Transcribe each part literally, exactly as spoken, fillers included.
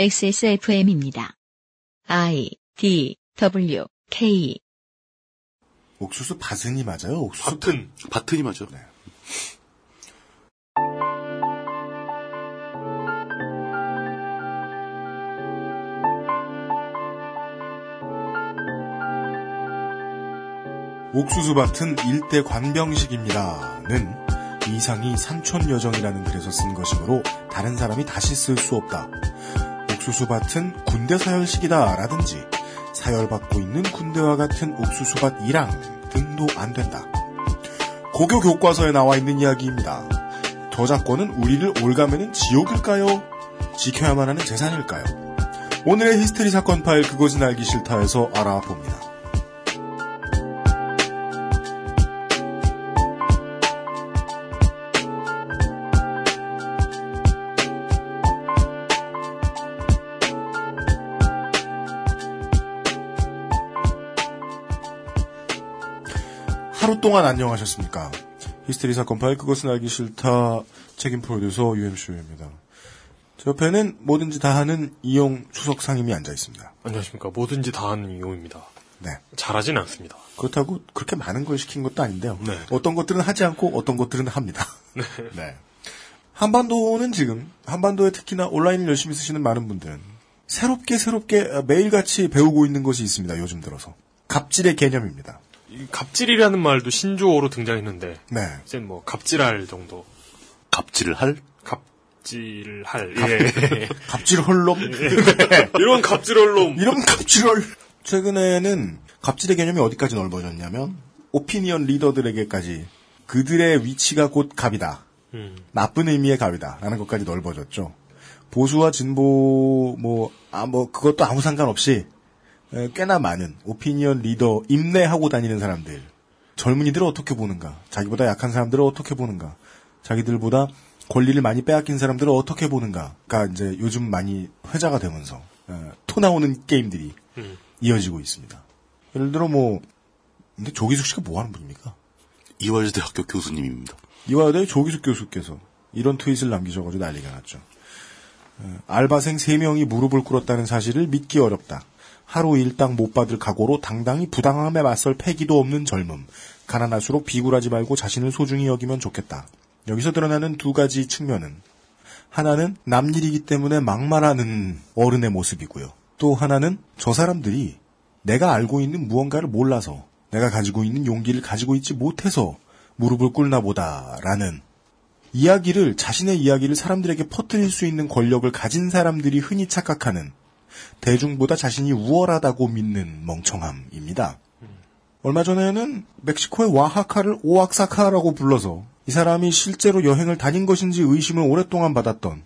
엑스에스에프엠입니다. I, D, W, K. 옥수수 밭은이 맞아요? 옥수수 밭은. 밭은이 맞아요. 네. 옥수수밭은 일대 관병식입니다는 이상이 산촌여정이라는 글에서 쓴 것이므로 다른 사람이 다시 쓸 수 없다. 옥수수밭은 군대 사열식이다 라든지 사열받고 있는 군대와 같은 옥수수밭이랑 등도 안 된다. 고교 교과서에 나와 있는 이야기입니다. 저작권은 우리를 올가매는 지옥일까요? 지켜야만 하는 재산일까요? 오늘의 히스테리 사건 파일 그것은 알기 싫다에서 알아봅니다. 하루 동안 안녕하셨습니까? 히스테리 사건 파일 그것은 알기 싫다 책임 프로듀서 유엠씨입니다. 제 옆에는 뭐든지 다 하는 이용 추석 상임이 앉아 있습니다. 안녕하십니까? 뭐든지 다 하는 이용입니다. 네. 잘하진 않습니다. 그렇다고 그렇게 많은 걸 시킨 것도 아닌데요. 네. 어떤 것들은 하지 않고 어떤 것들은 합니다. 네. 네. 한반도는 지금 한반도에 특히나 온라인을 열심히 쓰시는 많은 분들은 새롭게 새롭게 매일같이 배우고 있는 것이 있습니다. 요즘 들어서. 갑질의 개념입니다. 이 갑질이라는 말도 신조어로 등장했는데, 네. 이제 뭐 갑질할 정도. 갑질을 할? 갑질을 할. 갑, 예. 갑질헐놈. 예. 이런 갑질헐놈. 이런 갑질헐. 최근에는 갑질의 개념이 어디까지 넓어졌냐면 오피니언 리더들에게까지 그들의 위치가 곧 갑이다. 음. 나쁜 의미의 갑이다라는 것까지 넓어졌죠. 보수와 진보 뭐, 아, 뭐 그것도 아무 상관없이. 꽤나 많은 오피니언 리더 임내하고 다니는 사람들, 젊은이들을 어떻게 보는가, 자기보다 약한 사람들을 어떻게 보는가, 자기들보다 권리를 많이 빼앗긴 사람들을 어떻게 보는가가 이제 요즘 많이 회자가 되면서 토 나오는 게임들이 음. 이어지고 있습니다. 예를 들어 뭐 근데 조기숙 씨가 뭐 하는 분입니까? 이화여대 학교 교수님입니다. 이화여대 조기숙 교수께서 이런 트윗을 남기셔가지고 난리가 났죠. 알바생 세 명이 무릎을 꿇었다는 사실을 믿기 어렵다. 하루 일당 못 받을 각오로 당당히 부당함에 맞설 패기도 없는 젊음. 가난할수록 비굴하지 말고 자신을 소중히 여기면 좋겠다. 여기서 드러나는 두 가지 측면은 하나는 남일이기 때문에 막말하는 어른의 모습이고요. 또 하나는 저 사람들이 내가 알고 있는 무언가를 몰라서 내가 가지고 있는 용기를 가지고 있지 못해서 무릎을 꿇나 보다라는 이야기를 자신의 이야기를 사람들에게 퍼뜨릴 수 있는 권력을 가진 사람들이 흔히 착각하는 대중보다 자신이 우월하다고 믿는 멍청함입니다. 얼마 전에는 멕시코의 오아하카를 오악사카라고 불러서 이 사람이 실제로 여행을 다닌 것인지 의심을 오랫동안 받았던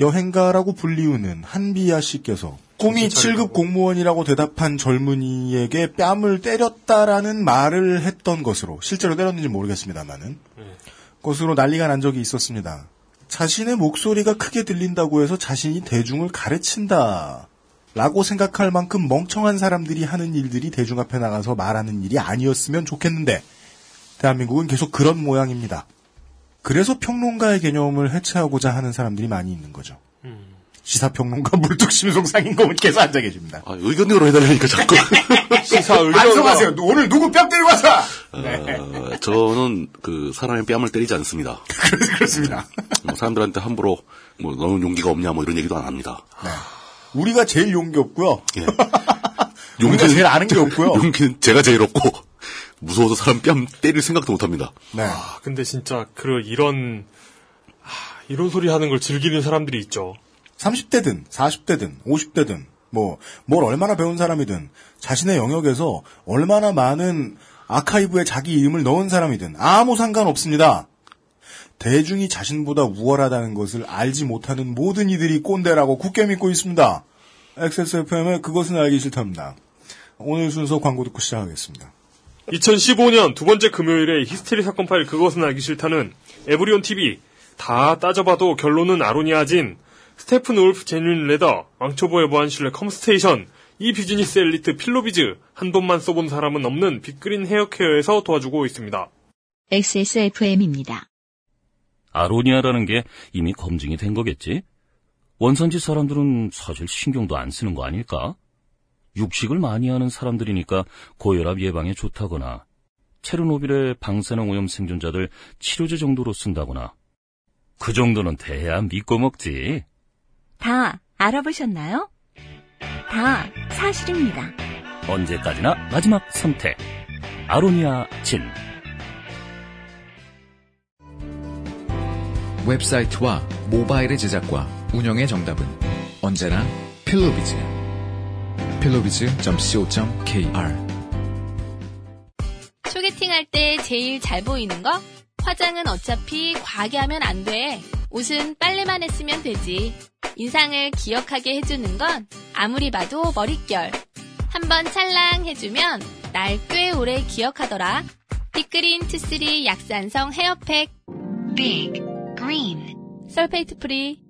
여행가라고 불리우는 한비야 씨께서 꿈이 칠 급 공무원이라고 대답한 젊은이에게 뺨을 때렸다라는 말을 했던 것으로 실제로 때렸는지 모르겠습니다만은 것으로 난리가 난 적이 있었습니다. 자신의 목소리가 크게 들린다고 해서 자신이 대중을 가르친다 라고 생각할 만큼 멍청한 사람들이 하는 일들이 대중 앞에 나가서 말하는 일이 아니었으면 좋겠는데 대한민국은 계속 그런 모양입니다. 그래서 평론가의 개념을 해체하고자 하는 사람들이 많이 있는 거죠. 음. 시사평론가 물뚝심송상인 거 계속 앉아 계십니다. 아, 의견으로 해달라니까 자꾸. 시사 의견으로. 반성하세요. 오늘 누구 뺨 때리고 왔어? 네. 어, 저는 그 사람의 뺨을 때리지 않습니다. 그렇습니다. 뭐 사람들한테 함부로 뭐 너는 용기가 없냐 뭐 이런 얘기도 안 합니다. 네. 우리가 제일 용기 없고요. 예. 용기가 제일 아는 게 없고요. 용기는 제가 제일 없고 무서워서 사람 뺨 때릴 생각도 못 합니다. 네. 아, 근데 진짜 그 이런 하, 이런 소리 하는 걸 즐기는 사람들이 있죠. 삼십 대든 사십 대든 오십 대든 뭐 뭘 얼마나 배운 사람이든 자신의 영역에서 얼마나 많은 아카이브에 자기 이름을 넣은 사람이든 아무 상관없습니다. 대중이 자신보다 우월하다는 것을 알지 못하는 모든 이들이 꼰대라고 굳게 믿고 있습니다. 엑스에스에프엠의 그것은 알기 싫답니다. 오늘 순서 광고 듣고 시작하겠습니다. 이천십오 년 두 번째 금요일에 히스테리 사건 파일 그것은 알기 싫다는 에브리온 티비 다 따져봐도 결론은 아로니아진 스테픈 울프 제뉴인 레더, 왕초보의 무한실내 컴스테이션, 이 비즈니스 엘리트 필로비즈, 한 돈만 써본 사람은 없는 빅그린 헤어케어에서 도와주고 있습니다. 엑스에스에프엠입니다. 아로니아라는 게 이미 검증이 된 거겠지? 원산지 사람들은 사실 신경도 안 쓰는 거 아닐까? 육식을 많이 하는 사람들이니까 고혈압 예방에 좋다거나 체르노빌의 방사능 오염 생존자들 치료제 정도로 쓴다거나 그 정도는 돼야 믿고 먹지. 다 알아보셨나요? 다 사실입니다. 언제까지나 마지막 선택. 아로니아 진. 웹사이트와 모바일의 제작과 운영의 정답은 언제나 필로비즈. 필로비즈 닷 씨오 닷 케이알. 소개팅할 때 제일 잘 보이는 거? 화장은 어차피 과하게 하면 안 돼. 옷은 빨래만 했으면 되지. 인상을 기억하게 해주는 건 아무리 봐도 머릿결. 한번 찰랑 해주면 날 꽤 오래 기억하더라. 빅그린 투쓰리 약산성 헤어팩. 빅 그린. 설페이트 프리.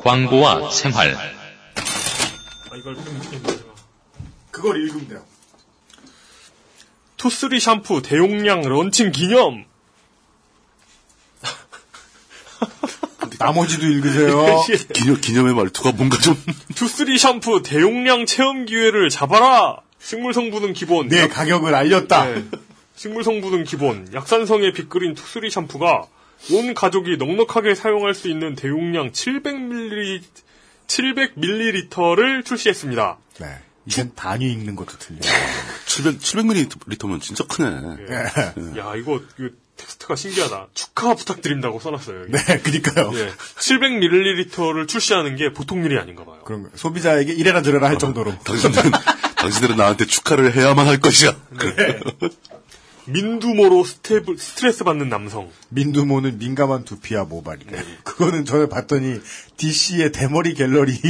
광고와 생활. 아, 이걸 그걸 읽으면 돼요. 투쓰리 샴푸 대용량 런칭 기념. 나머지도 읽으세요. 기념, 기념의 말투가 뭔가 좀. 투쓰리 샴푸 대용량 체험 기회를 잡아라. 식물 성분은 기본. 네, 약... 가격을 알렸다. 네. 식물 성분은 기본. 약산성의 빅그린 투쓰리 샴푸가 온 가족이 넉넉하게 사용할 수 있는 대용량 칠백 밀리리터를 출시했습니다. 네. 이젠 단위 읽는 것도 틀려. 칠백 밀리리터면 진짜 크네. 예. 예. 야, 이거, 이거 텍스트가 신기하다. 축하 부탁드린다고 써놨어요. 여기. 네, 그니까요. 예. 칠백 밀리리터를 출시하는 게 보통 일이 아닌가 봐요. 그런 거예요. 소비자에게 이래라 저래라 할 어, 정도로. 당신들은, 당신들은 나한테 축하를 해야만 할 것이야. 네. 민두모로 스테브, 스트레스 받는 남성. 민두모는 민감한 두피와 모발이래. 네. 그거는 전에 봤더니 디씨의 대머리 갤러리의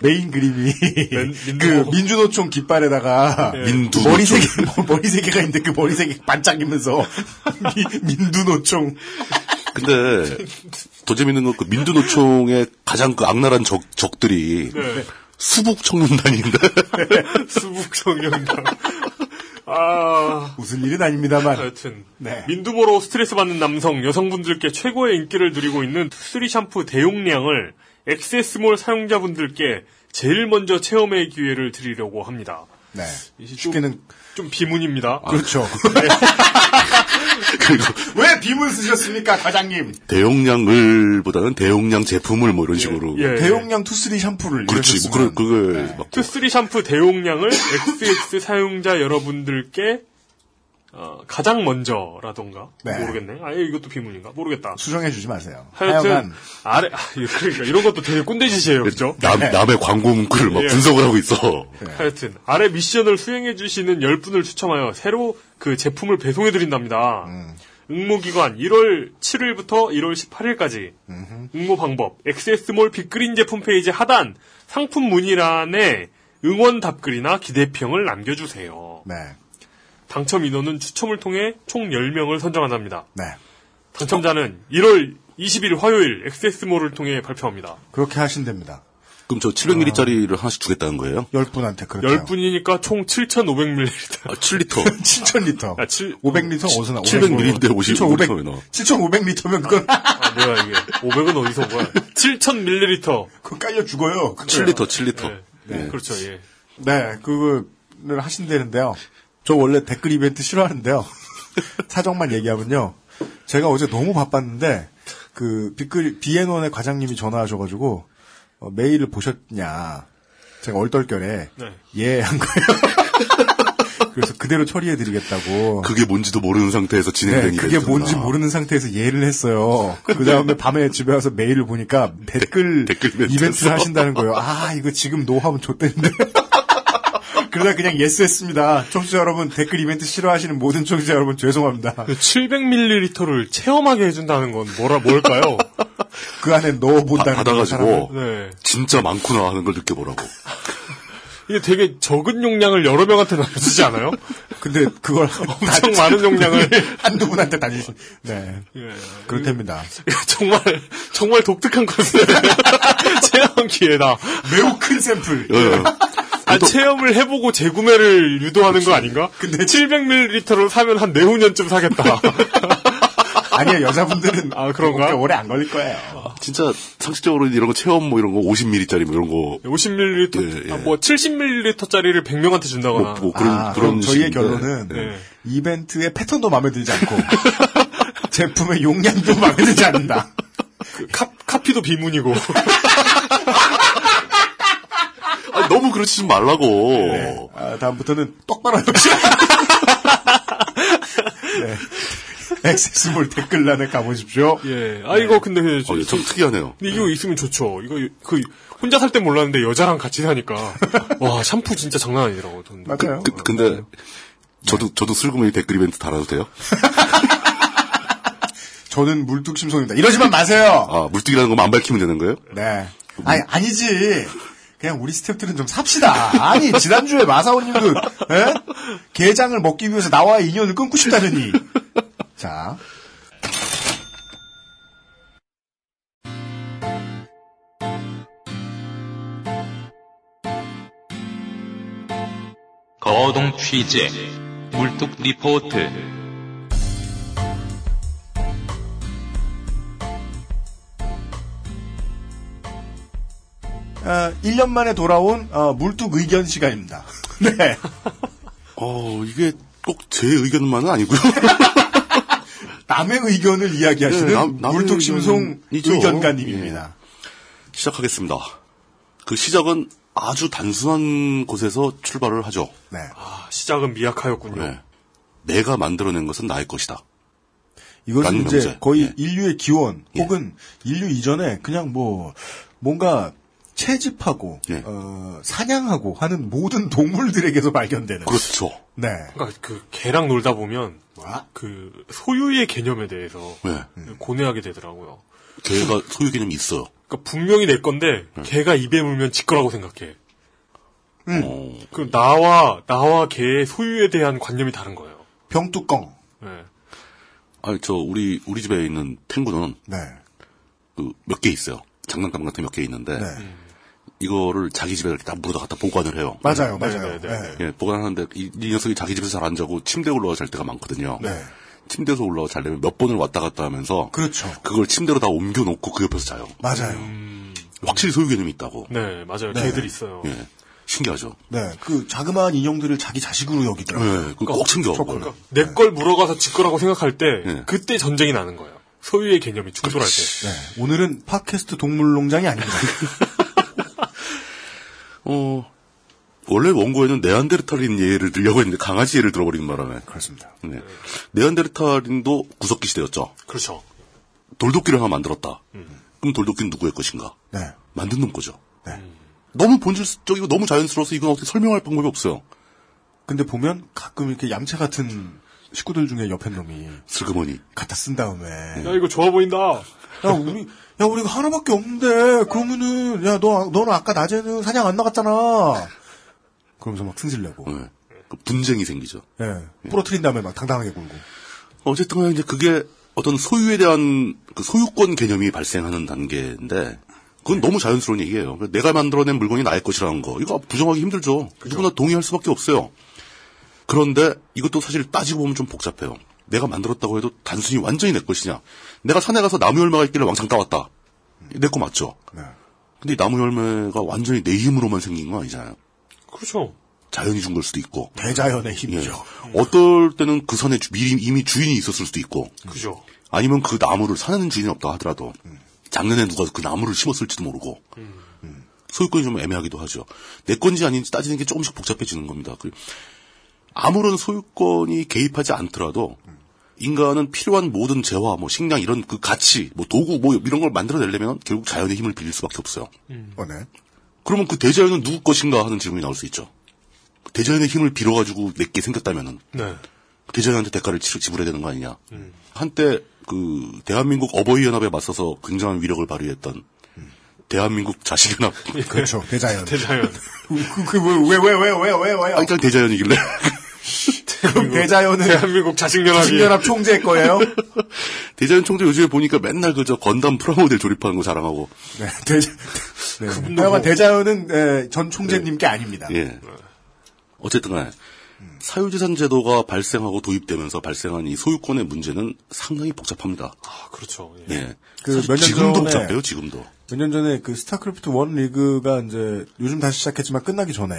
메인 그림이 맨, 그 민주노총 깃발에다가 네. 민두 머리 세 개, 머리 세 개가 있는데 그 머리 세 개 반짝이면서 미, 민두노총. 근데 더 재밌는 건 그 민두노총의 가장 그 악랄한 적 적들이 네. 수북 청년단인데. 수북 청년단. 아. 웃을 일은 아닙니다만. 하여튼. 네. 민두보로 스트레스 받는 남성, 여성분들께 최고의 인기를 누리고 있는 투쓰리 샴푸 대용량을 엑스에스몰 사용자분들께 제일 먼저 체험의 기회를 드리려고 합니다. 네. 쉽게는. 좀, 좀 비문입니다. 아, 그렇죠. 네. 그리고 왜 비문 쓰셨습니까, 과장님? 대용량을 보다는 대용량 제품을 뭐 이런 예, 식으로. 예, 대용량 투쓰리 샴푸를. 그렇지. 뭐, 그걸 네. 투쓰리 샴푸 대용량을 엑스엑스 사용자 여러분들께 어, 가장 먼저라던가 네. 모르겠네. 아예 이것도 비문인가? 모르겠다. 수정해주지 마세요. 하여튼 하여간... 아래 아, 그러니까 이런 것도 되게 꼰대짓이에요, 그렇죠? 남 네. 남의 광고 문구를 막 예. 분석을 하고 있어. 네. 하여튼 아래 미션을 수행해주시는 열 분을 추첨하여 새로 그 제품을 배송해드린답니다. 음. 응모기간 일월 칠일부터 일월 십팔일까지. 음흠. 응모 방법 엑스에스몰 빅그린 제품 페이지 하단 상품 문의란에 응원 답글이나 기대평을 남겨주세요. 네. 당첨 인원은 추첨을 통해 총 열 명을 선정한답니다. 네. 당첨자는 일월 이십일 화요일 엑스에스몰을 통해 발표합니다. 그렇게 하신답니다. 그럼 저 칠백 밀리리터짜리를 어... 하나씩 주겠다는 거예요? 열 분한테 그렇게요. 열 분이니까 총 칠천오백 밀리리터. 아, 칠 리터. 칠천 리터. 아, 칠... 오백 리터는 어디서 나와? 칠백 밀리리터인데 오십, 칠천오백... 오백 리터에 나와. 칠천오백 리터면 그건. 아, 뭐야 이게. 오백은 어디서 온 거야? 칠천 밀리리터. 그거 깔려 죽어요. 칠 리터, 칠 리터. 네. 네. 네. 그렇죠, 예. 네, 그거를 하신다는데요. 저 원래 댓글 이벤트 싫어하는데요. 사정만 얘기하면요. 제가 어제 너무 바빴는데 그 빅글 비엔원의 과장님이 전화하셔가지고 어, 메일을 보셨냐? 제가 얼떨결에 네. 예 한 거예요. 그래서 그대로 처리해드리겠다고. 그게 뭔지도 모르는 상태에서 진행된 네, 그게 뭔지 모르는 상태에서 예를 했어요. 그 다음에 밤에 집에 와서 메일을 보니까 댓글, 댓글 이벤트를 하신다는 거예요. 아 이거 지금 노하면 좆되는데. 그러다 그냥 예스 했습니다. 청취자 여러분, 댓글 이벤트 싫어하시는 모든 청취자 여러분, 죄송합니다. 칠백 밀리리터를 체험하게 해준다는 건 뭐라, 뭘까요? 그 안에 넣어본다는 거. 받아가지고, 네. 진짜 많구나 하는 걸 느껴보라고. 이게 되게 적은 용량을 여러 명한테 나눠주지 않아요? 근데 그걸 엄청 많은 용량을 한두 분한테 다니시. 네, 예. 그렇답니다. 정말 정말 독특한 컨셉. 체험 기회다. 매우 큰 샘플. 예. 아, 체험을 해보고 재구매를 유도하는 그치. 거 아닌가? 근데 칠백 밀리리터로 사면 한 내후년쯤 사겠다. 아니요, 여자분들은 아, 그런가? 오래 안 걸릴 거예요. 진짜 상식적으로 이런 거 체험 뭐 이런 거 오십 밀리리터짜리 뭐 이런 거 오십 밀리리터, 예, 예. 아, 뭐 칠십 밀리리터짜리를 백 명한테 준다거나. 뭐, 뭐 그런 아, 그런 저희의 결론은 네. 이벤트의 패턴도 마음에 들지 않고 제품의 용량도 마음에 들지 않는다. 그, 카, 카피도 비문이고. 아, 너무 그렇지 좀 말라고. 네. 아, 다음부터는 똑바로 해보시죠. 네. 엑세스몰 댓글란에 가보십시오. 예. 아, 네. 이거 근데. 어, 참 특이하네요. 근데 이거 네. 있으면 좋죠. 이거, 그, 혼자 살 땐 몰랐는데 여자랑 같이 사니까. 와, 샴푸 진짜 장난 아니더라고. 전. 맞아요. 그, 그, 근데, 맞아요. 저도, 저도 슬그머니 댓글 이벤트 달아도 돼요? 저는 물뚝심송입니다. 이러지만 마세요! 아, 물뚝이라는 거만 안 밝히면 되는 거예요? 네. 아니, 아니지. 그냥 우리 스태프들은 좀 삽시다. 아니, 지난주에 마사오님도, 예? 게장을 먹기 위해서 나와의 인연을 끊고 싶다더니. 자. 거동 취재. 물뚝 리포트. 어, 일 년 만에 돌아온, 어, 물뚝 의견 시간입니다. 네. 어, 이게 꼭 제 의견만은 아니고요. 남의 의견을 이야기하시는 네, 남, 물뚝심송 의견가님입니다. 예. 시작하겠습니다. 그 시작은 아주 단순한 곳에서 출발을 하죠. 네. 아, 시작은 미약하였군요. 네. 내가 만들어낸 것은 나의 것이다. 이것은 이제 명제. 거의 예. 인류의 기원 혹은 예. 인류 이전에 그냥 뭐 뭔가 채집하고 예. 어, 사냥하고 하는 모든 동물들에게서 발견되는. 그렇죠. 네. 그러니까 그 개랑 놀다 보면 와? 그 소유의 개념에 대해서 네. 고뇌하게 되더라고요. 개가 소유 개념이 있어요. 그러니까 분명히 내 건데 네. 개가 입에 물면 지 거라고 생각해. 음. 어... 그 나와 나와 개의 소유에 대한 관념이 다른 거예요. 병뚜껑. 네. 아니 저 우리 우리 집에 있는 펭귄은 네. 그 몇 개 있어요. 장난감 같은 몇 개 있는데. 네. 이거를 자기 집에 이렇게 딱 물어다 갖다 보관을 해요. 맞아요, 네, 맞아요. 네, 네. 예, 보관하는데 이, 이 녀석이 자기 집에서 잘 안 자고 침대에 올라와 잘 때가 많거든요. 네. 침대에서 올라와 자려면 몇 번을 왔다 갔다 하면서 그렇죠. 그걸 침대로 다 옮겨놓고 그 옆에서 자요. 맞아요. 음... 확실히 소유 개념이 있다고. 네, 맞아요. 네. 걔들 있어요. 예, 신기하죠. 네, 그 자그마한 인형들을 자기 자식으로 여기더라고요. 네, 그거 그러니까, 꼭 챙겨. 그러니까 네. 내 걸 물어가서 지 거라고 생각할 때 네. 그때 전쟁이 나는 거예요. 소유의 개념이 충돌할 때. 네, 오늘은 팟캐스트 동물농장이 아닙니다. 어, 원래 원고에는 네안데르탈인 예를 들려고 했는데 강아지 예를 들어버리는 바람에. 그렇습니다. 네. 네안데르탈인도 구석기 시대였죠. 그렇죠. 돌도끼를 하나 만들었다. 음. 그럼 돌도끼는 누구의 것인가? 네. 만든 놈 거죠. 네. 음. 너무 본질적이고 너무 자연스러워서 이건 어떻게 설명할 방법이 없어요. 근데 보면 가끔 이렇게 얌체 같은 식구들 중에 옆에 놈이. 슬그머니. 갖다 쓴 다음에. 야, 이거 좋아 보인다. 야, 우리. 야, 우리 이거 하나밖에 없는데, 그러면은, 야, 너, 너는 아까 낮에는 사냥 안 나갔잖아. 그러면서 막 승질내고. 네. 그 분쟁이 생기죠. 예. 네. 부러뜨린 다음에 막 당당하게 굴고. 어쨌든 간에 이제 그게 어떤 소유에 대한 그 소유권 개념이 발생하는 단계인데, 그건 네. 너무 자연스러운 얘기예요. 내가 만들어낸 물건이 나의 것이라는 거. 이거 부정하기 힘들죠. 그렇죠. 누구나 동의할 수밖에 없어요. 그런데 이것도 사실 따지고 보면 좀 복잡해요. 내가 만들었다고 해도 단순히 완전히 내 것이냐. 내가 산에 가서 나무 열매가 있기를 왕창 따왔다. 내 거 맞죠? 네. 근데 이 나무 열매가 완전히 내 힘으로만 생긴 거 아니잖아요. 그렇죠. 자연이 준 걸 수도 있고. 대자연의 힘이죠. 예. 어떨 때는 그 산에 미리 이미 주인이 있었을 수도 있고. 그죠. 아니면 그 나무를 산에는 주인이 없다 하더라도 음. 작년에 누가 그 나무를 심었을지도 모르고. 음. 음. 소유권이 좀 애매하기도 하죠. 내 건지 아닌지 따지는 게 조금씩 복잡해지는 겁니다. 아무런 소유권이 개입하지 않더라도 음. 인간은 필요한 모든 재화, 뭐 식량 이런 그 가치, 뭐 도구, 뭐 이런 걸 만들어내려면 결국 자연의 힘을 빌릴 수밖에 없어요. 음. 어, 네. 그러면 그 대자연은 누구 것인가 하는 질문이 나올 수 있죠. 대자연의 힘을 빌어가지고 내게 생겼다면은 네. 대자연한테 대가를 지불해야 되는 거 아니냐. 음. 한때 그 대한민국 어버이 연합에 맞서서 굉장한 위력을 발휘했던 음. 대한민국 자식연합. 그렇죠. 대자연. 대자연. 그왜왜왜왜왜왜 일단 대자연이길래. 그럼 대자연은 대한민국 자식연합 총재일 거예요? 대자연 총재 요즘에 보니까 맨날 그저 건담 프라모델 조립하는 거 자랑하고. 네, 대자, 네. 그, 뭐, 대자연은 네, 전 총재님 네. 게 아닙니다. 예. 어쨌든 간에 사유재산 제도가 발생하고 도입되면서 발생한 이 소유권의 문제는 상당히 복잡합니다. 아, 그렇죠. 예. 예. 그 몇 년 지금도 전에, 복잡해요, 지금도. 몇 년 전에 그 스타크래프트 일 리그가 이제 요즘 다시 시작했지만 끝나기 전에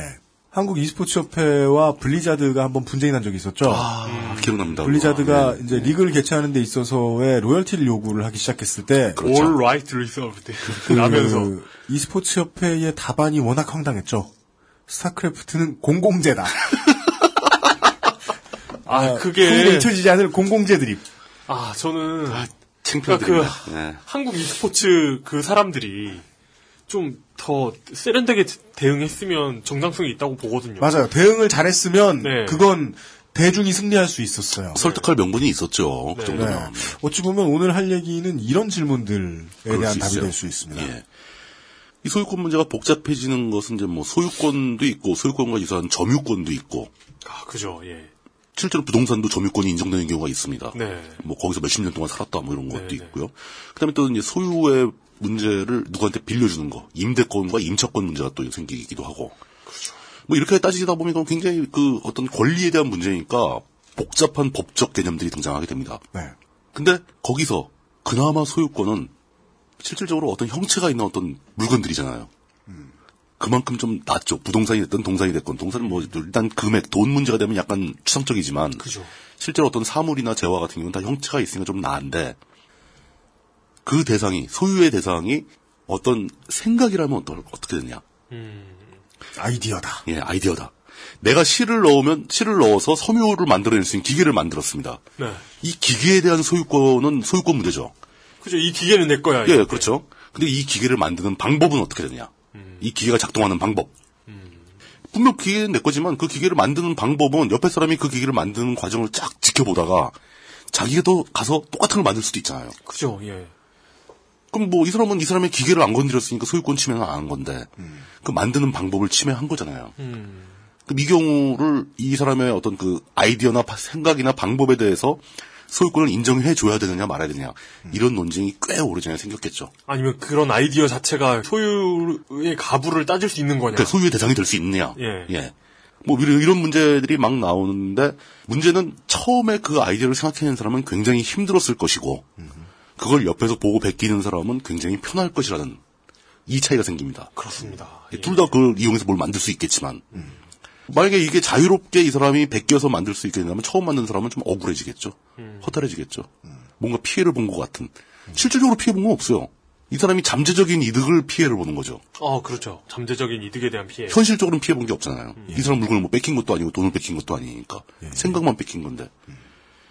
한국 e스포츠 협회와 블리자드가 한번 분쟁이 난 적이 있었죠. 아, 음. 기억납니다. 블리자드가 아, 네. 이제 리그를 개최하는 데 있어서의 로열티를 요구를 하기 시작했을 때 그렇죠. All right reserved. 라면서 그 e스포츠 협회의 답안이 워낙 황당했죠. 스타크래프트는 공공재다. 아, 아, 그게 한국에 잊혀지지 않을 공공재 드립. 아, 저는 아, 창피한 드립니다. 그 네. 한국 e스포츠 그 사람들이 좀 더 세련되게 대응했으면 정당성이 있다고 보거든요. 맞아요. 대응을 잘했으면 네. 그건 대중이 승리할 수 있었어요. 설득할 명분이 있었죠. 네. 그 정도면. 네. 어찌 보면 오늘 할 얘기는 이런 질문들에 대한 답이 될 수 있습니다. 예. 이 소유권 문제가 복잡해지는 것은 이제 뭐 소유권도 있고 소유권과 유사한 점유권도 있고. 아, 그죠. 예. 실제로 부동산도 점유권이 인정되는 경우가 있습니다. 네. 뭐 거기서 몇십 년 동안 살았다 뭐 이런 것도 네, 있고요. 네. 그다음에 또 이제 소유의 문제를 누구한테 빌려주는 거, 임대권과 임차권 문제가 또 생기기도 하고. 그렇죠. 뭐 이렇게 따지다 보면 굉장히 그 어떤 권리에 대한 문제니까 복잡한 법적 개념들이 등장하게 됩니다. 네. 근데 거기서 그나마 소유권은 실질적으로 어떤 형체가 있는 어떤 물건들이잖아요. 음. 그만큼 좀 낫죠. 부동산이 됐든 동산이 됐건. 동산은 뭐 일단 금액, 돈 문제가 되면 약간 추상적이지만 그죠. 실제로 어떤 사물이나 재화 같은 경우는 다 형체가 있으니까 좀 나은데 그 대상이, 소유의 대상이 어떤 생각이라면 어떨, 어떻게 되냐. 음. 아이디어다. 예, 아이디어다. 내가 실을 넣으면, 실을 넣어서 섬유를 만들어낼 수 있는 기계를 만들었습니다. 네. 이 기계에 대한 소유권은 소유권 문제죠. 그죠. 이 기계는 내 거야. 예, 이렇게. 그렇죠. 근데 이 기계를 만드는 방법은 어떻게 되냐. 음. 이 기계가 작동하는 방법. 음. 분명 기계는 내 거지만 그 기계를 만드는 방법은 옆에 사람이 그 기계를 만드는 과정을 쫙 지켜보다가 자기가 또 가서 똑같은 걸 만들 수도 있잖아요. 그죠. 예. 그럼 뭐 이 사람은 이 사람의 기계를 안 건드렸으니까 소유권 침해는 안 한 건데 음. 그 만드는 방법을 침해한 거잖아요. 음. 그럼 이 경우를 이 사람의 어떤 그 아이디어나 생각이나 방법에 대해서 소유권을 인정해 줘야 되느냐 말아야 되느냐 음. 이런 논쟁이 꽤 오래전에 생겼겠죠. 아니면 그런 아이디어 자체가 소유의 가부를 따질 수 있는 거냐. 그러니까 소유의 대상이 될 수 있느냐. 예. 예. 뭐 이런 문제들이 막 나오는데 문제는 처음에 그 아이디어를 생각해낸 사람은 굉장히 힘들었을 것이고 음. 그걸 옆에서 보고 베끼는 사람은 굉장히 편할 것이라는 이 차이가 생깁니다. 그렇습니다. 예. 둘 다 그걸 이용해서 뭘 만들 수 있겠지만 음. 만약에 이게 자유롭게 이 사람이 베껴서 만들 수 있게 된다면 처음 만든 사람은 좀 억울해지겠죠. 음. 허탈해지겠죠. 음. 뭔가 피해를 본 것 같은. 음. 실질적으로 피해 본 건 없어요. 이 사람이 잠재적인 이득을 피해를 보는 거죠. 어, 그렇죠. 잠재적인 이득에 대한 피해. 현실적으로는 피해 본 게 없잖아요. 음. 이 사람 물건을 뭐 뺏긴 것도 아니고 돈을 뺏긴 것도 아니니까. 예. 생각만 뺏긴 건데. 음.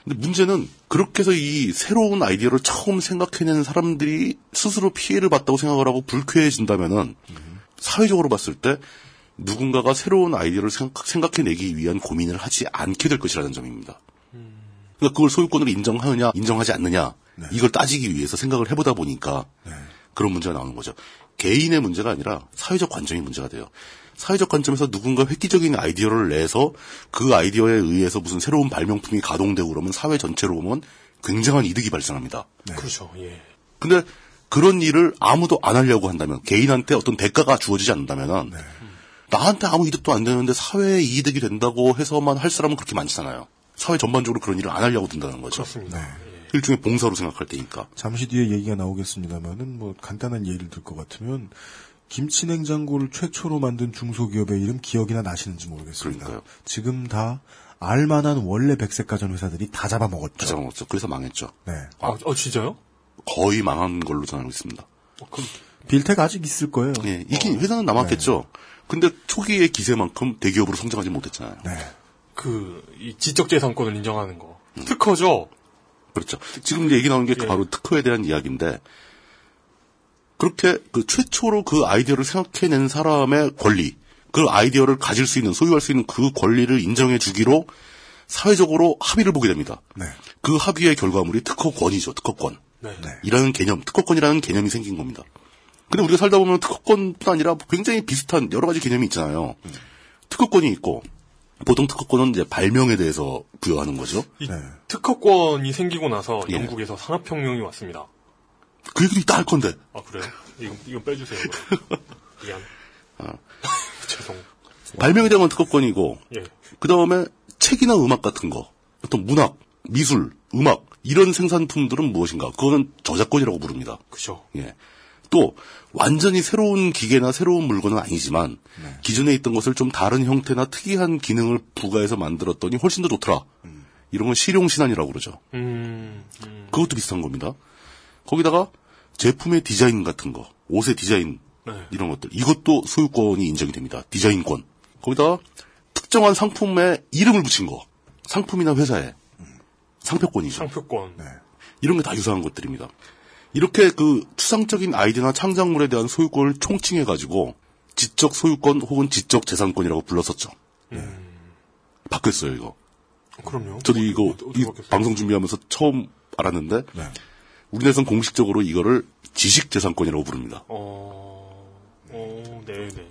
근데 문제는 그렇게 해서 이 새로운 아이디어를 처음 생각해낸 사람들이 스스로 피해를 봤다고 생각을 하고 불쾌해진다면은 음. 사회적으로 봤을 때 누군가가 새로운 아이디어를 생각, 생각해내기 위한 고민을 하지 않게 될 것이라는 점입니다. 음. 그러니까 그걸 소유권으로 인정하느냐 인정하지 않느냐 네. 이걸 따지기 위해서 생각을 해보다 보니까 네. 그런 문제가 나오는 거죠. 개인의 문제가 아니라 사회적 관점이 문제가 돼요. 사회적 관점에서 누군가 획기적인 아이디어를 내서 그 아이디어에 의해서 무슨 새로운 발명품이 가동되고 그러면 사회 전체로 보면 굉장한 이득이 발생합니다. 네. 그렇죠. 예. 근데 그런 일을 아무도 안 하려고 한다면 개인한테 어떤 대가가 주어지지 않는다면 네. 나한테 아무 이득도 안 되는데 사회에 이득이 된다고 해서만 할 사람은 그렇게 많잖아요. 사회 전반적으로 그런 일을 안 하려고 든다는 거죠. 그렇습니다. 네. 일종의 봉사로 생각할 때니까. 잠시 뒤에 얘기가 나오겠습니다만은 뭐 간단한 예를 들 것 같으면 김치 냉장고를 최초로 만든 중소기업의 이름 기억이나 나시는지 모르겠습니다. 그러니까요. 지금 다 알만한 원래 백색 가전 회사들이 다 잡아먹었죠. 다 잡아먹었죠. 그래서 망했죠. 네. 아, 어, 진짜요? 거의 망한 걸로 저는 알고 있습니다. 어, 그럼 빌텍 아직 있을 거예요. 예, 이긴 어. 회사는 남았겠죠. 네. 근데 초기의 기세만큼 대기업으로 성장하지 못했잖아요. 네. 그 이 지적재산권을 인정하는 거 음. 특허죠. 그렇죠. 지금 얘기 나오는 게 예. 바로 특허에 대한 이야기인데. 그렇게 그 최초로 그 아이디어를 생각해낸 사람의 권리, 그 아이디어를 가질 수 있는, 소유할 수 있는 그 권리를 인정해 주기로 사회적으로 합의를 보게 됩니다. 네. 그 합의의 결과물이 특허권이죠. 특허권. 네. 이라는 개념, 특허권이라는 개념이 생긴 겁니다. 근데 우리가 살다 보면 특허권뿐 아니라 굉장히 비슷한 여러 가지 개념이 있잖아요. 음. 특허권이 있고, 보통 특허권은 이제 발명에 대해서 부여하는 거죠. 이 네. 특허권이 생기고 나서 예. 영국에서 산업혁명이 왔습니다. 그 얘기도 이따 할 건데. 아, 그래요? 이건, 이건 빼주세요. 미안. 아. 죄송. 발명에 대한 건 특허권이고, 예. 그 다음에 책이나 음악 같은 거, 어떤 문학, 미술, 음악 이런 생산품들은 무엇인가? 그거는 저작권이라고 부릅니다. 그죠. 예. 또 완전히 새로운 기계나 새로운 물건은 아니지만 네. 기존에 있던 것을 좀 다른 형태나 특이한 기능을 부과해서 만들었더니 훨씬 더 좋더라. 음. 이런 건 실용신안이라고 그러죠. 음. 음. 그것도 비슷한 겁니다. 거기다가 제품의 디자인 같은 거, 옷의 디자인 네. 이런 것들 이것도 소유권이 인정이 됩니다. 디자인권. 거기다가 특정한 상품에 이름을 붙인 거, 상품이나 회사에 음. 상표권이죠. 상표권. 네. 이런 게 다 유사한 것들입니다. 이렇게 그 추상적인 아이디어나 창작물에 대한 소유권을 총칭해가지고 지적 소유권 혹은 지적 재산권이라고 불렀었죠. 음. 바뀌었어요, 이거. 그럼요. 저도 이거, 어디, 어디, 어디 이 방송 준비하면서 처음 알았는데, 네. 우리나라에선 공식적으로 이거를 지식 재산권이라고 부릅니다. 어, 어, 네네.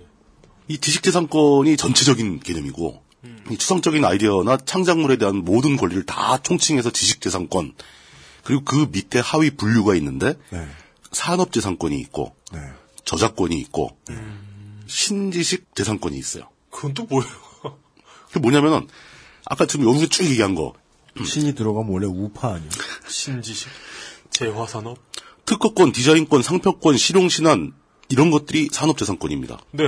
이 지식 재산권이 전체적인 개념이고, 음. 이 추상적인 아이디어나 창작물에 대한 모든 권리를 다 총칭해서 지식 재산권, 그리고 그 밑에 하위 분류가 있는데 네. 산업재산권이 있고 네. 저작권이 있고 음. 신지식 재산권이 있어요. 그건 또 뭐예요? 그게 뭐냐면은 아까 지금 여기서 쭉 얘기한 거. 신이 들어가면 원래 우파 아니에요? 신지식, 재화산업, 특허권, 디자인권, 상표권, 실용신안 이런 것들이 산업재산권입니다. 네.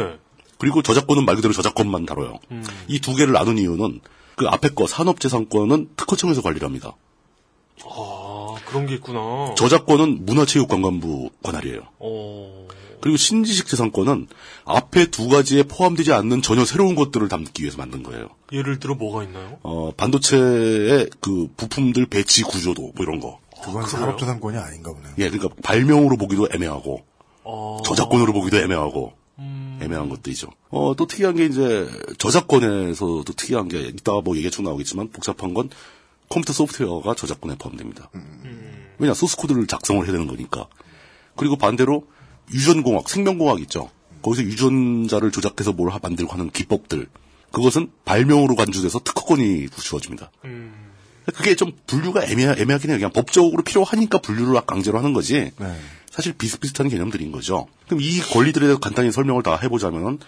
그리고 저작권은 말 그대로 저작권만 다뤄요. 음. 이 두 개를 나눈 이유는 그 앞에 거 산업재산권은 특허청에서 관리를 합니다. 아, 그런 게 있구나. 저작권은 문화체육관광부 관할이에요. 어... 그리고 신지식 재산권은 앞에 두 가지에 포함되지 않는 전혀 새로운 것들을 담기 위해서 만든 거예요. 예를 들어 뭐가 있나요? 어, 반도체의 그 부품들 배치 구조도 뭐 이런 거. 그건 아, 산업재산권이 아닌가 보네요. 예, 그러니까 발명으로 보기도 애매하고, 어... 저작권으로 보기도 애매하고, 음... 애매한 것들이죠. 어, 또 특이한 게 이제 저작권에서도 특이한 게 이따가 뭐 얘기가 쭉 나오겠지만 복잡한 건 컴퓨터 소프트웨어가 저작권에 포함됩니다. 음. 왜냐, 소스코드를 작성을 해야 되는 거니까. 그리고 반대로 유전공학, 생명공학 있죠. 거기서 유전자를 조작해서 뭘 만들고 하는 기법들. 그것은 발명으로 간주돼서 특허권이 주어집니다. 음. 그게 좀 분류가 애매하, 애매하긴 해요. 그냥 법적으로 필요하니까 분류를 강제로 하는 거지. 네. 사실 비슷비슷한 개념들인 거죠. 그럼 이 권리들에 대해서 간단히 설명을 다 해보자면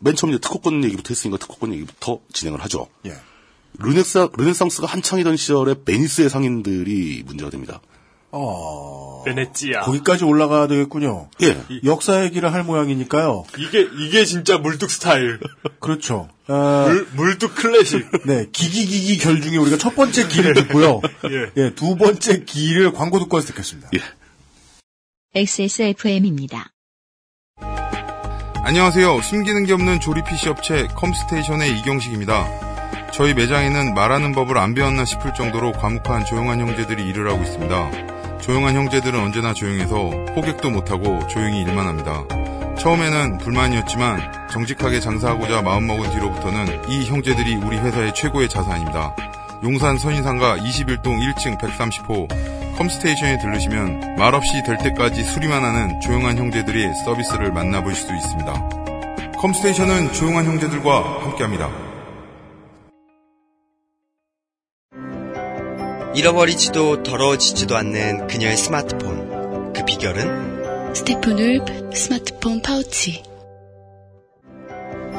맨 처음 이제 특허권 얘기부터 했으니까 특허권 얘기부터 진행을 하죠. 예. 르네사, 르네상스가 한창이던 시절에 베니스의 상인들이 문제가 됩니다. 어, 베네치아. 거기까지 올라가야 되겠군요. 예. 역사 얘기를 할 모양이니까요. 이게, 이게 진짜 물뚝 스타일. 그렇죠. 아... 물, 물뚝 클래식. 네. 기기기기 결 중에 우리가 첫 번째 기를 듣고요. 예. 예. 두 번째 기를 광고 듣고 와서 듣겠습니다. 예. 엑스에스에프엠입니다. 안녕하세요. 숨기는 게 없는 조립 피씨 업체 컴스테이션의 이경식입니다. 저희 매장에는 말하는 법을 안 배웠나 싶을 정도로 과묵한 조용한 형제들이 일을 하고 있습니다. 조용한 형제들은 언제나 조용해서 호객도 못하고 조용히 일만 합니다. 처음에는 불만이었지만 정직하게 장사하고자 마음먹은 뒤로부터는 이 형제들이 우리 회사의 최고의 자산입니다. 용산 선인상가 이십일 동 일 층 백삼십 호 컴스테이션에 들르시면 말없이 될 때까지 수리만 하는 조용한 형제들의 서비스를 만나보실 수 있습니다. 컴스테이션은 조용한 형제들과 함께합니다. 잃어버리지도 더러워지지도 않는 그녀의 스마트폰. 그 비결은? 스테픈 울프 스마트폰 파우치.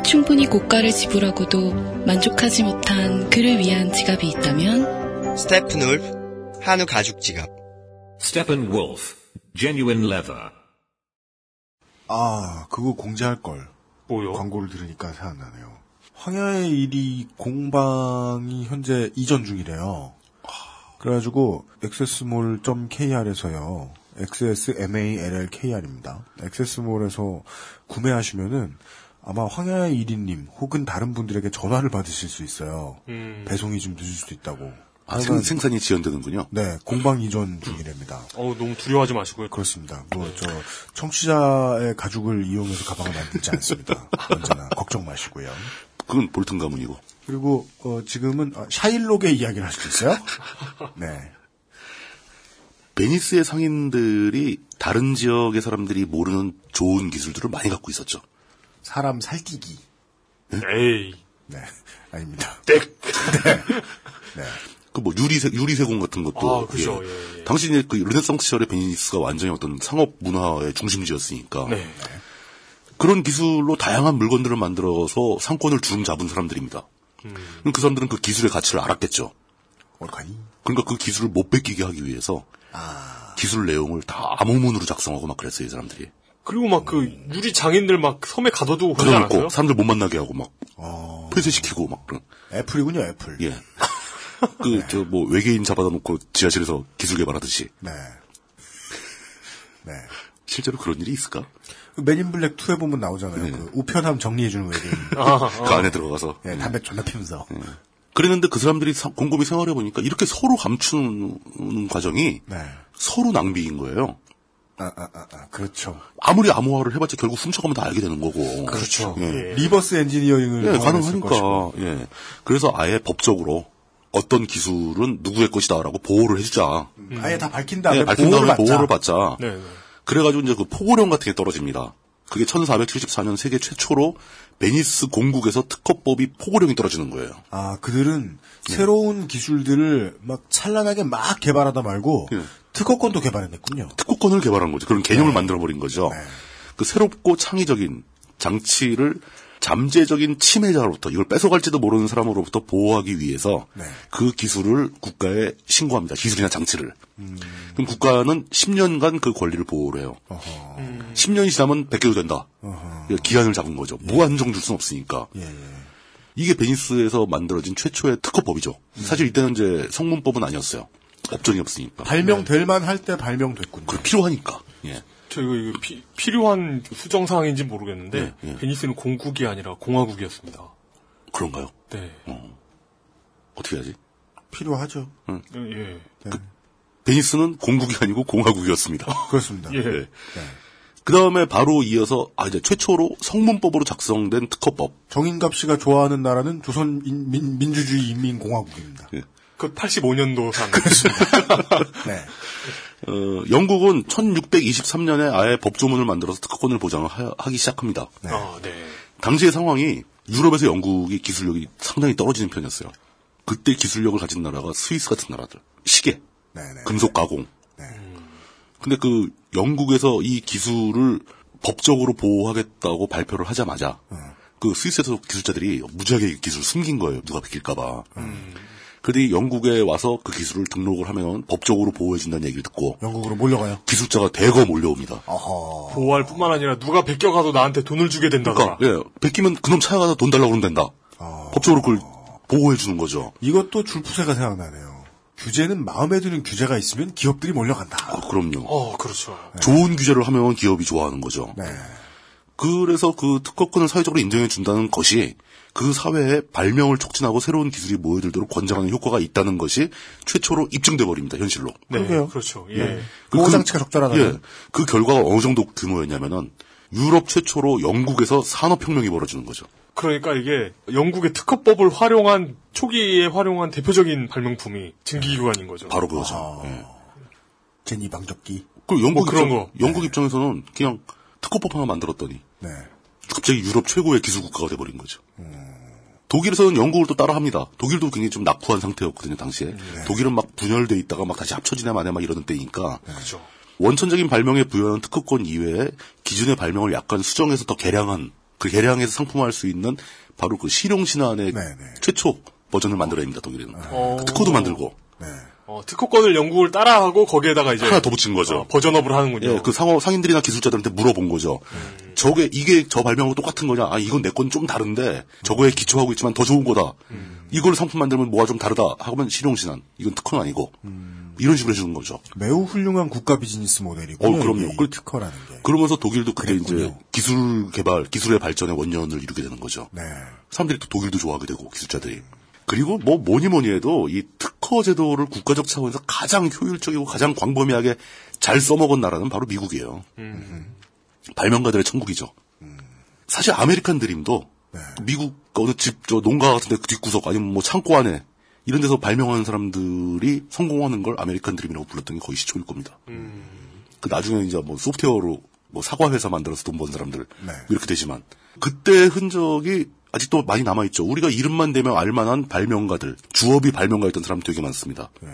충분히 고가를 지불하고도 만족하지 못한 그를 위한 지갑이 있다면? 스테픈 울프 한우 가죽 지갑. 스테픈 울프 Genuine Leather. 아, 그거 공지할 걸. 뭐요? 광고를 들으니까 생각나네요. 황야의 일이 공방이 현재 이전 중이래요. 그래가지고 엑스에스몰 닷 케이알에서요. 엑스에스몰 닷 케이알입니다. 엑스에스몰에서 구매하시면은 아마 황야의 일인님 혹은 다른 분들에게 전화를 받으실 수 있어요. 음. 배송이 좀 늦을 수도 있다고. 아, 생, 생산이 지연되는군요. 네, 공방 이전 중이랍니다. 어우, 너무 두려워하지 마시고요. 그렇습니다. 뭐 저 청취자의 가죽을 이용해서 가방을 만들지 않습니다. 언제나 걱정 마시고요. 그건 볼튼 가문이고. 그리고 어, 지금은 아, 샤일록의 이야기를 할 수도 있어요. 네. 베니스의 상인들이 다른 지역의 사람들이 모르는 좋은 기술들을 많이 갖고 있었죠. 사람 살뛰기. 네? 에이. 네, 아닙니다. 땡. 네. 네. 그 뭐 유리 유리 세공 같은 것도. 아, 그죠. 예. 예. 당시 이제 그 르네상스 시절의 베니스가 완전히 어떤 상업 문화의 중심지였으니까. 네. 네. 그런 기술로 다양한 물건들을 만들어서 상권을 주름 잡은 사람들입니다. 음. 그 사람들은 그 기술의 가치를 알았겠죠. 오라카니. 그러니까 그 기술을 못 뺏기게 하기 위해서 아. 기술 내용을 다 암호문으로 작성하고 막 그랬어요, 이 사람들이. 그리고 막 그 음. 유리 장인들 막 섬에 가둬두고 그러지 않았어요? 사람들 못 만나게 하고 막 어... 폐쇄시키고 막 그런. 애플이군요, 애플. 예. 그 저 뭐 네. 외계인 잡아놓고 지하실에서 기술 개발하듯이. 네. 네. 실제로 그런 일이 있을까? 맨인블랙 투에 보면 나오잖아요. 네. 그 우편함 정리해주는 외계인. 아, 그 아. 안에 들어가서. 예, 담배 존나 피면서. 예. 그랬는데 그 사람들이 사, 곰곰이 생활해보니까 이렇게 서로 감추는 과정이 네. 서로 낭비인 거예요. 아, 아, 아, 아, 그렇죠. 아무리 암호화를 해봤자 결국 훔쳐가면 다 알게 되는 거고. 그렇죠. 예. 예. 리버스 엔지니어링을. 예, 가능하니까. 예. 그래서 아예 법적으로 어떤 기술은 누구의 것이다라고 보호를 해주자. 음. 아예 다 밝힌 다음에, 예, 밝힌 다음에 보호를 받자. 보호를 받자. 네, 네. 그래가지고 이제 그 포고령 같은 게 떨어집니다. 그게 천사백칠십사 년 세계 최초로 베니스 공국에서 특허법이 포고령이 떨어지는 거예요. 아, 그들은 네. 새로운 기술들을 막 찬란하게 막 개발하다 말고 네. 특허권도 개발해냈군요. 특허권을 개발한 거죠. 그런 개념을 네. 만들어버린 거죠. 네. 그 새롭고 창의적인 장치를 잠재적인 침해자로부터 이걸 뺏어갈지도 모르는 사람으로부터 보호하기 위해서 네. 그 기술을 국가에 신고합니다. 기술이나 장치를. 음. 그럼 국가는 십 년간 그 권리를 보호를 해요. 음. 십 년이 지나면 뺏겨도 된다. 어허. 기한을 잡은 거죠. 예. 무한정 줄 수는 없으니까. 예. 이게 베니스에서 만들어진 최초의 특허법이죠. 음. 사실 이때는 이제 성문법은 아니었어요. 업종이 없으니까. 발명될 만할 때 발명됐군요. 그 필요하니까. 예. 저 이거, 이거 피, 필요한 수정사항인지 모르겠는데 네, 네. 베니스는 공국이 아니라 공화국이었습니다. 그런가요? 네. 어. 어떻게 하지? 필요하죠. 응. 예. 네. 그, 베니스는 공국이 아니고 공화국이었습니다. 그렇습니다. 예. 네. 네. 그 다음에 바로 이어서 아 이제 최초로 성문법으로 작성된 특허법. 정인갑 씨가 좋아하는 나라는 조선 인, 민, 민주주의 인민공화국입니다. 네. 그 팔십오 년도상. 그렇습니다. 네. 어, 영국은 천육백이십삼 년에 아예 법조문을 만들어서 특허권을 보장을 하, 하기 시작합니다. 네. 아, 네. 당시의 상황이 유럽에서 영국이 기술력이 상당히 떨어지는 편이었어요. 그때 기술력을 가진 나라가 스위스 같은 나라들. 시계, 네, 네, 금속 가공. 네. 근데 그 영국에서 이 기술을 법적으로 보호하겠다고 발표를 하자마자 음. 그 스위스에서 기술자들이 무지하게 기술을 숨긴 거예요. 누가 베낄까 봐. 음. 그들이 영국에 와서 그 기술을 등록을 하면 법적으로 보호해준다는 얘기를 듣고 영국으로 몰려가요? 기술자가 대거 몰려옵니다. 어허. 보호할 뿐만 아니라 누가 뺏겨가도 나한테 돈을 주게 된다. 그러니까 예, 뺏기면 그놈 찾아가서 돈 달라고 그러면 된다. 어... 법적으로 그걸 보호해주는 거죠. 이것도 줄푸세가 생각나네요. 규제는 마음에 드는 규제가 있으면 기업들이 몰려간다. 아, 그럼요. 어, 그렇죠. 네. 좋은 규제를 하면 기업이 좋아하는 거죠. 네. 그래서 그 특허권을 사회적으로 인정해준다는 것이 그 사회에 발명을 촉진하고 새로운 기술이 모여들도록 권장하는 효과가 있다는 것이 최초로 입증돼버립니다, 현실로. 네, 그러게요. 그렇죠. 예. 네. 보호장치가 그, 적절하다. 예. 그 결과가 어느 정도 규모였냐면은 유럽 최초로 영국에서 산업혁명이 벌어지는 거죠. 그러니까 이게 영국의 특허법을 활용한, 초기에 활용한 대표적인 발명품이 증기기관인 거죠. 바로 그거죠. 아... 예. 제니 방적기. 그리고 영국 뭐 그런 입장, 거. 영국 네. 입장에서는 그냥 특허법 하나 만들었더니. 네. 갑자기 유럽 최고의 기술국가가 돼버린 거죠. 음. 독일에서는 영국을 또 따라합니다. 독일도 굉장히 좀 낙후한 상태였거든요, 당시에. 네. 독일은 막 분열돼 있다가 막 다시 합쳐지나 마냐 막 이러는 때니까. 네. 그렇죠. 원천적인 발명에 부여한 특허권 이외에 기존의 발명을 약간 수정해서 더 개량한, 그 개량해서 상품화할 수 있는 바로 그 실용신안의 네, 네. 최초 버전을 만들어냅니다, 독일은. 네. 그 특허도 만들고. 네. 어, 특허권을 영국을 따라하고 거기에다가 이제 하나 더 붙인 거죠. 어, 버전업을 하는군요. 예, 그 상업 상인들이나 기술자들한테 물어본 거죠. 음. 저게 이게 저 발명하고 똑같은 거냐? 아, 이건 내 건 좀 다른데 저거에 기초하고 있지만 더 좋은 거다. 음. 이걸 상품 만들면 뭐가 좀 다르다. 하면 실용신안. 이건 특허는 아니고 음. 이런 식으로 해주는 거죠. 매우 훌륭한 국가 비즈니스 모델이고. 어, 그럼요. 그 특허라는 게. 그러면서 독일도 그게 이제 기술 개발, 기술의 발전의 원년을 이루게 되는 거죠. 네. 사람들이 또 독일도 좋아하게 되고 기술자들이. 그리고 뭐 뭐니 뭐니 해도 이 특허 제도를 국가적 차원에서 가장 효율적이고 가장 광범위하게 잘 써먹은 나라는 바로 미국이에요. 음. 발명가들의 천국이죠. 음. 사실 아메리칸 드림도 네. 미국 어느 집 저 농가 같은 데 그 뒷구석 아니면 뭐 창고 안에 이런 데서 발명하는 사람들이 성공하는 걸 아메리칸 드림이라고 불렀던 게 거의 시초일 겁니다. 음. 그 나중에 이제 뭐 소프트웨어로 뭐 사과 회사 만들어서 돈 번 사람들 네. 이렇게 되지만 그때 흔적이 아직도 많이 남아있죠. 우리가 이름만 대면 알만한 발명가들, 주업이 발명가였던 사람 되게 많습니다. 네.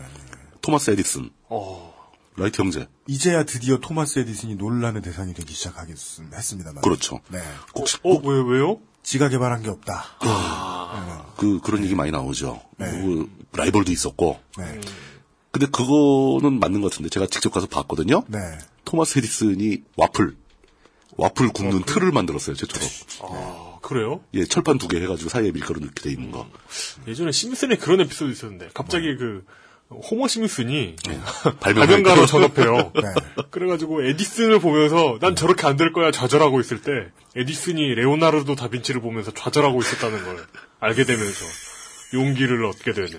토마스 에디슨, 어... 라이트 형제. 이제야 드디어 토마스 에디슨이 논란의 대상이 되기 시작하겠습니다만. 그렇죠. 네. 꼭, 어, 어, 왜, 왜요? 지가 개발한 게 없다. 아... 아. 그, 그런 얘기 많이 나오죠. 네. 그, 라이벌도 있었고. 네. 근데 그거는 맞는 것 같은데, 제가 직접 가서 봤거든요. 네. 토마스 에디슨이 와플, 와플 굽는 어, 그... 틀을 만들었어요, 최초로. 아, 그래요? 예, 철판 두 개 해가지고 사이에 밀가루 넣게 돼 있는 거. 예전에 심슨에 그런 에피소드 있었는데, 갑자기 네. 그, 호머 심슨이 네. 발명가로 전업해요. 네. 그래가지고 에디슨을 보면서 난 저렇게 안 될 거야 좌절하고 있을 때 에디슨이 레오나르도 다빈치를 보면서 좌절하고 있었다는 걸 알게 되면서 용기를 얻게 되는.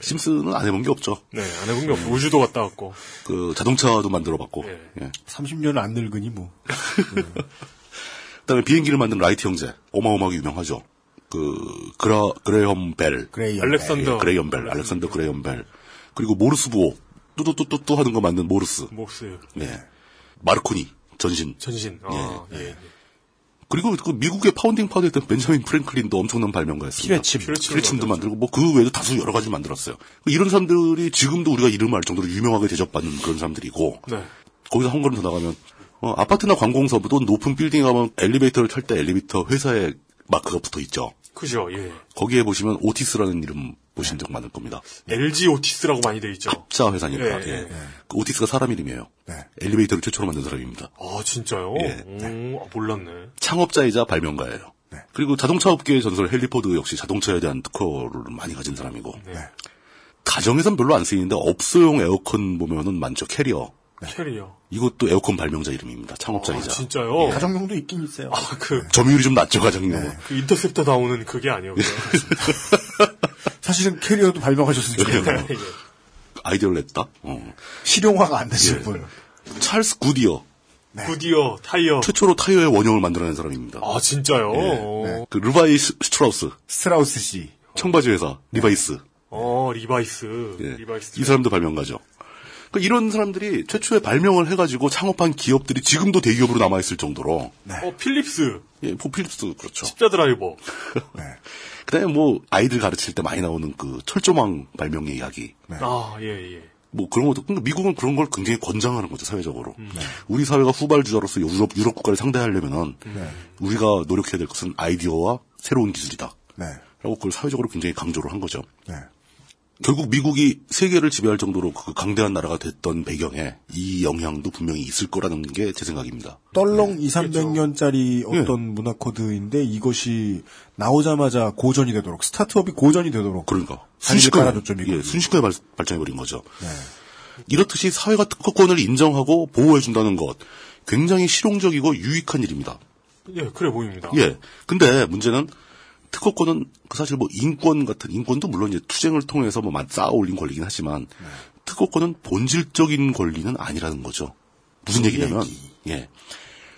심슨은 안 해본 게 없죠. 네, 안 해본 게 없고 네. 우주도 갔다 왔고 그 자동차도 만들어봤고 네. 예. 삼십 년 안 늙으니 뭐. 네. 그다음에 비행기를 만든 라이트 형제 어마어마하게 유명하죠. 그, 그라, 그레이엄 벨. 그레이엄 알렉산더. 예, 그레이엄 벨. 알렉산더 그레이엄 벨. 그리고 모르스 부호. 뚜뚜뚜뚜뚜 하는 거 맞는 모르스. 모르스. 예. 마르코니. 전신. 전신. 예. 아, 예. 예. 그리고 그 미국의 파운딩 파드였던 벤자민 프랭클린도 엄청난 발명가였습니다. 피레침. 피레침도 만들고 뭐 그 외에도 다수 여러 가지 만들었어요. 이런 사람들이 지금도 우리가 이름을 알 정도로 유명하게 대접받는 그런 사람들이고. 네. 거기서 한 걸음 더 나가면, 어, 아파트나 관공서, 또 높은 빌딩 가면 엘리베이터를 탈 때 엘리베이터 회사에 마크가 붙어 있죠. 그죠, 예. 거기에 보시면 오티스라는 이름 보신 적 많을 겁니다. 엘지 오티스라고 많이 돼 있죠. 합자 회사니까. 예. 예. 예. 그 오티스가 사람 이름이에요. 네. 엘리베이터를 최초로 만든 사람입니다. 아, 진짜요? 예. 오, 네. 아, 몰랐네. 창업자이자 발명가예요. 네. 그리고 자동차 업계의 전설 헨리 포드 역시 자동차에 대한 특허를 많이 가진 사람이고. 네. 가정에선 별로 안 쓰이는데 업소용 에어컨 보면은 많죠. 캐리어. 네. 캐리어. 이것도 에어컨 발명자 이름입니다. 창업자이자. 아, 진짜요? 예. 가정용도 있긴 있어요. 아, 그. 점유율이 좀 낮죠, 가정용은. 네. 그 인터셉터 나오는 그게 아니었고요. 사실은 캐리어도 발명하셨으니까. 예. 아이디어를 냈다? 어. 실용화가 안 되신 예. 분. 찰스 구디어. 네. 구디어, 타이어. 최초로 타이어의 원형을 만들어낸 사람입니다. 아, 진짜요? 예. 네. 그, 루바이 스트라우스. 스트라우스 씨. 청바지 회사. 어. 리바이스. 어, 리바이스. 예. 리바이스. 이 사람도 발명가죠. 그 이런 사람들이 최초에 발명을 해가지고 창업한 기업들이 지금도 대기업으로 남아있을 정도로. 네. 어, 필립스. 예, 뭐 필립스 그렇죠. 십자 드라이버. 네. 그다음에 뭐 아이들 가르칠 때 많이 나오는 그 철조망 발명의 이야기. 네. 아, 예, 예. 뭐 그런 것도 미국은 그런 걸 굉장히 권장하는 거죠 사회적으로. 음. 네. 우리 사회가 후발주자로서 유럽 유럽 국가를 상대하려면은 네. 우리가 노력해야 될 것은 아이디어와 새로운 기술이다. 네. 라고 그걸 사회적으로 굉장히 강조를 한 거죠. 네. 결국 미국이 세계를 지배할 정도로 그 강대한 나라가 됐던 배경에 이 영향도 분명히 있을 거라는 게 제 생각입니다. 떨렁 네. 이삼백 년짜리 그렇죠. 어떤 네. 문화 코드인데 이것이 나오자마자 고전이 되도록 스타트업이 고전이 되도록 그러니까 순식간에 예, 순식간에 발, 발전해버린 거죠. 네. 이렇듯이 사회가 특허권을 인정하고 보호해준다는 것 굉장히 실용적이고 유익한 일입니다. 예, 그래 보입니다. 예, 근데 문제는 특허권은 그 사실 뭐 인권 같은 인권도 물론 이제 투쟁을 통해서 뭐 쌓아 올린 권리긴 하지만 네. 특허권은 본질적인 권리는 아니라는 거죠. 무슨 얘기냐면 예.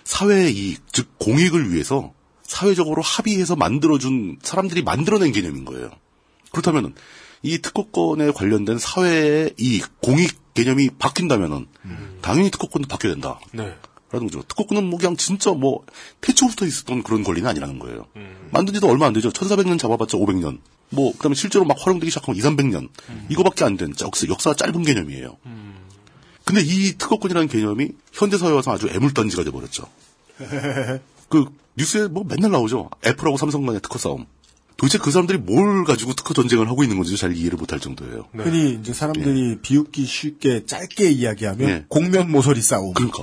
사회의 이익, 즉 공익을 위해서 사회적으로 합의해서 만들어준 사람들이 만들어낸 개념인 거예요. 그렇다면 이 특허권에 관련된 사회의 이익, 공익 개념이 바뀐다면 음. 당연히 특허권도 바뀌어야 된다. 네. 라는 거죠. 특허권은 뭐 그냥 진짜 뭐 태초부터 있었던 그런 권리는 아니라는 거예요. 음. 만든 지도 얼마 안 되죠. 천사백 년 잡아봤자 오백 년. 뭐 그다음에 실제로 막 활용되기 시작하면 이삼백 년. 음. 이거밖에 안 된 역사 짧은 개념이에요. 음. 근데 이 특허권이라는 개념이 현대사회에 와서 아주 애물단지가 돼버렸죠. 그 뉴스에 뭐 맨날 나오죠. 애플하고 삼성 간의 특허 싸움. 도대체 그 사람들이 뭘 가지고 특허 전쟁을 하고 있는 건지 잘 이해를 못할 정도예요. 네. 흔히 이제 사람들이 예. 비웃기 쉽게 짧게 이야기하면 예. 공면 모서리 싸움. 그러니까.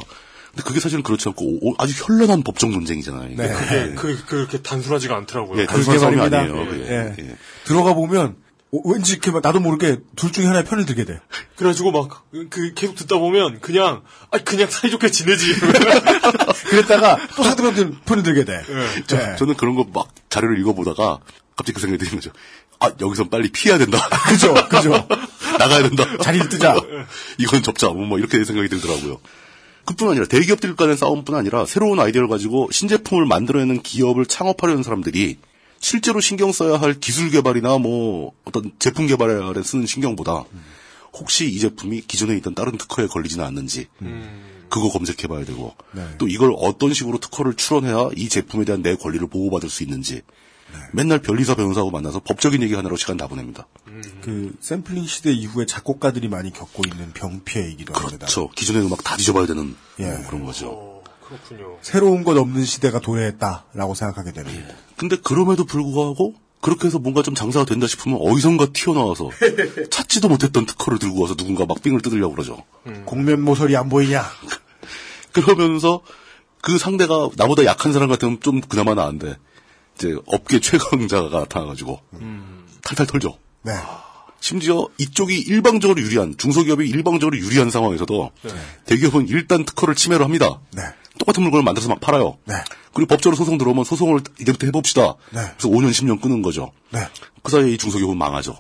근데 그게 사실은 그렇지 않고 아주 현란한 법적 논쟁이잖아요. 이게. 네, 네. 그, 그 그렇게 단순하지가 않더라고요. 예, 단순한 싸움이 아니에요. 예. 예. 예. 예. 들어가 보면 어, 왠지 이렇게 막 나도 모르게 둘 중에 하나의 편을 들게 돼. 그래가지고 막 그 계속 듣다 보면 그냥 아 그냥 사이좋게 지내지. 그랬다가 또 상대편 편을 들게 돼. 예. 저, 예. 저는 그런 거 막 자료를 읽어보다가 갑자기 그 생각이 드는 거죠. 아 여기선 빨리 피해야 된다. 그죠, 그죠. 나가야 된다. 자리를 뜨자. 이건 접자. 뭐, 뭐 이렇게 생각이 들더라고요. 그뿐 아니라 대기업들 간의 싸움뿐 아니라 새로운 아이디어를 가지고 신제품을 만들어내는 기업을 창업하려는 사람들이 실제로 신경 써야 할 기술 개발이나 뭐 어떤 제품 개발에 쓰는 신경보다 혹시 이 제품이 기존에 있던 다른 특허에 걸리지는 않는지 음. 그거 검색해봐야 되고 네. 또 이걸 어떤 식으로 특허를 출원해야 이 제품에 대한 내 권리를 보호받을 수 있는지 네. 맨날 변리사 변호사하고 만나서 법적인 얘기 하나로 시간 다 보냅니다. 그 샘플링 시대 이후에 작곡가들이 많이 겪고 있는 병폐이기도 그렇죠. 합니다. 그렇죠. 기존의 음악 다 뒤져봐야 되는 예. 그런 거죠. 어, 그렇군요. 새로운 것 없는 시대가 도래했다라고 생각하게 됩니다. 예. 근데 그럼에도 불구하고 그렇게 해서 뭔가 좀 장사가 된다 싶으면 어디선가 튀어나와서 찾지도 못했던 특허를 들고 와서 누군가 막 삥을 뜯으려고 그러죠. 음. 공면 모서리 안 보이냐. 그러면서 그 상대가 나보다 약한 사람 같으면 좀 그나마 나은데 이제 업계 최강자가 나타나가지고 음. 탈탈 털죠. 네. 심지어 이쪽이 일방적으로 유리한 중소기업이 일방적으로 유리한 상황에서도 네. 대기업은 일단 특허를 침해를 합니다. 네. 똑같은 물건을 만들어서 막 팔아요. 네. 그리고 법적으로 소송 들어오면 소송을 이제부터 해봅시다. 네. 그래서 오 년 십 년 끄는 거죠. 네. 그 사이에 이 중소기업은 망하죠.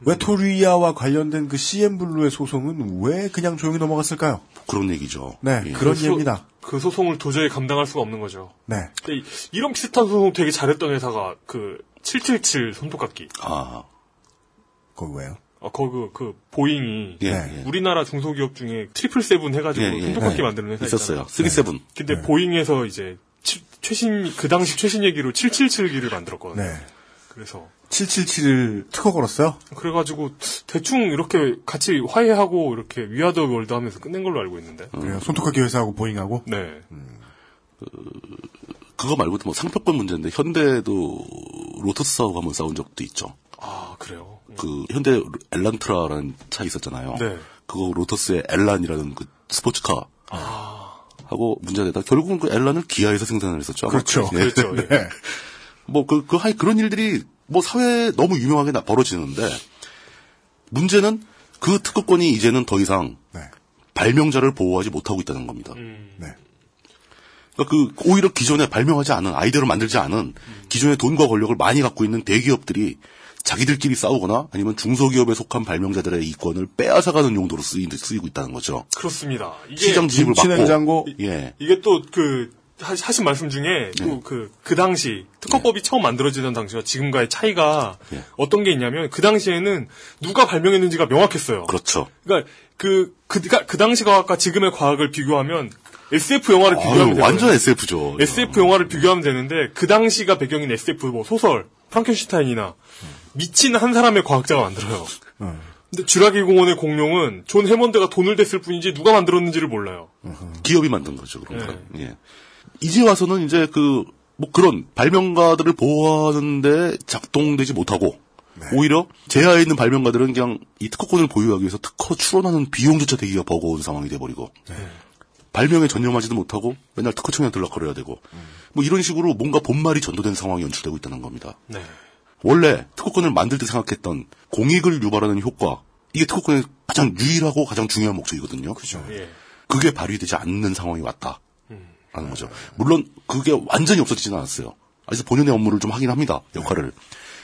웨토리아와 관련된 그 씨엠블루의 소송은 왜 그냥 조용히 넘어갔을까요? 그런 얘기죠. 네, 예. 그런 그 소, 얘기입니다. 그 소송을 도저히 감당할 수가 없는 거죠. 네. 근데 이런 비슷한 소송 되게 잘했던 회사가 그 칠칠칠 손톱깎이. 아, 그거 왜요? 아, 거그 그 보잉이 예, 예. 우리나라 중소기업 중에 트리플 세븐 해가지고 예, 예. 손톱깎이 예. 만드는 회사 있었어요. 삼십칠. 네. 근데 네. 보잉에서 이제 치, 최신 그 당시 최신 얘기로 칠칠칠기를 만들었거든요. 네. 그래서 칠칠칠을 특허 걸었어요. 그래가지고 대충 이렇게 같이 화해하고 이렇게 위아더 월드 하면서 끝낸 걸로 알고 있는데. 음. 그래요. 손톱깎이 회사하고 보잉하고. 네. 음. 그, 그거 말고도 뭐 상표권 문제인데 현대도 로터스하고 한번 싸운 적도 있죠. 아, 그래요. 그 현대 엘란트라라는 차 있었잖아요. 네. 그거 로터스의 엘란이라는 그 스포츠카 아. 하고 문제되다 결국은 그 엘란을 기아에서 생산을 했었죠. 그렇죠. 네. 그렇죠. 네. 네. 뭐 그 그 하여 그런 일들이 뭐 사회에 너무 유명하게 나 벌어지는데 문제는 그 특허권이 이제는 더 이상 네. 발명자를 보호하지 못하고 있다는 겁니다. 음. 네. 그러니까 그 오히려 기존에 발명하지 않은 아이디어를 만들지 않은 음. 기존의 돈과 권력을 많이 갖고 있는 대기업들이 자기들끼리 싸우거나 아니면 중소기업에 속한 발명자들의 이권을 빼앗아가는 용도로 쓰이, 쓰이고 있다는 거죠. 그렇습니다. 이게 시장 진입을 막고. 이, 예. 이게 또 그 하신 말씀 중에 또 예. 그, 그 당시 특허법이 예. 처음 만들어지던 당시와 지금과의 차이가 예. 어떤 게 있냐면 그 당시에는 누가 발명했는지가 명확했어요. 그렇죠. 그러니까 그, 그, 그 당시 과학과 지금의 과학을 비교하면 에스에프 영화를 아유, 비교하면 되거든요. 완전 에스에프죠. 에스에프 영화를 비교하면 되는데 그 당시가 배경인 에스에프 뭐 소설, 프랑켄슈타인이나 미친 한 사람의 과학자가 만들어요. 음. 근데 쥬라기 공원의 공룡은 존 해먼드가 돈을 댔을 뿐이지 누가 만들었는지를 몰라요. 으흠. 기업이 만든 거죠, 그런 거. 네. 예. 이제 와서는 이제 그 뭐 그런 발명가들을 보호하는데 작동되지 못하고 네. 오히려 제하에 있는 발명가들은 그냥 이 특허권을 보유하기 위해서 특허 출원하는 비용조차 대기가 버거운 상황이 돼버리고. 네. 발명에 전념하지도 못하고 맨날 특허청에 들락거려야 되고 음. 뭐 이런 식으로 뭔가 본말이 전도된 상황이 연출되고 있다는 겁니다. 네. 원래 특허권을 만들 때 생각했던 공익을 유발하는 효과 이게 특허권의 가장 유일하고 가장 중요한 목적이거든요. 그죠. 예. 그게 발휘되지 않는 상황이 왔다라는 음. 거죠. 물론 그게 완전히 없어지지는 않았어요. 아직 본연의 업무를 좀 하긴 합니다. 역할을. 네.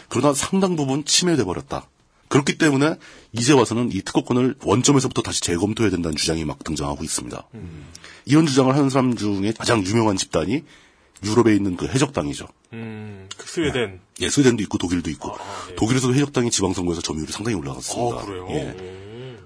그러나 상당 부분 침해돼 버렸다. 그렇기 때문에 이제 와서는 이 특허권을 원점에서부터 다시 재검토해야 된다는 주장이 막 등장하고 있습니다. 음. 이런 주장을 하는 사람 중에 가장 유명한 집단이 유럽에 있는 그 해적당이죠. 음, 그 스웨덴. 네. 예, 스웨덴도 있고 독일도 있고. 아, 네. 독일에서도 해적당이 지방선거에서 점유율이 상당히 올라갔습니다. 아, 그래요? 예. 음.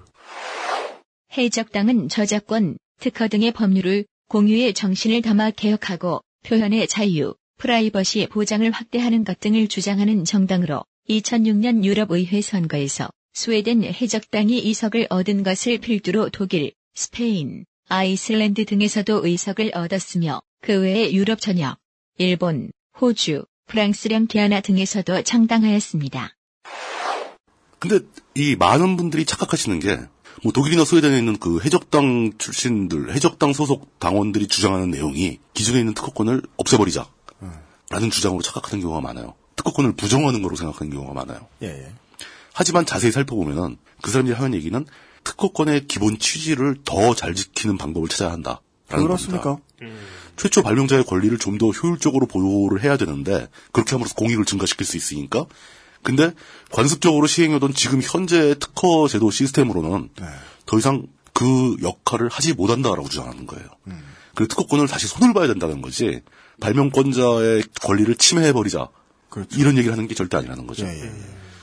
해적당은 저작권, 특허 등의 법률을 공유의 정신을 담아 개혁하고 표현의 자유, 프라이버시 보장을 확대하는 것 등을 주장하는 정당으로 이천육 년 유럽의회 선거에서 스웨덴 해적당이 의석을 얻은 것을 필두로 독일, 스페인, 아이슬란드 등에서도 의석을 얻었으며 그 외에 유럽 전역, 일본, 호주, 프랑스령 기아나 등에서도 창당하였습니다. 근데 이 많은 분들이 착각하시는 게 뭐 독일이나 스웨덴에 있는 그 해적당 출신들, 해적당 소속 당원들이 주장하는 내용이 기존에 있는 특허권을 없애버리자 라는 주장으로 착각하는 경우가 많아요. 특허권을 부정하는 거로 생각하는 경우가 많아요. 예, 예. 하지만 자세히 살펴보면은 그 사람들이 하는 얘기는 특허권의 기본 취지를 더 잘 지키는 방법을 찾아야 한다. 그렇습니까? 음. 최초 발명자의 권리를 좀 더 효율적으로 보호를 해야 되는데 그렇게 함으로써 공익을 증가시킬 수 있으니까. 근데 관습적으로 시행하던 지금 현재의 특허 제도 시스템으로는 네. 더 이상 그 역할을 하지 못한다라고 주장하는 거예요. 음. 그래서 특허권을 다시 손을 봐야 된다는 거지 발명권자의 권리를 침해해버리자. 그렇죠. 이런 얘기를 하는 게 절대 아니라는 거죠. 예, 예, 예.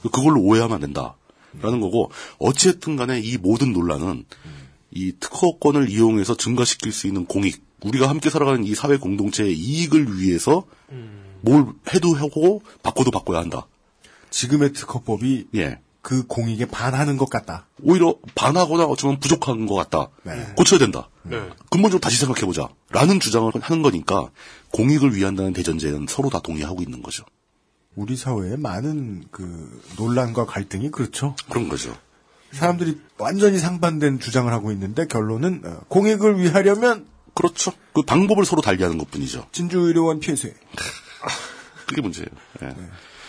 그걸로 오해하면 안 된다라는 거고 어찌됐든 간에 이 모든 논란은 음. 이 특허권을 이용해서 증가시킬 수 있는 공익 우리가 함께 살아가는 이 사회 공동체의 이익을 위해서 음. 뭘 해도 하고 바꿔도 바꿔야 한다. 지금의 특허법이 예. 그 공익에 반하는 것 같다. 오히려 반하거나 어쩌면 부족한 것 같다. 네. 고쳐야 된다. 네. 근본적으로 다시 생각해보자 라는 주장을 하는 거니까 공익을 위한다는 대전제는 서로 다 동의하고 있는 거죠. 우리 사회의 많은 그 논란과 갈등이 그렇죠. 그런 거죠. 사람들이 완전히 상반된 주장을 하고 있는데 결론은 공익을 위하려면 그렇죠. 그 방법을 서로 달리하는 것뿐이죠. 진주의료원 폐쇄. 그게 문제예요. 네. 네.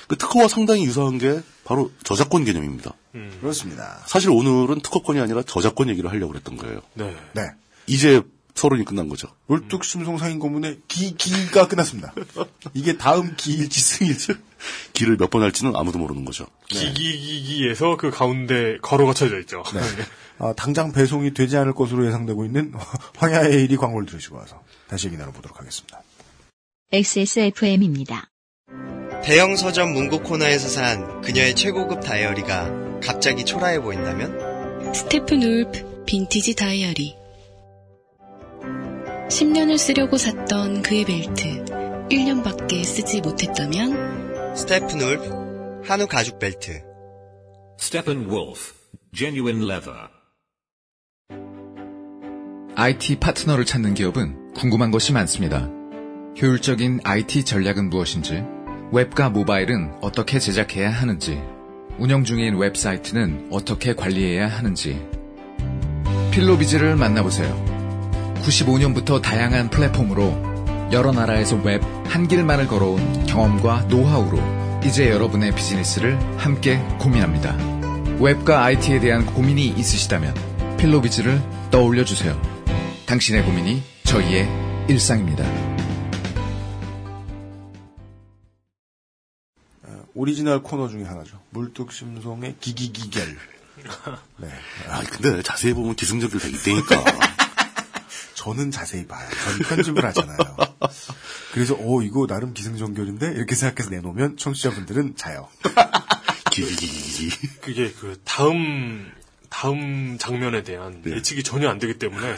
그 특허와 상당히 유사한 게 바로 저작권 개념입니다. 음. 그렇습니다. 사실 오늘은 특허권이 아니라 저작권 얘기를 하려고 그랬던 거예요. 네. 네. 이제 서론이 끝난 거죠. 월뚝심송상인고문의 기, 기가 끝났습니다. 이게 다음 기일지 승일지. 기를 몇 번 할지는 아무도 모르는 거죠. 네. 기기기기에서 그 가운데 가로가 쳐져 있죠. 네. 아, 당장 배송이 되지 않을 것으로 예상되고 있는 황야의 일이 광고를 들으시고 와서 다시 얘기 나눠보도록 하겠습니다. 엑스에스에프엠입니다. 대형 서점 문구 코너에서 산 그녀의 최고급 다이어리가 갑자기 초라해 보인다면? 스테픈 울프 빈티지 다이어리. 십 년을 쓰려고 샀던 그의 벨트, 일 년밖에 쓰지 못했다면? 스테픈 울프 한우 가죽 벨트. 스테픈 울프 Genuine Leather. 아이티 파트너를 찾는 기업은 궁금한 것이 많습니다. 효율적인 아이티 전략은 무엇인지, 웹과 모바일은 어떻게 제작해야 하는지, 운영 중인 웹사이트는 어떻게 관리해야 하는지. 필로비즈를 만나보세요. 구십오 년부터 다양한 플랫폼으로 여러 나라에서 웹 한 길만을 걸어온 경험과 노하우로 이제 여러분의 비즈니스를 함께 고민합니다. 웹과 아이티에 대한 고민이 있으시다면 필로비즈를 떠올려주세요. 당신의 고민이 저희의 일상입니다. 오리지널 코너 중에 하나죠. 물뚝심송의 기기기결. 네. 아, 근데 자세히 보면 기승전결 되게 되니까. 저는 자세히 봐요. 저는 편집을 하잖아요. 그래서 오 이거 나름 기승전결인데 이렇게 생각해서 내놓으면 청취자분들은 자요. 기기기기기. 그게 그 다음 다음 장면에 대한 네. 예측이 전혀 안 되기 때문에.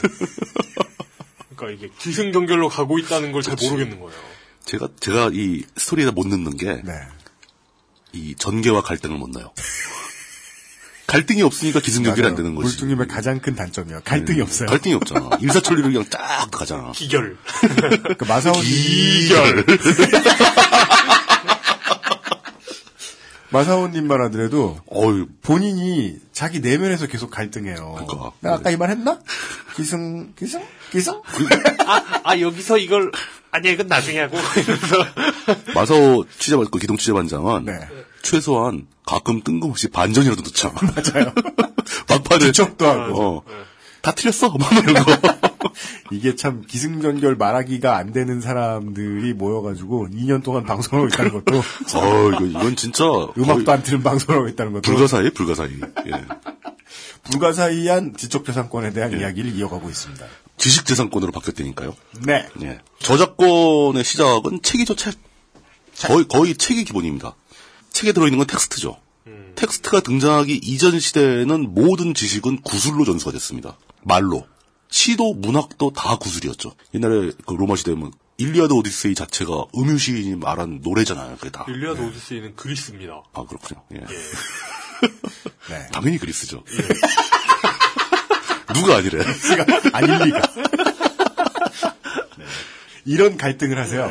그러니까 이게 기승전결로 가고 있다는 걸 잘 모르겠는 거예요. 제가 제가 이 스토리에다 못 넣는 게. 네. 이 전개와 갈등을 못 넣어요. 갈등이 없으니까 기승전결이 안 되는 거지. 물뚱님의 가장 큰 단점이요. 갈등이 네. 없어요. 갈등이 없잖아. 일사천리로 그냥 쫙 가잖아. 기결. 그러니까 마사오님. 기결. 마사오님만 하더라도 어이. 본인이 자기 내면에서 계속 갈등해요. 그러니까. 나 아까 네. 이 말 했나? 기승 기승 기승? 아, 아 여기서 이걸 아니야 이건 나중에 하고. 마사오 취재반, 그 기동 취재반장은 네. 최소한 가끔 뜬금없이 반전이라도 넣자. 맞아요. 막판에 추적도 하고 어, 네. 다 틀렸어. 막 이런 거. 이게 참 기승전결 말하기가 안 되는 사람들이 모여가지고 이 년 동안 방송하고 있다는 것도. 어, 이거 이건 진짜 음악도 안 틀은 방송하고 있다는 것도. 불가사의, 불가사의. 예. 불가사의한 지적재산권에 대한 예. 이야기를 이어가고 있습니다. 지식재산권으로 바뀌었다니까요. 네. 예. 저작권의 시작은 책이죠, 책. 책. 거의, 거의 책이 기본입니다. 책에 들어있는 건 텍스트죠. 음. 텍스트가 등장하기 이전 시대에는 모든 지식은 구술로 전수가 됐습니다. 말로. 시도, 문학도 다 구술이었죠. 옛날에 그 로마 시대면 일리아드 오디세이 자체가 음유시인이 말한 노래잖아요. 그게 다. 일리아드 네. 오디세이는 그리스입니다. 아, 그렇군요. 예. 예. 네. 당연히 그리스죠. 예. 누가 아니래. 그리스가 아닐 리가. 네. 이런 갈등을 하세요.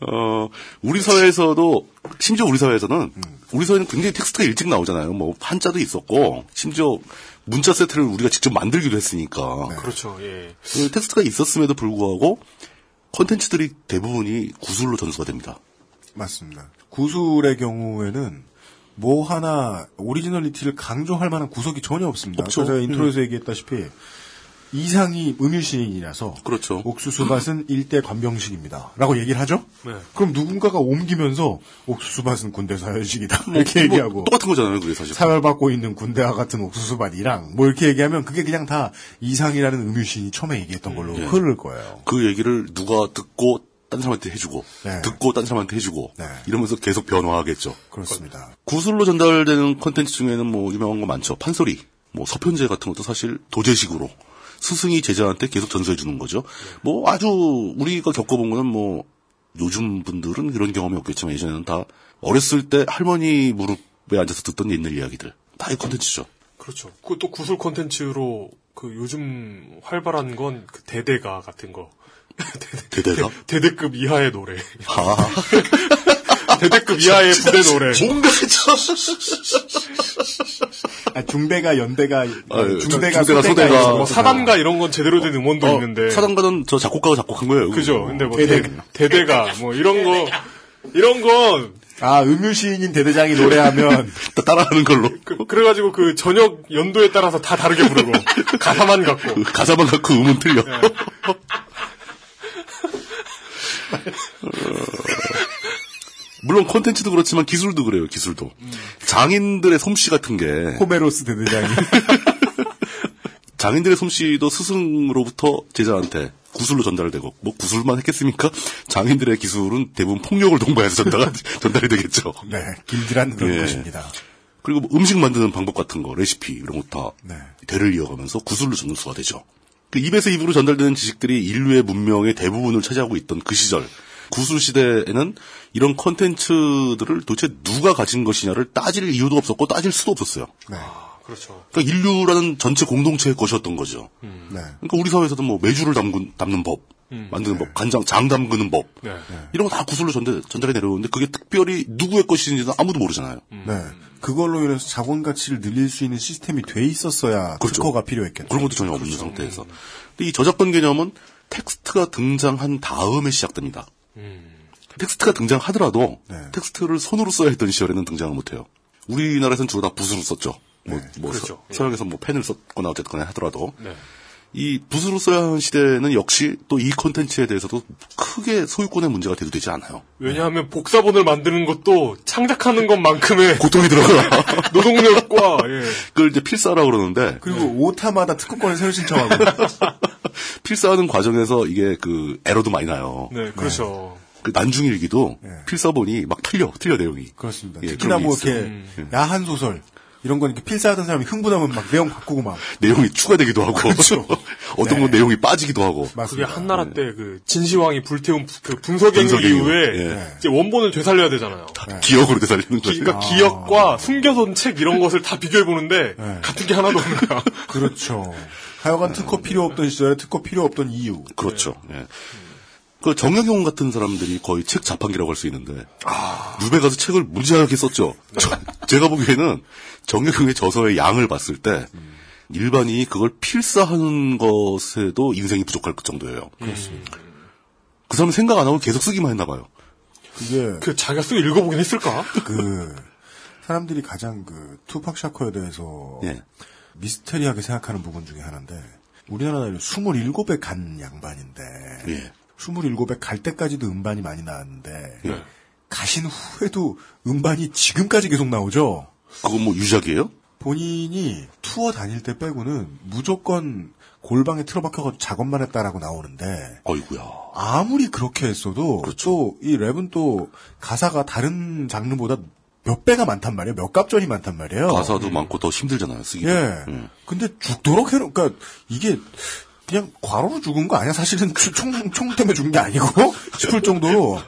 어, 우리 사회에서도, 심지어 우리 사회에서는, 음. 우리 사회는 굉장히 텍스트가 일찍 나오잖아요. 뭐, 한자도 있었고, 심지어 문자 세트를 우리가 직접 만들기도 했으니까. 네. 그렇죠, 예. 텍스트가 있었음에도 불구하고, 콘텐츠들이 대부분이 구술로 전수가 됩니다. 맞습니다. 구술의 경우에는, 뭐 하나, 오리지널리티를 강조할 만한 구석이 전혀 없습니다. 그렇죠. 제가 인트로에서 음. 얘기했다시피, 이상이 음유시인이라서 그렇죠. 옥수수 밭은 일대 관병식입니다. 라고 얘기를 하죠. 네. 그럼 누군가가 옮기면서 옥수수 밭은 군대 사열식이다. 뭐, 이렇게 얘기하고 뭐, 똑같은 거잖아요. 그게 사실. 사열받고 있는 군대와 같은 옥수수 밭이랑 뭐 이렇게 얘기하면 그게 그냥 다 이상이라는 음유시인이 처음에 얘기했던 걸로 네. 흐를 거예요. 그 얘기를 누가 듣고 딴 사람한테 해주고 네. 듣고 딴 사람한테 해주고 네. 이러면서 계속 변화하겠죠. 그렇습니다. 구술로 전달되는 콘텐츠 중에는 뭐 유명한 거 많죠. 판소리, 뭐 서편제 같은 것도 사실 도제식으로 스승이 제자한테 계속 전수해 주는 거죠. 뭐 아주 우리가 겪어본 거는 뭐 요즘 분들은 그런 경험이 없겠지만 예전에는 다 어렸을 때 할머니 무릎에 앉아서 듣던 옛날 이야기들. 다 이 콘텐츠죠. 그렇죠. 그 또 구술 콘텐츠로 그 요즘 활발한 건 그 대대가 같은 거. 대대가? 대대급 이하의 노래. 아. 대대급 이하의 부대 노래. 뭔가 아, 중대가 연대가 아유, 중대가, 중대가 소대가 뭐 사단가 이런 건 제대로 된 음원도 어, 있는데 사단가는 저 작곡가가 작곡한 거예요. 그죠? 근데 뭐 대대, 대대가, 대대가 뭐 이런 거 이런 건 아 음유시인인 대대장이 노래하면 따라하는 걸로 그, 그래가지고 그 저녁 연도에 따라서 다 다르게 부르고 가사만 갖고 가사만 갖고 음은 틀려. 네. 물론 콘텐츠도 그렇지만 기술도 그래요. 기술도 음. 장인들의 솜씨 같은 게 호메로스 대대장이 장인들의 솜씨도 스승으로부터 제자한테 구술로 전달되고 뭐 구술만 했겠습니까? 장인들의 기술은 대부분 폭력을 동반해서 전달 전달이 되겠죠. 네, 길들한 그런 네. 것입니다. 그리고 뭐 음식 만드는 방법 같은 거, 레시피 이런 것도 다 네. 대를 이어가면서 구술로 전수가 되죠. 그 입에서 입으로 전달되는 지식들이 인류의 문명의 대부분을 차지하고 있던 그 시절. 구술시대에는 이런 콘텐츠들을 도대체 누가 가진 것이냐를 따질 이유도 없었고 따질 수도 없었어요. 네. 아, 그렇죠. 그러니까 인류라는 전체 공동체의 것이었던 거죠. 음. 네. 그러니까 우리 사회에서도 뭐 메주를 담근, 담는 법, 음. 만드는 네. 법, 간장, 장 담그는 법, 네. 네. 이런 거 다 구술로 전달, 전달이 내려오는데 그게 특별히 누구의 것인지는 아무도 모르잖아요. 음. 네. 그걸로 인해서 자본 가치를 늘릴 수 있는 시스템이 돼 있었어야 그렇죠. 특허가 필요했겠죠. 그런 것도 전혀 없는 그렇죠. 상태에서. 음. 근데 이 저작권 개념은 텍스트가 등장한 다음에 시작됩니다. 음. 텍스트가 등장하더라도 네. 텍스트를 손으로 써야 했던 시절에는 등장을 못해요. 우리나라에서는 주로 다 붓으로 썼죠. 네. 뭐 그렇죠. 서양에서 뭐 펜을 썼거나 어쨌거나 하더라도 네. 이 붓으로 써야 하는 시대는 역시 또 이 콘텐츠에 대해서도 크게 소유권의 문제가 대두되지 않아요. 왜냐하면 네. 복사본을 만드는 것도 창작하는 것만큼의 고통이 들어가요. 노동력과 예. 그걸 이제 필사라고 그러는데 그리고 네. 오타마다 특허권을 새로 신청하고 필사하는 과정에서 이게 그 에러도 많이 나요. 네, 그렇죠. 네. 그 난중일기도 네. 필사본이 막 틀려, 틀려 내용이. 그렇습니다. 예, 특히나 뭐 이렇게 음. 야한 소설. 이런 건 필사하던 사람이 흥분하면 막 내용 바꾸고 막 내용이 추가되기도 하고 그렇죠. 어떤 건 네. 내용이 빠지기도 하고 맞습니다. 그게 한나라 네. 때 그 진시황이 불태운 그 분서갱이 이후에 네. 이제 원본을 되살려야 되잖아요. 네. 기억으로 되살리는 거죠. 그러니까 아, 기억과 아, 숨겨둔 책 이런 것을 다 비교해 보는데 네. 같은 게 하나도 없는 거야. 그렇죠. 하여간 네. 특허 필요 없던 시절에 특허 필요 없던 이유. 그렇죠. 네. 네. 그 정약용 같은 사람들이 거의 책 자판기라고 할 수 있는데 아... 루베 가서 책을 무지하게 썼죠. 저, 제가 보기에는 정약용의 저서의 양을 봤을 때 음. 일반인이 그걸 필사하는 것에도 인생이 부족할 정도예요. 음. 그 사람은 생각 안 하고 계속 쓰기만 했나 봐요. 그게 그 자기가 쓰고 읽어보긴 했을까? 그 사람들이 가장 그 투팍 샤커에 대해서 예. 미스테리하게 생각하는 부분 중에 하나인데 우리나라 스물일곱에 간 양반인데 예. 스물일곱에 갈 때까지도 음반이 많이 나왔는데 네. 가신 후에도 음반이 지금까지 계속 나오죠. 그건 뭐 유작이에요? 본인이 투어 다닐 때 빼고는 무조건 골방에 틀어박혀서 작업만 했다라고 나오는데 어이구야. 아무리 그렇게 했어도 그렇죠. 또 이 랩은 또 가사가 다른 장르보다 몇 배가 많단 말이에요. 몇 갑절이 많단 말이에요. 가사도 음. 많고 더 힘들잖아요. 쓰기도. 예. 음. 근데 죽도록 해놓 그러니까 이게 그냥 과로로 죽은 거 아니야? 사실은 총, 총 때문에 죽은 게 아니고 싶을 정도로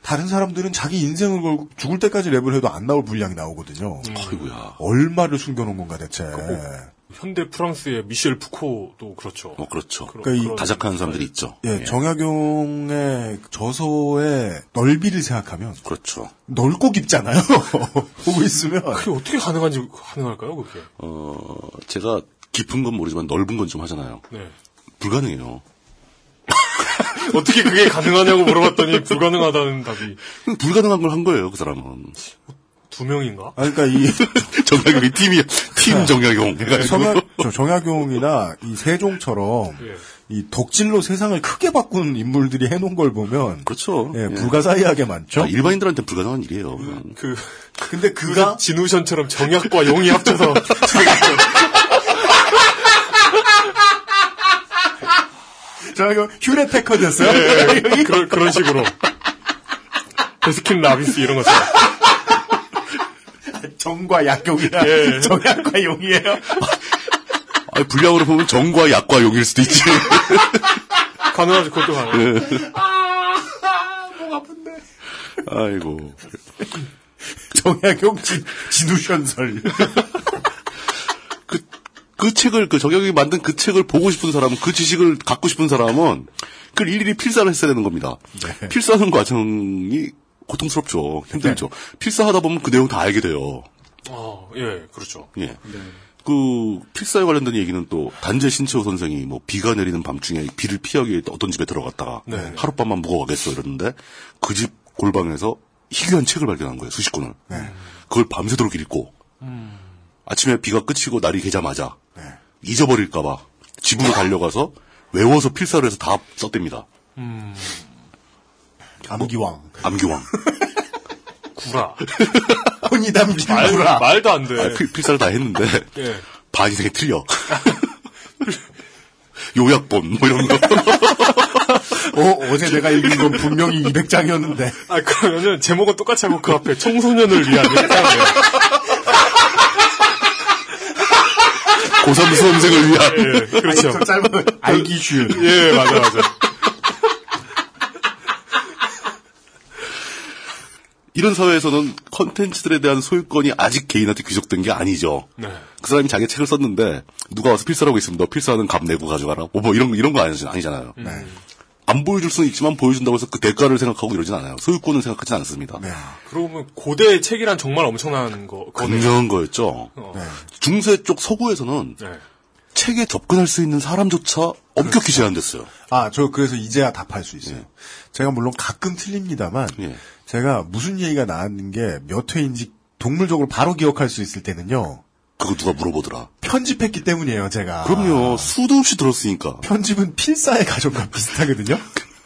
다른 사람들은 자기 인생을 걸고 죽을 때까지 랩을 해도 안 나올 분량이 나오거든요. 음. 아이고야. 얼마를 숨겨놓은 건가 대체. 그러니까 현대 프랑스의 미셸 푸코도 그렇죠. 어, 그렇죠. 그러니까 이 다작하는 사람들이 있죠. 예, 예. 정약용의 저서의 넓이를 생각하면 그렇죠. 넓고 깊잖아요. 보고 있으면. 그게 어떻게 가능한지 가능할까요, 그게? 어, 제가 깊은 건 모르지만 넓은 건 좀 하잖아요. 네. 불가능해요. 어떻게 그게 가능하냐고 물어봤더니 불가능하다는 답이. 불가능한 걸 한 거예요, 그 사람은. 두 명인가? 아, 그러니까 이 정약용이 팀이 팀 정약용. 정약, 정약용이나 이 세종처럼 예. 이 덕질로 세상을 크게 바꾼 인물들이 해놓은 걸 보면 그렇죠. 예, 불가사의하게 많죠. 아, 일반인들한테 불가능한 일이에요. 음, 그 근데 그가 진우션처럼 정약과 용이 합쳐서. 정약용 휴레테커 됐어요? 네, 네. 그런, 그런 식으로. 베스킨 라빈스 이런 거죠. 정과 약용이라 네. 정약과 용이에요? 아니, 분량으로 보면 정과 약과 용일 수도 있지. 가능하지, 그것도 가능해. 네. 아, 목 아픈데. 아이고. 정약용 진, 진우션설. 그 그 책을, 그 정약용이 만든 그 책을 보고 싶은 사람은, 그 지식을 갖고 싶은 사람은 그걸 일일이 필사를 했어야 되는 겁니다. 네. 필사하는 과정이 고통스럽죠. 힘들죠. 네. 필사하다 보면 그 내용 다 알게 돼요. 아, 예, 그렇죠. 예. 네. 그 필사에 관련된 얘기는 또 단재 신채호 선생이 뭐 비가 내리는 밤중에 비를 피하기 위해 어떤 집에 들어갔다가 네. 하룻밤만 묵어가겠어 이러는데 그 집 골방에서 희귀한 책을 발견한 거예요. 수십 권을. 네. 그걸 밤새도록 읽고 음. 아침에 비가 그치고 날이 개자마자 네. 잊어버릴까 봐 집으로 달려가서 외워서 필사를 해서 다 썼답니다. 음. 암기왕. 뭐, 암기왕. 구라. 혼이 담긴 구라. 말도 안 돼. 아, 필, 필사를 다 했는데 예. 반 이상이 틀려. 요약본 뭐 이런 거. 어, 어제 내가 읽은 건 분명히 이백 장이었는데. 아, 그러면은 제목은 똑같이 하고 그 앞에 청소년을 위한 일장이에요. 고삼 수험생을 위한. 예, 예, 그렇죠. 아니, 좀 짧은 알기 쉬운. 예, 맞아, 맞아. 이런 사회에서는 컨텐츠들에 대한 소유권이 아직 개인한테 귀속된 게 아니죠. 네. 그 사람이 자기 책을 썼는데 누가 와서 필사라고 있으면 너 필사하는 값 내고 가져가라. 뭐, 뭐 이런 이런 거 아니잖아요. 네. 안 보여줄 수는 있지만 보여준다고 해서 그 대가를 생각하고 이러진 않아요. 소유권은 생각하진 않습니다. 네. 그러고 보면 고대의 책이란 정말 엄청난 거. 굉장한 거였죠. 어. 네. 중세 쪽 서구에서는 네. 책에 접근할 수 있는 사람조차 엄격히 제한됐어요. 아, 저 그래서 이제야 답할 수 있어요. 네. 제가 물론 가끔 틀립니다만 네. 제가 무슨 얘기가 나왔는 게 몇 회인지 동물적으로 바로 기억할 수 있을 때는요. 그거 누가 물어보더라. 편집했기 때문이에요, 제가. 그럼요. 수도 없이 들었으니까. 편집은 필사의 과정과 비슷하거든요.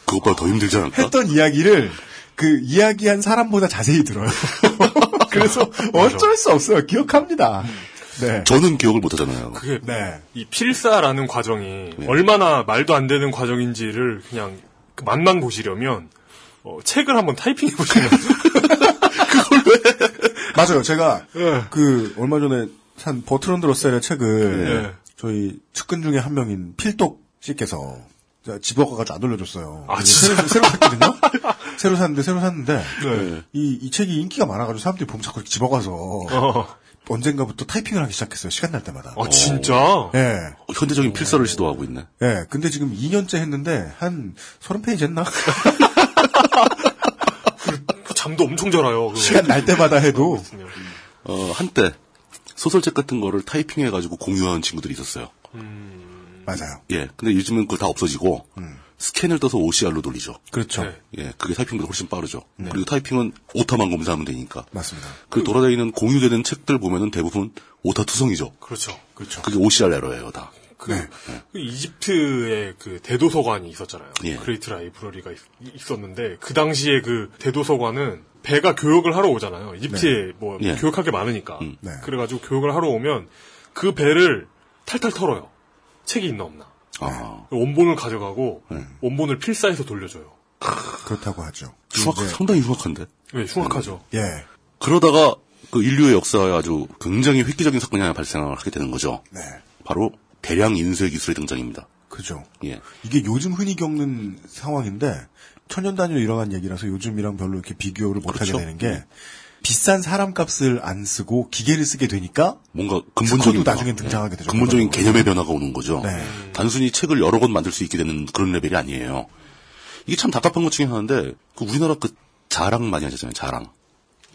그것보다 더 힘들지 않을까? 했던 이야기를 그 이야기한 사람보다 자세히 들어요. 그래서 어쩔 수 없어요. 기억합니다. 네. 저는 기억을 못하잖아요. 그게 네. 이 필사라는 과정이 네. 얼마나 말도 안 되는 과정인지를 그냥 맛만 보시려면 어, 책을 한번 타이핑해 보시면 그걸 왜? 맞아요. 제가 네. 그 얼마 전에 산 버트런드 러셀의 책을 네. 저희 측근 중에 한 명인 필독 씨께서 집어가가지고 안 돌려줬어요. 아, 진짜? 새로, 새로 샀거든요? 새로 샀는데, 새로 샀는데, 네. 이, 이 책이 인기가 많아가지고 사람들이 보면 자꾸 이렇게 집어가서 어. 언젠가부터 타이핑을 하기 시작했어요. 시간 날 때마다. 아, 진짜? 예. 네. 현대적인 필사를 어. 시도하고 있네. 예. 네. 근데 지금 이 년째 했는데, 한 삼십 페이지 했나? 잠도 엄청 잘 와요. 시간 날 때마다 해도. 어, 한때. 소설책 같은 거를 타이핑해가지고 공유하는 친구들이 있었어요. 음... 맞아요. 예. 근데 요즘은 그거 다 없어지고, 음. 스캔을 떠서 오씨알로 돌리죠. 그렇죠. 네. 예. 그게 타이핑보다 훨씬 빠르죠. 네. 그리고 타이핑은 오타만 검사하면 되니까. 맞습니다. 그 돌아다니는 공유되는 책들 보면은 대부분 오타투성이죠. 그렇죠. 그렇죠. 그게 오씨알 에러예요, 다. 그, 네. 그 이집트의 그 대도서관이 있었잖아요. 예. 그레이트 라이브러리가 있, 있었는데, 그 당시에 그 대도서관은 배가 교역을 하러 오잖아요. 이집트에 네. 뭐 예. 교역할 게 많으니까. 음. 네. 그래가지고 교역을 하러 오면 그 배를 탈탈 털어요. 책이 있나 없나. 아. 원본을 가져가고 네. 원본을 필사해서 돌려줘요. 그렇다고 하죠. 흉악, 네. 상당히 흉악한데. 네, 흉악하죠. 네. 예. 그러다가 그 인류의 역사에 아주 굉장히 획기적인 사건이 하나 발생하게 되는 거죠. 네. 바로 대량 인쇄 기술의 등장입니다. 그죠. 예. 이게 요즘 흔히 겪는 상황인데. 천년 단위로 일어난 얘기라서 요즘이랑 별로 이렇게 비교를 못하게 그렇죠? 되는 게 비싼 사람값을 안 쓰고 기계를 쓰게 되니까 뭔가 근본적인 나중에 등장하게 되죠. 근본적인 개념의 변화가 오는 거죠. 네. 단순히 책을 여러 권 만들 수 있게 되는 그런 레벨이 아니에요. 이게 참 답답한 것 중에 하나인데 그 우리나라 그 자랑 많이 하셨잖아요. 자랑.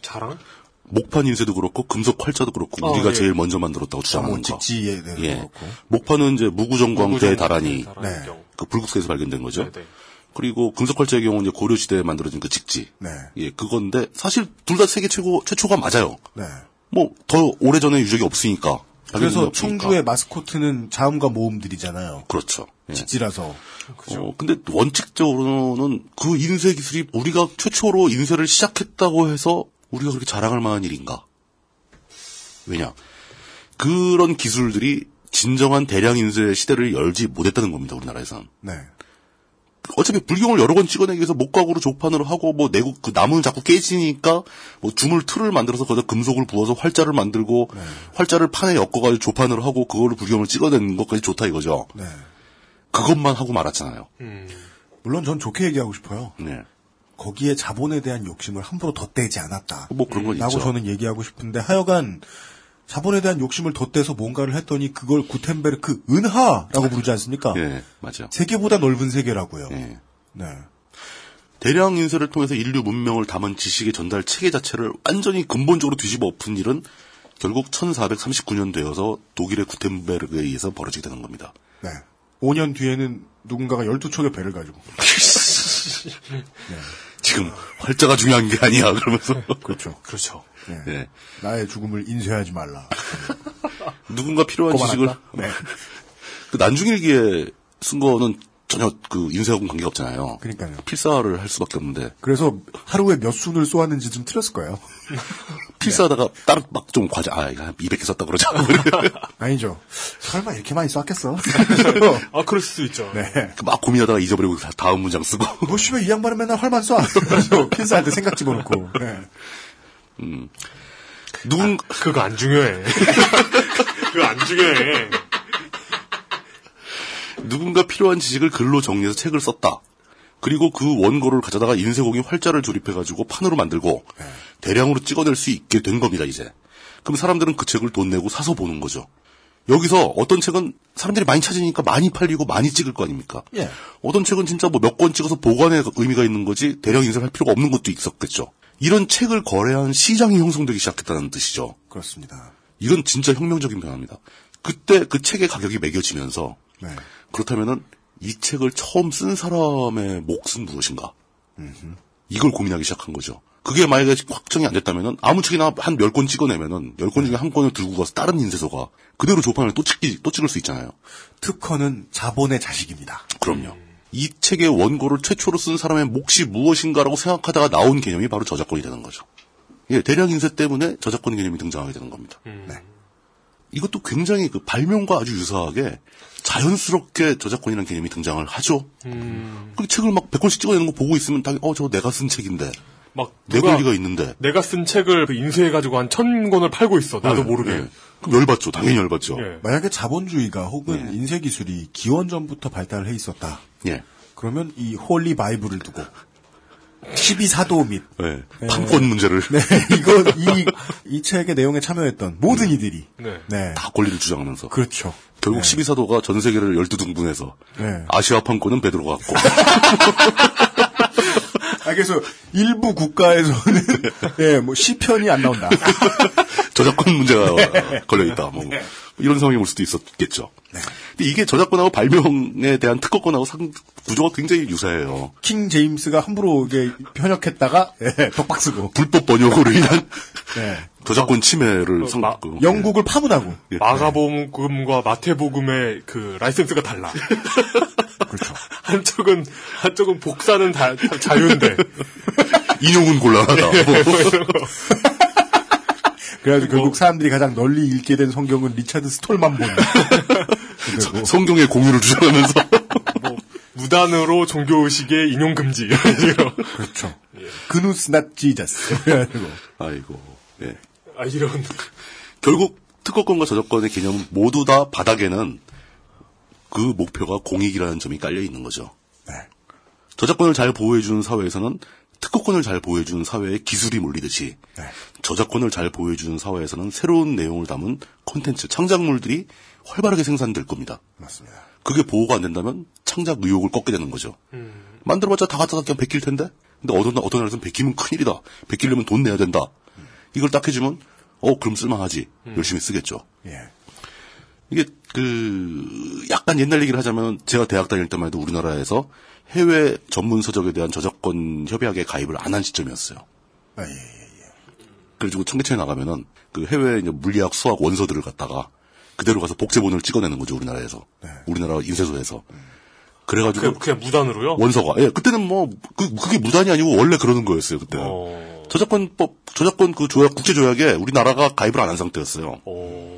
자랑? 목판 인쇄도 그렇고 금속 활자도 그렇고 아, 우리가 예. 제일 먼저 만들었다고 주장하는 거. 직지에 대해서 예. 그렇고. 목판은 이제 무구정광대 다라니 네. 그 불국사에서 발견된 거죠. 네, 네. 그리고 금속활자의 경우는 이제 고려시대에 만들어진 그 직지. 네. 예, 그건데, 사실 둘 다 세계 최고, 최초가 맞아요. 네. 뭐, 더 오래전에 유적이 없으니까. 그래서 없으니까. 청주의 마스코트는 자음과 모음들이잖아요. 그렇죠. 예. 직지라서. 그죠. 어, 근데 원칙적으로는 그 인쇄 기술이 우리가 최초로 인쇄를 시작했다고 해서 우리가 그렇게 자랑할 만한 일인가. 왜냐. 그런 기술들이 진정한 대량 인쇄 시대를 열지 못했다는 겁니다, 우리나라에서는. 네. 어차피 불경을 여러 권 찍어내기 위해서 목각으로 조판으로 하고 뭐 내고 그 나무는 자꾸 깨지니까 뭐 주물 틀을 만들어서 거기다 금속을 부어서 활자를 만들고 네. 활자를 판에 엮어가지고 조판으로 하고 그걸로 불경을 찍어내는 것까지 좋다 이거죠. 네. 그것만 하고 말았잖아요. 음. 물론 전 좋게 얘기하고 싶어요. 네. 거기에 자본에 대한 욕심을 함부로 덧대지 않았다. 뭐 그런 건 있죠. 라고 저는 얘기하고 싶은데 하여간 자본에 대한 욕심을 덧대서 뭔가를 했더니 그걸 구텐베르크 은하라고 부르지 않습니까? 네, 맞아요. 세계보다 넓은 세계라고요. 네. 네. 대량 인쇄를 통해서 인류 문명을 담은 지식의 전달 체계 자체를 완전히 근본적으로 뒤집어 엎은 일은 결국 천사백삼십구 년 되어서 독일의 구텐베르크에 의해서 벌어지게 되는 겁니다. 네. 오 년 뒤에는 누군가가 열두 척의 배를 가지고. 네. 지금 활자가 중요한 게 아니야 그러면서. 그렇죠. 그렇죠. 네. 네. 나의 죽음을 인쇄하지 말라. 누군가 필요한 지식을. 네. 그 난중일기에 쓴 거는 전혀 그 인쇄하고는 관계가 없잖아요. 그러니까요. 필사를 할 수밖에 없는데. 그래서 하루에 몇 순을 쏘았는지 좀 틀렸을 거예요. 필사하다가 네. 따로 막 좀 과자, 아, 이거 한 이백 개 썼다 그러자. 아니죠. 설마 이렇게 많이 쐈겠어? 아, 그럴 수도 있죠. 네. 막 고민하다가 잊어버리고 다음 문장 쓰고. 뭐, 씨발, 이 양반은 맨날 활만 쏴. 필사할 때 생각 집어넣고. 네. 음. 누군, 아, 그거 안 중요해. 그거 안 중요해. 누군가 필요한 지식을 글로 정리해서 책을 썼다. 그리고 그 원고를 가져다가 인쇄공이 활자를 조립해가지고 판으로 만들고 네. 대량으로 찍어낼 수 있게 된 겁니다, 이제. 그럼 사람들은 그 책을 돈 내고 사서 보는 거죠. 여기서 어떤 책은 사람들이 많이 찾으니까 많이 팔리고 많이 찍을 거 아닙니까? 예. 어떤 책은 진짜 뭐 몇 권 찍어서 보관에 의미가 있는 거지 대량 인쇄를 할 필요가 없는 것도 있었겠죠. 이런 책을 거래한 시장이 형성되기 시작했다는 뜻이죠. 그렇습니다. 이건 진짜 혁명적인 변화입니다. 그때 그 책의 가격이 매겨지면서 네. 그렇다면은 이 책을 처음 쓴 사람의 몫은 무엇인가? 음흠. 이걸 고민하기 시작한 거죠. 그게 만약에 확정이 안 됐다면은 아무 책이나 한 열 권 찍어내면은 열 권 중에 한 권을 들고 가서 다른 인쇄소가 그대로 조판을 또 찍기 또 찍을 수 있잖아요. 특허는 자본의 자식입니다. 그럼요. 음. 이 책의 원고를 최초로 쓴 사람의 몫이 무엇인가라고 생각하다가 나온 개념이 바로 저작권이 되는 거죠. 예, 대량 인쇄 때문에 저작권 개념이 등장하게 되는 겁니다. 음. 네. 이것도 굉장히 그 발명과 아주 유사하게 자연스럽게 저작권이라는 개념이 등장을 하죠. 음. 그 책을 막 백 권씩 찍어내는 거 보고 있으면 당연히 어, 저거 내가 쓴 책인데. 막 내 권리가 있는데. 내가 쓴 책을 그 인쇄해가지고 한 천 권을 팔고 있어. 나도 네, 모르게. 네. 그럼 열받죠. 당연히 열받죠. 네. 만약에 자본주의가 혹은 네. 인쇄기술이 기원전부터 발달을 해 있었다. 네. 그러면 이 홀리 바이블을 두고. 십이 사도 및. 네. 네. 판권 문제를. 네. 이거, 이, 이 책의 내용에 참여했던 모든 네. 이들이. 네. 네. 다 권리를 주장하면서. 그렇죠. 결국 네. 십이 사도가 전 세계를 열두 등분해서. 네. 아시아 판권은 베드로가 갖고. 아, 그래서 일부 국가에서는. 예, 네, 뭐 시편이 안 나온다. 저작권 문제가 네. 걸려있다. 뭐. 네. 이런 상황이 올 수도 있었겠죠. 네. 근데 이게 저작권하고 발명에 대한 특허권하고 상, 구조가 굉장히 유사해요. 킹 제임스가 함부로 이게 편역했다가 예, 덕박 쓰고 불법 번역으로 인한 네. 저작권 침해를 성, 마, 그, 영국을 네. 파문하고 예. 마가복음과 마태복음의 그 라이센스가 달라. 그렇죠. 한쪽은 한쪽은 복사는 다, 다 자유인데 인용은 곤란하다. 예, 뭐. 그래서 결국 뭐, 사람들이 가장 널리 읽게 된 성경은 리차드 스톨만본. 성경의 공유를 주장하면서. 뭐, 무단으로 종교의식의 인용금지. 그렇죠. 예. 그누스 낫 지자스. 아이고. 예. 아, 이런. 결국 특허권과 저작권의 개념은 모두 다 바닥에는 그 목표가 공익이라는 점이 깔려있는 거죠. 네. 저작권을 잘 보호해주는 사회에서는 특허권을 잘 보호해주는 사회에 기술이 몰리듯이 네. 저작권을 잘 보호해주는 사회에서는 새로운 내용을 담은 콘텐츠, 창작물들이 활발하게 생산될 겁니다. 맞습니다. 그게 보호가 안 된다면 창작 의욕을 꺾게 되는 거죠. 음. 만들어봤자 다 갖다 그냥 베낄 텐데 근데 어떤, 어떤 날에서는 베끼면 큰일이다. 베끼려면 돈 내야 된다. 음. 이걸 딱 해주면 어 그럼 쓸만하지. 음. 열심히 쓰겠죠. 예. 이게 그 약간 옛날 얘기를 하자면 제가 대학 다닐 때만 해도 우리나라에서 해외 전문 서적에 대한 저작권 협약에 가입을 안 한 시점이었어요. 아, 예, 예, 예. 그래가지고 청계천에 나가면은 그 해외 이제 물리학, 수학 원서들을 갖다가 그대로 가서 복제본을 찍어내는 거죠 우리나라에서. 네. 우리나라 인쇄소에서. 음. 그래가지고 그냥, 그냥 무단으로요? 원서가. 예, 그때는 뭐 그, 그게 무단이 아니고 원래 그러는 거였어요 그때. 어... 저작권법, 저작권 그 조약, 국제 조약에 우리나라가 가입을 안 한 상태였어요. 어...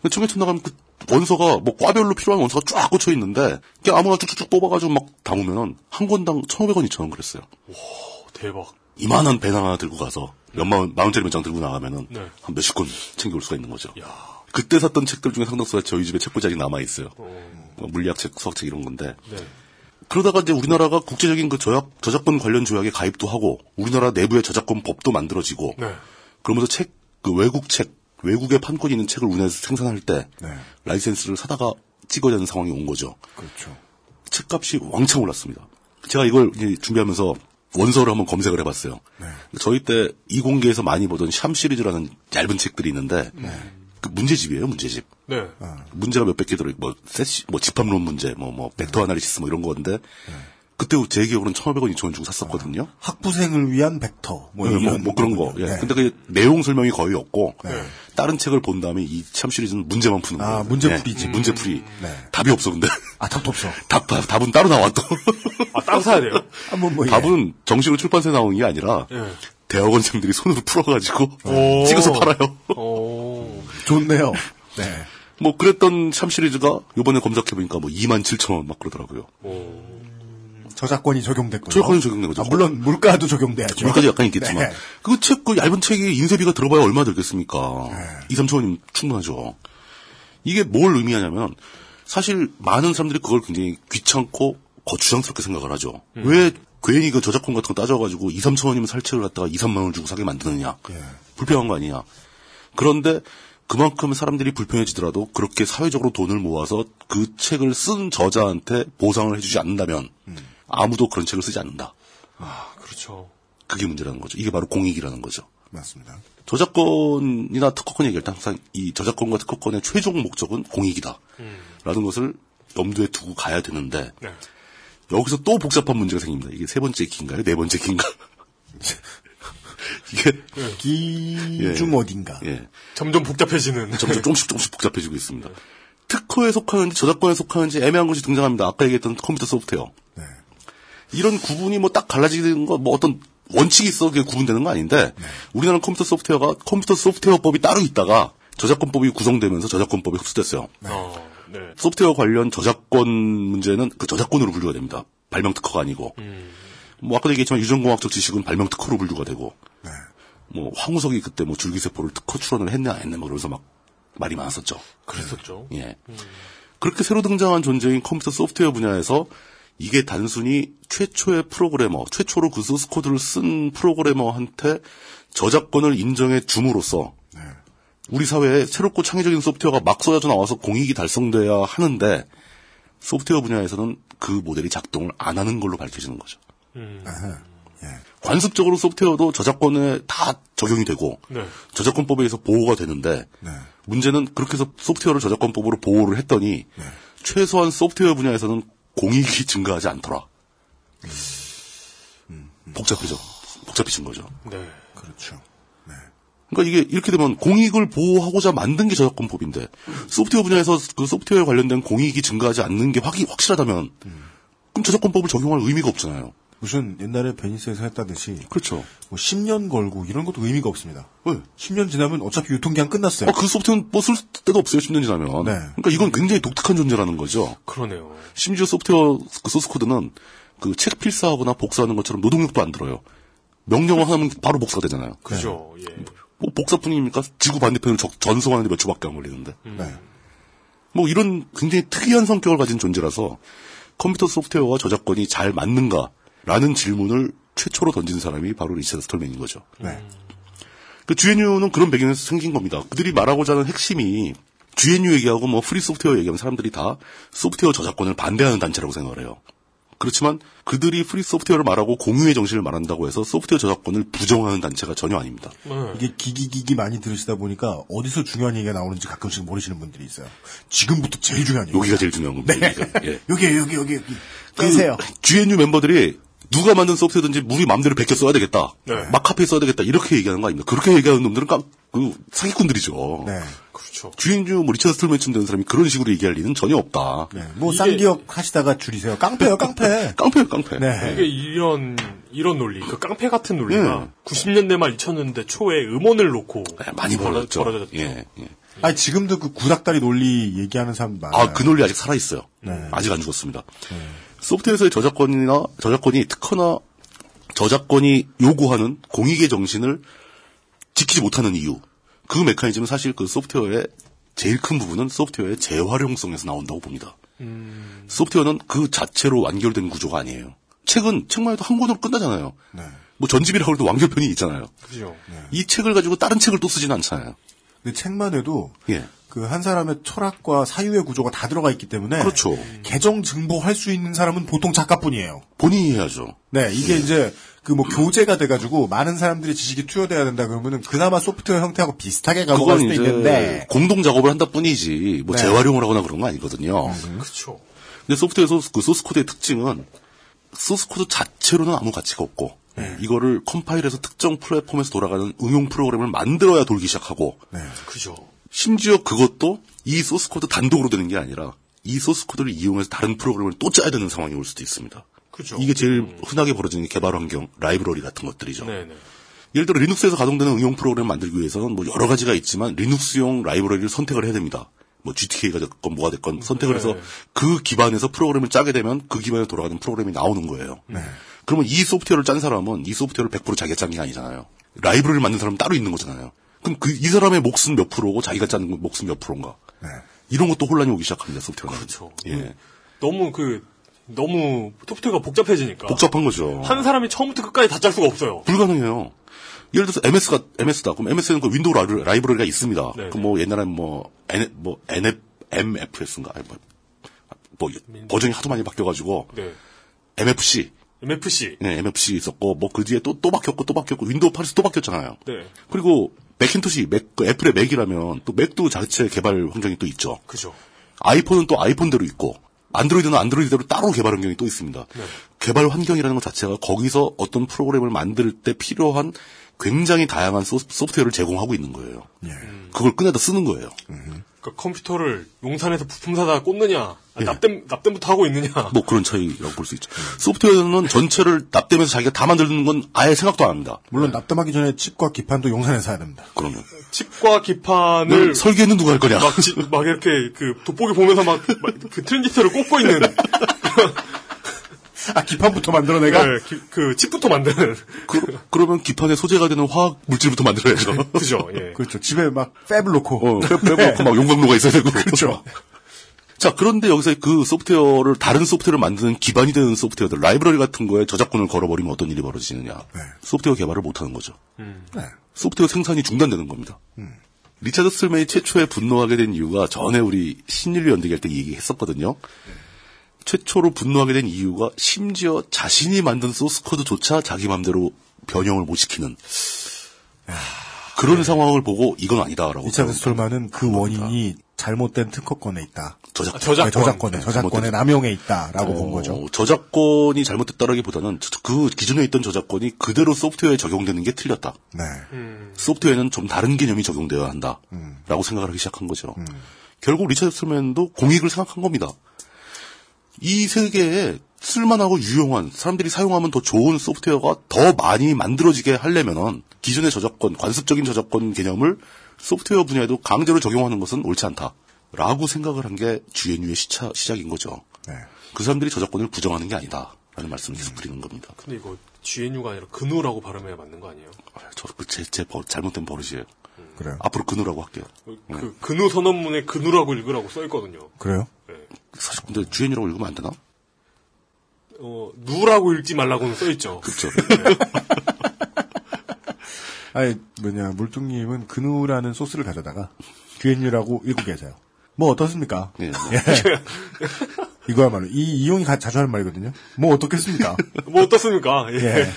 근데 청계천 나가면 그 원서가 뭐 과별로 필요한 원서가 쫙 꽂혀 있는데 그냥 아무나 쭉쭉쭉 뽑아가지고 막 담으면은 한 권당 천오백 원, 이천 원 그랬어요. 와 대박. 이만한 배낭 하나 들고 가서 몇만 만원짜리 몇 장 들고 나가면은 네. 한 몇십 권 챙겨올 수가 있는 거죠. 야. 그때 샀던 책들 중에 상당수가 저희 집에 책꽂이 아직 남아 있어요. 어. 물리학책, 수학책 이런 건데. 네. 그러다가 이제 우리나라가 국제적인 그 저약, 저작권 관련 조약에 가입도 하고 우리나라 내부의 저작권 법도 만들어지고. 네. 그러면서 책 그 외국 책 외국에 판권이 있는 책을 우리나라에서 생산할 때 네. 라이센스를 사다가 찍어야 되는 상황이 온 거죠. 그렇죠. 책값이 왕창 올랐습니다. 제가 이걸 이제 준비하면서 원서를 한번 검색을 해봤어요. 네. 저희 때 이공계에서 많이 보던 샴 시리즈라는 얇은 책들이 있는데 네. 그 문제집이에요, 문제집. 네. 문제가 몇백 개 들어, 뭐, 세시, 뭐, 집합론 문제, 뭐, 뭐, 벡터 네. 아날리시스 뭐 이런 건데, 네. 그때 제 기억으로는 천오백 원, 이천 원 주고 샀었거든요. 아, 학부생을 위한 벡터. 뭐, 네, 뭐, 뭐 그런 거. 예. 네. 근데 그 내용 설명이 거의 없고, 네. 다른 책을 본 다음에 이 참 시리즈는 문제만 푸는 거예요. 아, 문제풀이지. 네. 문제풀이. 네. 답이 없어, 근데. 아, 답도 없어. 답, 답, 답은 따로 나와, 또. 아, 따로 사야 돼요? 아, 뭐, 뭐. 답은 정식으로 출판사에 나오는 게 아니라, 네. 대학원생들이 손으로 풀어가지고 오~ 찍어서 팔아요. 오~ 좋네요. 네. 뭐 그랬던 샴 시리즈가 이번에 검색해보니까 뭐 이만 칠천 원 막 그러더라고요. 오~ 저작권이 적용됐고요. 저작권이 적용된 거죠. 아, 물론 물가도 적용돼야죠. 물가도 약간 있겠지만 네. 그 책, 그 얇은 책이 인쇄비가 들어봐야 얼마 들겠습니까? 네. 이삼천 원이면 충분하죠. 이게 뭘 의미하냐면 사실 많은 사람들이 그걸 굉장히 귀찮고 거추장스럽게 생각을 하죠. 음. 왜 괜히 그 저작권 같은 거 따져가지고 이삼천 원이면 살 책을 갖다가 이삼만 원 주고 사게 만드느냐. 예. 불평한 거 아니냐. 그런데 그만큼 사람들이 불평해지더라도 그렇게 사회적으로 돈을 모아서 그 책을 쓴 저자한테 보상을 해주지 않는다면 음. 아무도 그런 책을 쓰지 않는다. 아, 그렇죠. 그게 문제라는 거죠. 이게 바로 공익이라는 거죠. 맞습니다. 저작권이나 특허권 얘기할 때 항상 이 저작권과 특허권의 최종 목적은 공익이다. 음. 라는 것을 염두에 두고 가야 되는데 네. 여기서 또 복잡한 문제가 생깁니다. 이게 세 번째 기인가요? 네 번째 기인가? 이게 네. 기중 예. 어딘가. 예. 점점 복잡해지는. 점점 조금씩 조금씩 복잡해지고 있습니다. 네. 특허에 속하는지 저작권에 속하는지 애매한 것이 등장합니다. 아까 얘기했던 컴퓨터 소프트웨어. 네. 이런 구분이 뭐 딱 갈라지는 거 뭐 어떤 원칙이 있어 그게 구분되는 거 아닌데 네. 우리나라는 컴퓨터 소프트웨어가 컴퓨터 소프트웨어법이 따로 있다가 저작권법이 구성되면서 저작권법이 흡수됐어요. 네. 어. 네. 소프트웨어 관련 저작권 문제는 그 저작권으로 분류가 됩니다. 발명 특허가 아니고. 음. 뭐 아까도 얘기했지만 유전공학적 지식은 발명 특허로 분류가 되고. 네. 뭐 황우석이 그때 뭐 줄기세포를 특허 출원을 했냐 안 했냐 뭐 그러면서 막 말이 많았었죠. 그랬었죠. 예. 음. 그렇게 새로 등장한 존재인 컴퓨터 소프트웨어 분야에서 이게 단순히 최초의 프로그래머, 최초로 그 소스 코드를 쓴 프로그래머한테 저작권을 인정해 줌으로써 네. 우리 사회에 새롭고 창의적인 소프트웨어가 막 쏟아져 나와서 공익이 달성돼야 하는데 소프트웨어 분야에서는 그 모델이 작동을 안 하는 걸로 밝혀지는 거죠. 음. 예. 관습적으로 소프트웨어도 저작권에 다 적용이 되고 네. 저작권법에 의해서 보호가 되는데 네. 문제는 그렇게 해서 소프트웨어를 저작권법으로 보호를 했더니 네. 최소한 소프트웨어 분야에서는 공익이 증가하지 않더라. 음. 음. 음. 복잡해져. 복잡해진 거죠. 네, 그렇죠. 그러니까 이게 이렇게 되면 공익을 보호하고자 만든 게 저작권법인데 소프트웨어 분야에서 그 소프트웨어에 관련된 공익이 증가하지 않는 게 확, 확실하다면 그럼 저작권법을 적용할 의미가 없잖아요. 무슨 옛날에 베니스에서 했다듯이 그렇죠. 뭐 십 년 걸고 이런 것도 의미가 없습니다. 왜? 십 년 지나면 어차피 유통기한 끝났어요. 아, 그 소프트웨어는 뭐 쓸 데도 없어요. 십 년 지나면. 네. 그러니까 이건 굉장히 독특한 존재라는 거죠. 그러네요. 심지어 소프트웨어 그 소스코드는 그 책 필사하거나 복사하는 것처럼 노동력도 안 들어요. 명령어 하나면 바로 복사가 되잖아요. 그죠. 네. 예. 뭐 복사뿐입니까? 지구 반대편을 전송하는데 몇 초밖에 안 걸리는데. 음. 네. 뭐 이런 굉장히 특이한 성격을 가진 존재라서 컴퓨터 소프트웨어와 저작권이 잘 맞는가라는 질문을 최초로 던진 사람이 바로 리차드 스톨맨인 거죠. 네. 그 지엔유는 그런 배경에서 생긴 겁니다. 그들이 말하고자 하는 핵심이 지엔유 얘기하고 뭐 프리 소프트웨어 얘기하면 사람들이 다 소프트웨어 저작권을 반대하는 단체라고 생각을 해요. 그렇지만 그들이 프리 소프트웨어를 말하고 공유의 정신을 말한다고 해서 소프트웨어 저작권을 부정하는 단체가 전혀 아닙니다. 네. 이게 기기기기 많이 들으시다 보니까 어디서 중요한 얘기가 나오는지 가끔씩 모르시는 분들이 있어요. 지금부터 제일 중요한 얘기. 여기가 제일 중요한 겁니다. 네. 예. 여기, 여기, 여기, 여기. 끄세요. 그 지엔유 멤버들이 누가 만든 소프트웨어든지 우리 마음대로 베껴 써야 되겠다. 네. 막 카피에 써야 되겠다. 이렇게 얘기하는 거 아닙니다. 그렇게 얘기하는 놈들은 깜, 그, 사기꾼들이죠. 네. 그렇죠. 주인주, 뭐, 리처드 스톨맨쯤 되는 사람이 그런 식으로 얘기할 리는 전혀 없다. 네. 뭐, 이게... 쌍기역 하시다가 줄이세요. 깡패요, 깡패. 깡패요, 깡패. 네. 이게 이런, 이런 논리, 그 깡패 같은 논리가 네. 구십 년대 말 이천 년대 초에 음원을 놓고. 네, 많이 벌어졌죠. 벌어졌죠. 예, 예. 아니, 지금도 그 구닥다리 논리 얘기하는 사람 많아요. 아, 그 논리 아직 살아있어요. 네. 아직 안 죽었습니다. 네. 소프트웨어에서의 저작권이나 저작권이 특허나 저작권이 요구하는 공익의 정신을 지키지 못하는 이유. 그 메커니즘은 사실 그 소프트웨어의 제일 큰 부분은 소프트웨어의 재활용성에서 나온다고 봅니다. 음... 소프트웨어는 그 자체로 완결된 구조가 아니에요. 책은 책만 해도 한 권으로 끝나잖아요. 네. 뭐 전집이라고 해도 완결편이 있잖아요. 그죠. 네. 이 책을 가지고 다른 책을 또 쓰지는 않잖아요. 근데 책만 해도 예. 그 한 사람의 철학과 사유의 구조가 다 들어가 있기 때문에 그렇죠. 개정 증보할 수 있는 사람은 보통 작가뿐이에요. 본인이 해야죠. 네, 이게 예. 이제 그 뭐 교재가 돼가지고 많은 사람들의 지식이 투여돼야 된다 그러면은 그나마 소프트웨어 형태하고 비슷하게 가고갈 수도 있는데 공동 작업을 한다 뿐이지 뭐 네. 재활용을 하거나 그런 거 아니거든요. 음, 그렇죠. 근데 소프트웨어 소스, 그 소스 코드의 특징은 소스 코드 자체로는 아무 가치가 없고. 네. 이거를 컴파일해서 특정 플랫폼에서 돌아가는 응용 프로그램을 만들어야 돌기 시작하고, 네, 그죠. 심지어 그것도 이 소스 코드 단독으로 되는 게 아니라 이 소스 코드를 이용해서 다른 프로그램을 또 짜야 되는 상황이 올 수도 있습니다. 그죠. 이게 제일 음. 흔하게 벌어지는 게 개발 환경, 라이브러리 같은 것들이죠. 네네. 예를 들어 리눅스에서 가동되는 응용 프로그램을 만들기 위해서는 뭐 여러 가지가 있지만 리눅스용 라이브러리를 선택을 해야 됩니다. 뭐 지티케이가 됐건 뭐가 됐건 선택을 해서 네. 그 기반에서 프로그램을 짜게 되면 그 기반에 돌아가는 프로그램이 나오는 거예요. 네. 그러면 이 소프트웨어를 짠 사람은 이 소프트웨어를 백 퍼센트 자기가 짠 게 아니잖아요. 라이브러리를 만든 사람은 따로 있는 거잖아요. 그럼 그 이 사람의 몫은 몇 프로고 자기가 짠 몫은 몇 프로인가. 네. 이런 것도 혼란이 오기 시작합니다. 소프트웨어는. 그렇죠. 예. 너무 그 너무 소프트웨어가 복잡해지니까. 복잡한 거죠. 한 사람이 처음부터 끝까지 다 짤 수가 없어요. 불가능해요. 예를 들어서 엠에스가 엠에스다. 그럼 엠에스는 그 윈도우 라이브러리가 있습니다. 그 뭐 옛날에 뭐 N 뭐 N 엠에프에스인가 뭐, 뭐 버전이 하도 많이 바뀌어가지고 네. 엠에프씨. 엠에프씨. 네, 엠에프씨 있었고, 뭐, 그 뒤에 또, 또 바뀌었고, 또 바뀌었고, 윈도우 팔에서 또 바뀌었잖아요. 네. 그리고, 맥킨토시, 맥, 그 애플의 맥이라면, 또 맥도 자체 개발 환경이 또 있죠. 그죠. 아이폰은 또 아이폰대로 있고, 안드로이드는 안드로이드대로 따로 개발 환경이 또 있습니다. 네. 개발 환경이라는 것 자체가 거기서 어떤 프로그램을 만들 때 필요한 굉장히 다양한 소, 소프트웨어를 제공하고 있는 거예요. 네. 그걸 꺼내다 쓰는 거예요. 음. 그러니까 컴퓨터를 용산에서 부품 사다가 꽂느냐, 예. 납땜, 납땜부터 하고 있느냐. 뭐 그런 차이라고 볼 수 있죠. 소프트웨어는 전체를 납땜해서 자기가 다 만드는 건 아예 생각도 안 합니다. 물론 네. 납땜하기 전에 칩과 기판도 용산에서 사야 됩니다. 그러면. 칩과 기판을. 설계는 누가 할 거냐. 막, 지, 막 이렇게 그 돋보기 보면서 막 그 트랜지스터를 꽂고 있는. 아, 기판부터 만들어내가? 네, 기, 그, 칩부터 만드는. 그, 그러면 기판의 소재가 되는 화학 물질부터 만들어야죠. 그죠, 예. 그렇죠. 집에 막, 팹을 놓고. 어, 팹, 팹을 놓고 막 용광로가 있어야 되고. 그렇죠. 자, 그런데 여기서 그 소프트웨어를, 다른 소프트웨어를 만드는 기반이 되는 소프트웨어들, 라이브러리 같은 거에 저작권을 걸어버리면 어떤 일이 벌어지느냐. 네. 소프트웨어 개발을 못하는 거죠. 음. 네. 소프트웨어 생산이 중단되는 겁니다. 음. 리차드 스톨맨이 최초에 분노하게 된 이유가 전에 우리 신인류 연대기할 때 얘기했었거든요. 네. 최초로 분노하게 된 이유가 심지어 자신이 만든 소스코드조차 자기 맘대로 변형을 못 시키는 아, 그런 네. 상황을 보고 이건 아니다라고. 리차드 스톨만은 그 원인이 잘못된 특허권에 있다. 저작권. 아, 저작권. 네, 저작권에, 저작권의 남용에 있다라고 어, 본 거죠. 저작권이 잘못됐다라기보다는 그 기존에 있던 저작권이 그대로 소프트웨어에 적용되는 게 틀렸다. 네. 음. 소프트웨어는 좀 다른 개념이 적용되어야 한다라고 음. 생각을 하기 시작한 거죠. 음. 결국 리차드 스톨만도 공익을 생각한 겁니다. 이 세계에 쓸만하고 유용한 사람들이 사용하면 더 좋은 소프트웨어가 더 많이 만들어지게 하려면은 기존의 저작권, 관습적인 저작권 개념을 소프트웨어 분야에도 강제로 적용하는 것은 옳지 않다라고 생각을 한 게 주엔유의 시차, 시작인 거죠. 네. 그 사람들이 저작권을 부정하는 게 아니다라는 말씀을 계속 드리는 겁니다. 근데 이거 주엔유가 아니라 근우라고 발음해야 맞는 거 아니에요? 아, 저 제, 제 버, 잘못된 버릇이에요. 음. 그래요. 앞으로 근우라고 할게요. 그, 네. 그 근우 선언문에 근우라고 읽으라고 써 있거든요. 그래요? 사실 근데 주엔이라고 읽으면 안 되나? 어 누라고 읽지 말라고는 써 있죠. 그렇죠. 아니 뭐냐 물뚱님은 근우라는 소스를 가져다가 주엔유라고 읽고 계세요. 뭐 어떻습니까? 예. 예. 이거야말로 이 이용이 가, 자주 하는 말이거든요. 뭐 어떻겠습니까? 뭐 어떻습니까? 예. 예.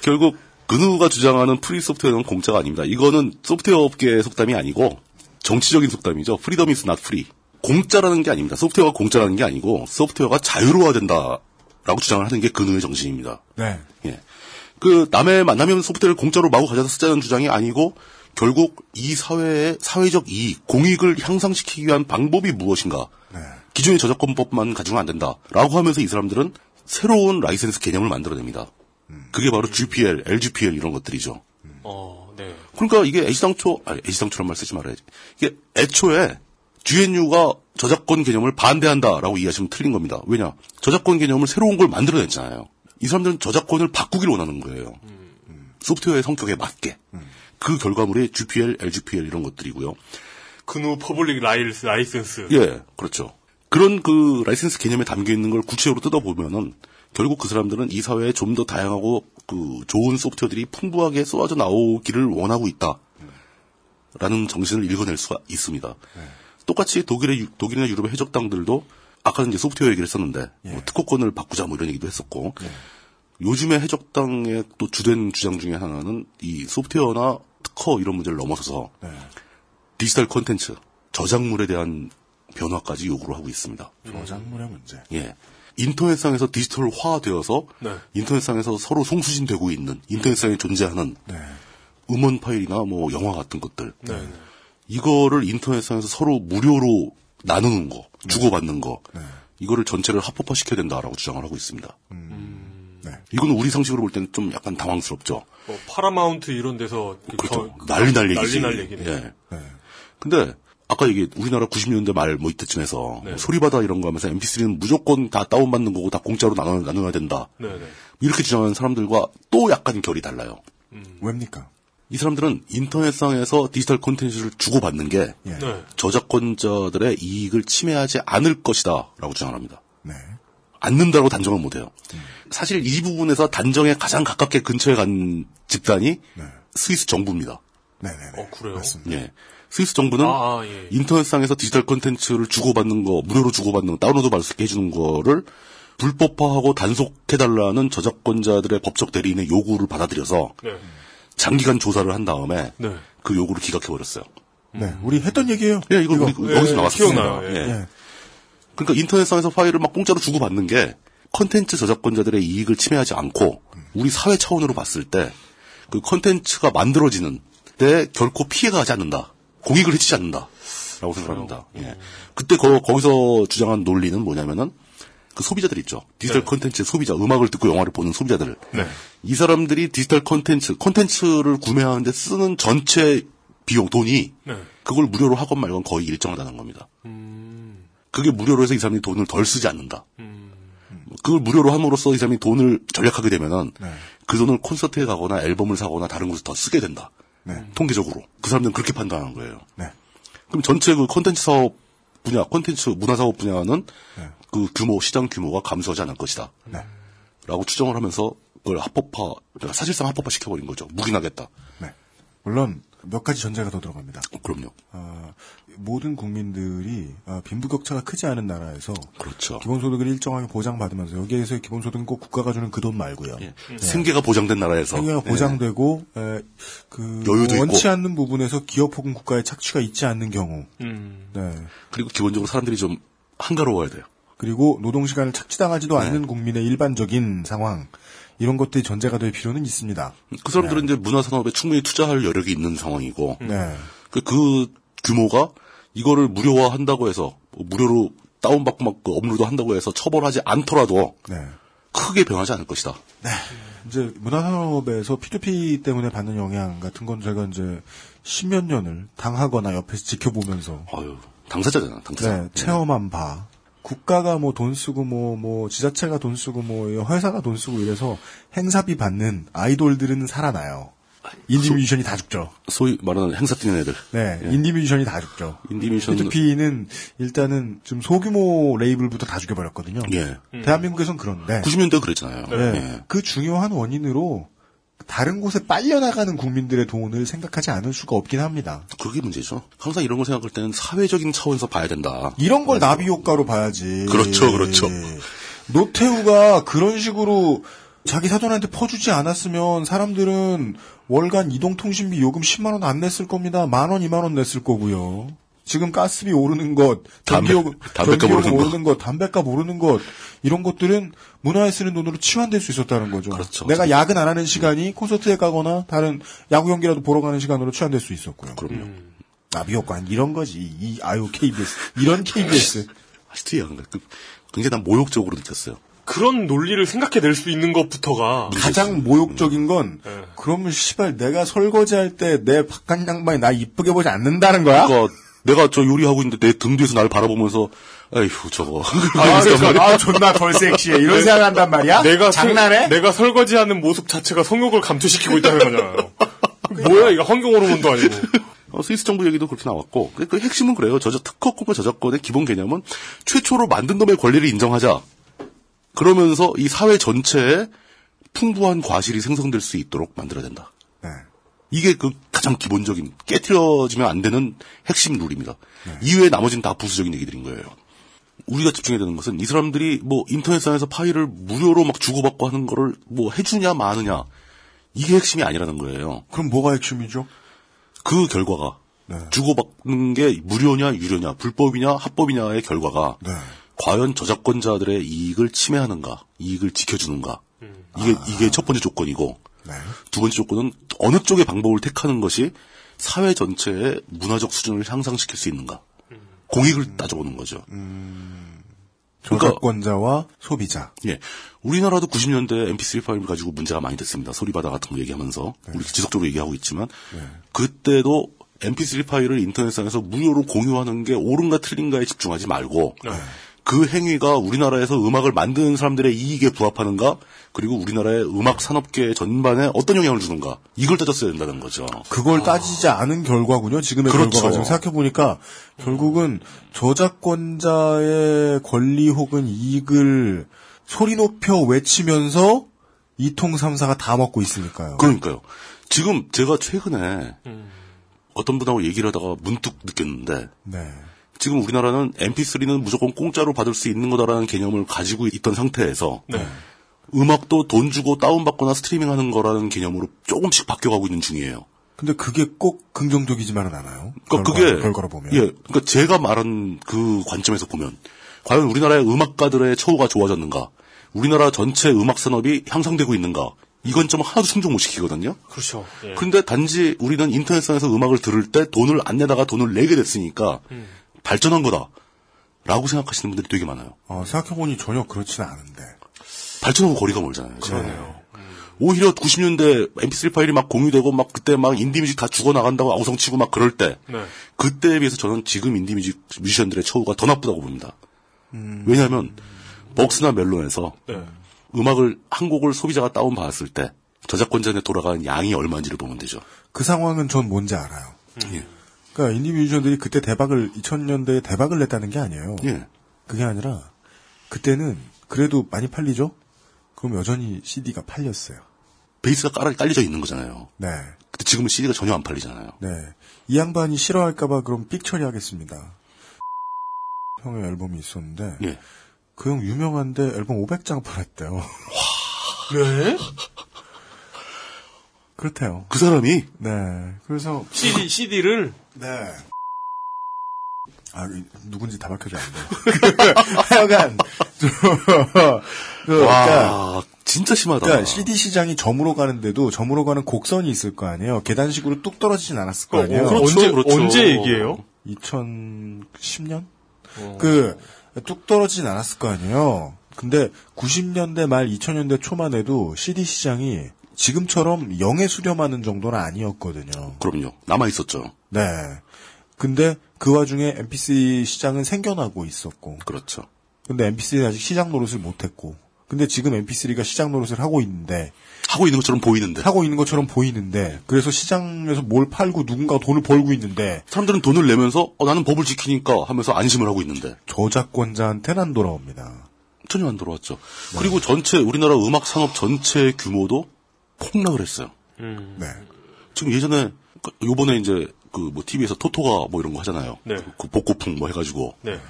결국 근우가 주장하는 프리 소프트웨어는 공짜가 아닙니다. 이거는 소프트웨어 업계의 속담이 아니고 정치적인 속담이죠. Freedom is not free. 공짜라는 게 아닙니다. 소프트웨어가 공짜라는 게 아니고 소프트웨어가 자유로워야 된다라고 주장을 하는 게 근우의 정신입니다. 네. 예. 그 남의 만나면 소프트웨어를 공짜로 마구 가져다 쓰자는 주장이 아니고 결국 이 사회의 사회적 이익, 공익을 향상시키기 위한 방법이 무엇인가. 네. 기존의 저작권법만 가지고는 안 된다라고 하면서 이 사람들은 새로운 라이센스 개념을 만들어냅니다. 음. 그게 바로 지피엘, 엘지피엘 이런 것들이죠. 음. 어, 네. 그러니까 이게 애시당초, 아니 애시당초란 말 쓰지 말아야지. 이게 애초에 주엔유가 저작권 개념을 반대한다라고 이해하시면 틀린 겁니다. 왜냐? 저작권 개념을 새로운 걸 만들어냈잖아요. 이 사람들은 저작권을 바꾸길 원하는 거예요. 음, 음. 소프트웨어의 성격에 맞게. 음. 그 결과물이 지피엘, 엘지피엘 이런 것들이고요. 근우 퍼블릭 라이, 라이센스. 예, 그렇죠. 그런 그 라이센스 개념에 담겨있는 걸 구체적으로 뜯어보면은 결국 그 사람들은 이 사회에 좀 더 다양하고 그 좋은 소프트웨어들이 풍부하게 쏟아져 나오기를 원하고 있다. 라는 정신을 읽어낼 수가 있습니다. 네. 똑같이 독일의, 독일이나 유럽의 해적당들도 아까는 이제 소프트웨어 얘기를 했었는데, 예. 뭐 특허권을 바꾸자 뭐 이런 얘기도 했었고, 예. 요즘의 해적당의 또 주된 주장 중에 하나는 이 소프트웨어나 특허 이런 문제를 넘어서서 네. 디지털 콘텐츠, 저작물에 대한 변화까지 요구를 하고 있습니다. 저작물의 문제. 예. 인터넷상에서 디지털화되어서 네. 인터넷상에서 서로 송수신되고 있는, 인터넷상에 존재하는 네. 음원 파일이나 뭐 영화 같은 것들. 네. 이거를 인터넷상에서 서로 무료로 나누는 거, 네. 주고받는 거. 네. 이거를 전체를 합법화시켜야 된다라고 주장을 하고 있습니다. 음. 네. 이건 우리 상식으로 볼 때는 좀 약간 당황스럽죠. 뭐 파라마운트 이런 데서 그렇죠. 저, 난리 날 얘기지. 난리 날 얘기네. 예. 네. 근데 아까 얘기 우리나라 구십 년대 말 뭐 이때쯤에서 네. 소리바다 이런 거 하면서 엠피쓰리는 무조건 다 다운받는 거고 다 공짜로 나눠, 나눠야 된다. 네. 이렇게 주장하는 사람들과 또 약간 결이 달라요. 음. 왜입니까? 이 사람들은 인터넷상에서 디지털 콘텐츠를 주고받는 게 예. 네. 저작권자들의 이익을 침해하지 않을 것이다 라고 주장합니다. 네. 않는다고 단정은 못해요. 음. 사실 이 부분에서 단정에 가장 가깝게 근처에 간 집단이 네. 스위스 정부입니다. 네네네. 어, 그래요? 맞습니다. 예. 스위스 정부는 아, 아, 예. 인터넷상에서 디지털 콘텐츠를 주고받는 거, 무료로 주고받는 거, 다운로드 받을 수 있게 해주는 거를 불법화하고 단속해달라는 저작권자들의 법적 대리인의 요구를 받아들여서 네. 장기간 조사를 한 다음에 네. 그 요구를 기각해버렸어요. 네, 우리 했던 얘기예요. 예, 이거, 이거. 우리 예, 여기서 나왔어요. 기억나요. 예. 예. 그러니까 인터넷상에서 파일을 막 공짜로 주고받는 게 컨텐츠 저작권자들의 이익을 침해하지 않고 우리 사회 차원으로 봤을 때 그 컨텐츠가 만들어지는 때 결코 피해가 가지 않는다. 공익을 해치지 않는다라고 그래요. 생각합니다. 예. 그때 거, 거기서 주장한 논리는 뭐냐면은 그 소비자들 있죠. 디지털 콘텐츠 네. 소비자, 음악을 듣고 영화를 보는 소비자들. 네. 이 사람들이 디지털 콘텐츠, 콘텐츠를 구매하는데 쓰는 전체 비용, 돈이 네. 그걸 무료로 하건 말건 거의 일정하다는 겁니다. 음. 그게 무료로 해서 이 사람이 돈을 덜 쓰지 않는다. 음. 그걸 무료로 함으로써 이 사람이 돈을 절약하게 되면은 네. 그 돈을 콘서트에 가거나 앨범을 사거나 다른 곳에서 더 쓰게 된다. 네. 통계적으로. 그 사람들은 그렇게 판단하는 거예요. 네. 그럼 전체 그 콘텐츠 사업 분야, 콘텐츠 문화 사업 분야는 네. 그 규모, 시장 규모가 감소하지 않을 것이다. 네. 라고 추정을 하면서 그걸 합법화, 그러니까 사실상 합법화 시켜버린 거죠. 묵인하겠다. 네. 물론, 몇 가지 전제가 더 들어갑니다. 어, 그럼요. 어, 모든 국민들이 빈부격차가 크지 않은 나라에서. 그렇죠. 기본소득을 일정하게 보장받으면서, 여기에서 기본소득은 꼭 국가가 주는 그 돈 말고요. 예. 네. 생계가 보장된 나라에서. 생계가 보장되고, 예. 에, 그, 여유도 원치 있고. 않는 부분에서 기업 혹은 국가의 착취가 있지 않는 경우. 음. 네. 그리고 기본적으로 사람들이 좀 한가로워야 돼요. 그리고 노동시간을 착취당하지도 네. 않는 국민의 일반적인 상황, 이런 것들이 전제가 될 필요는 있습니다. 그 사람들은 네. 이제 문화산업에 충분히 투자할 여력이 있는 상황이고 네. 그, 그 규모가 이거를 무료화한다고 해서 무료로 다운받고 막 그 업로드 한다고 해서 처벌하지 않더라도 네. 크게 변하지 않을 것이다. 네. 이제 문화산업에서 피투피 때문에 받는 영향 같은 건 제가 이제 십몇 년을 당하거나 옆에서 지켜보면서 아유, 당사자잖아. 당사자. 네, 체험한 바. 국가가 뭐 돈 쓰고 뭐, 뭐, 지자체가 돈 쓰고 뭐, 회사가 돈 쓰고 이래서 행사비 받는 아이돌들은 살아나요. 인디 뮤지션이 다 죽죠. 소위 말하는 행사 뛰는 애들. 네. 예. 인디 뮤지션이 다 죽죠. 인디 뮤지션. 피투피는 일단은 좀 소규모 레이블부터 다 죽여버렸거든요. 예. 음. 대한민국에선 그런데. 구십 년대 그랬잖아요. 네. 예. 그 중요한 원인으로 다른 곳에 빨려나가는 국민들의 돈을 생각하지 않을 수가 없긴 합니다. 그게 문제죠. 항상 이런 걸 생각할 때는 사회적인 차원에서 봐야 된다. 이런 걸 나비 효과로 봐야지. 그렇죠. 그렇죠. 노태우가 그런 식으로 자기 사돈한테 퍼주지 않았으면 사람들은 월간 이동통신비 요금 십만 원 안 냈을 겁니다. 만 원, 이만 원 냈을 거고요. 지금 가스비 오르는 것, 전기요금 오르는 것, 담배값 오르는 것, 이런 것들은 문화에 쓰는 돈으로 치환될 수 있었다는 거죠. 그렇죠. 내가 야근 안 하는 시간이 콘서트에 가거나 다른 야구 경기라도 보러 가는 시간으로 치환될 수 있었고요. 그럼요. 음. 나비효과는 이런 거지. 이 아유 케이비에스 이런 케이비에스. 하여튼 이런 거 굉장히 난 모욕적으로 느꼈어요. 그런 논리를 생각해낼 수 있는 것부터가 가장 모욕적인 건 네. 그러면 시발 내가 설거지할 때 내 바깥 양반이 나 이쁘게 보지 않는다는 거야? 그러니까 내가 저 요리하고 있는데 내 등 뒤에서 날 바라보면서 에휴 저거 아, 그러니까, 아 존나 덜 섹시해 이런 내, 생각한단 말이야? 내가 장난해? 서, 내가 설거지하는 모습 자체가 성욕을 감퇴시키고 있다는 거잖아요. 뭐야 이거 환경호르몬도 아니고. 어, 스위스 정부 얘기도 그렇게 나왔고 그, 그 핵심은 그래요. 저작 특허권과 저작권의 기본 개념은 최초로 만든 놈의 권리를 인정하자. 그러면서 이 사회 전체에 풍부한 과실이 생성될 수 있도록 만들어야 된다. 네. 이게 그 가장 기본적인, 깨트려지면 안 되는 핵심 룰입니다. 네. 이외에 나머지는 다 부수적인 얘기들인 거예요. 우리가 집중해야 되는 것은 이 사람들이 뭐 인터넷상에서 파일을 무료로 막 주고받고 하는 거를 뭐 해주냐 마느냐, 이게 핵심이 아니라는 거예요. 그럼 뭐가 핵심이죠? 그 결과가. 네. 주고받는 게 무료냐 유료냐, 불법이냐 합법이냐의 결과가 네. 과연 저작권자들의 이익을 침해하는가, 이익을 지켜주는가. 음. 이게, 아. 이게 첫 번째 조건이고 네. 두 번째 조건은 어느 쪽의 방법을 택하는 것이 사회 전체의 문화적 수준을 향상시킬 수 있는가. 음. 공익을 음. 따져보는 거죠. 음. 저작권자와 그러니까, 소비자. 예, 우리나라도 구십 년대 엠피쓰리 파일 가지고 문제가 많이 됐습니다. 소리바다 같은 거 얘기하면서 네. 우리 지속적으로 얘기하고 있지만 네. 그때도 엠피쓰리 파일을 인터넷상에서 무료로 공유하는 게 옳은가 틀린가에 집중하지 말고 네. 그 행위가 우리나라에서 음악을 만드는 사람들의 이익에 부합하는가, 그리고 우리나라의 음악 산업계 전반에 어떤 영향을 주는가, 이걸 따졌어야 된다는 거죠. 그걸 아... 따지지 않은 결과군요. 지금의 그렇죠. 결과가. 지금 생각해보니까 결국은 저작권자의 권리 혹은 이익을 소리 높여 외치면서 이통 삼사가 다 먹고 있으니까요. 그러니까요. 지금 제가 최근에 음. 어떤 분하고 얘기를 하다가 문득 느꼈는데 네. 지금 우리나라는 엠피쓰리는 무조건 공짜로 받을 수 있는 거다라는 개념을 가지고 있던 상태에서 네. 음악도 돈 주고 다운받거나 스트리밍하는 거라는 개념으로 조금씩 바뀌어가고 있는 중이에요. 근데 그게 꼭 긍정적이지만은 않아요. 그러니까 결과, 그게 결과로 보면. 예, 그러니까 제가 말한 그 관점에서 보면 과연 우리나라의 음악가들의 처우가 좋아졌는가, 우리나라 전체 음악 산업이 향상되고 있는가. 이건 좀 하나도 충족 못 시키거든요. 그렇죠. 예. 근데 단지 우리는 인터넷상에서 음악을 들을 때 돈을 안 내다가 돈을 내게 됐으니까 음. 발전한 거다라고 생각하시는 분들이 되게 많아요. 어, 생각해보니 전혀 그렇지는 않은데. 발전하고 거리가 멀잖아요. 그러네요. 음. 오히려 구십 년대 엠피쓰리 파일이 막 공유되고 막 그때 막 인디 뮤직 다 죽어 나간다고 아우성치고 막 그럴 때 네. 그때에 비해서 저는 지금 인디 뮤직 뮤지션들의 처우가 더 나쁘다고 봅니다. 음. 왜냐하면 벅스나 멜론에서. 네. 음악을 한 곡을 소비자가 다운받았을 때 저작권자에 돌아가는 양이 얼마인지를 보면 되죠. 그 상황은 전 뭔지 알아요. 음. 예. 그러니까 인디 뮤지션들이 그때 대박을 이천 년대에 대박을 냈다는 게 아니에요. 예. 그게 아니라 그때는 그래도 많이 팔리죠. 그럼 여전히 씨디가 팔렸어요. 베이스가 깔아, 깔려져 있는 거잖아요. 네. 근데 지금은 씨디가 전혀 안 팔리잖아요. 네. 이 양반이 싫어할까봐 그럼 삑 처리하겠습니다. 형의 앨범이 있었는데. 예. 그 형 유명한데 앨범 오백 장 팔았대요. 와, 네? 그렇대요. 그 사람이? 네. 그래서 씨디 씨디를 네. 아 누군지 다 밝혀줘야 안 돼요. 하여간 그러니까 진짜 심하다. 그러니까 씨디 시장이 점으로 가는데도 점으로 가는 곡선이 있을 거 아니에요. 계단식으로 뚝 떨어지진 않았을 거 아니에요. 어, 그렇죠, 언제 그렇죠. 언제 얘기예요? 이천십 년? 어. 그 뚝 떨어지진 않았을 거 아니에요. 근데 구십 년대 말 이천 년대 초만 해도 씨디 시장이 지금처럼 영에 수렴하는 정도는 아니었거든요. 그럼요. 남아있었죠. 네. 근데 그 와중에 엠피쓰리 시장은 생겨나고 있었고. 그렇죠. 근데 엠피쓰리는 아직 시장 노릇을 못했고. 근데 지금 엠피쓰리가 시장 노릇을 하고 있는데. 하고 있는 것처럼 보이는데. 하고 있는 것처럼 보이는데. 그래서 시장에서 뭘 팔고 누군가 돈을 벌고 있는데. 사람들은 돈을 내면서 어, 나는 법을 지키니까 하면서 안심을 하고 있는데. 저작권자한테는 안 돌아옵니다. 전혀 안 돌아왔죠. 네. 그리고 전체 우리나라 음악 산업 전체의 규모도 폭락을 했어요. 음. 네. 지금 예전에 요번에 이제 그 뭐 티비에서 토토가 뭐 이런 거 하잖아요. 네. 그 복고풍 뭐 해가지고. 네.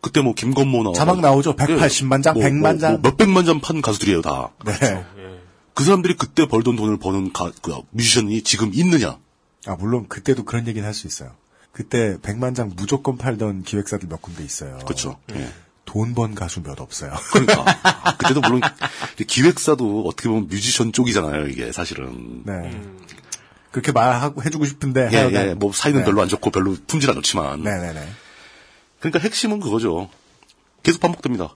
그때 뭐 김건모 나와 자막 나오죠. 백팔십만 장, 뭐, 백만 장, 뭐, 뭐 몇백만 장 판 가수들이에요 다. 네. 그렇죠. 그 사람들이 그때 벌던 돈을 버는 가, 그 뮤지션이 지금 있느냐? 아 물론 그때도 그런 얘기는 할 수 있어요. 그때 백만 장 무조건 팔던 기획사들 몇 군데 있어요. 그렇죠. 네. 돈 번 가수 몇 없어요. 그러니까 아, 그때도 물론 기획사도 어떻게 보면 뮤지션 쪽이잖아요. 이게 사실은. 네. 음. 그렇게 말하고 해주고 싶은데. 예, 예. 뭐 사이는 네. 별로 안 좋고 별로 품질 안 좋지만. 네네네. 네. 그러니까 핵심은 그거죠. 계속 반복됩니다.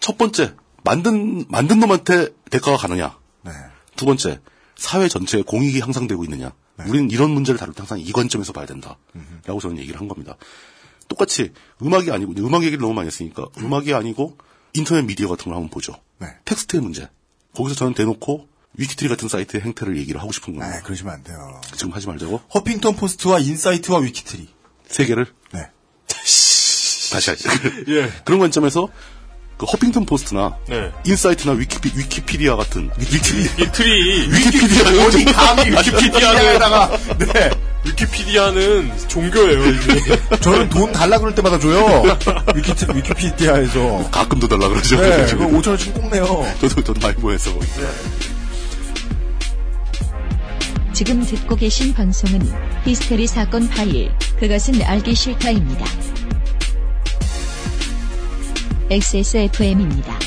첫 번째, 만든, 만든 놈한테 대가가 가느냐. 네. 두 번째, 사회 전체의 공익이 향상되고 있느냐. 네. 우리는 이런 문제를 다룰 때 항상 이 관점에서 봐야 된다. 음흠. 라고 저는 얘기를 한 겁니다. 똑같이 음악이 아니고, 음악 얘기를 너무 많이 했으니까 음. 음악이 아니고 인터넷 미디어 같은 걸 한번 보죠. 네. 텍스트의 문제. 거기서 저는 대놓고 위키트리 같은 사이트의 행태를 얘기를 하고 싶은 겁니다. 네, 그러시면 안 돼요. 지금 하지 말자고. 허핑턴 포스트와 인사이트와 위키트리. 세 개를? 네. 다시 하죠. 예. 그런 관점에서 그 허핑턴 포스트나 네. 인사이트나 위키피, 위키피디아 같은 위키피디아 위키피디아 위키피디아 어디 감히 위키피디아에다가 네 위키피디아는 종교예요 이제. 저는 돈 달라 그럴 때마다 줘요. 위키 위키피디아에서 가끔 더 달라 그러죠. 네, 오천 원씩 꼭 내요. 저도 저도 많이 모여서. 네. 지금 듣고 계신 방송은 히스테리 사건 파일 그것은 알기 싫다입니다. 엑스에스에프엠입니다.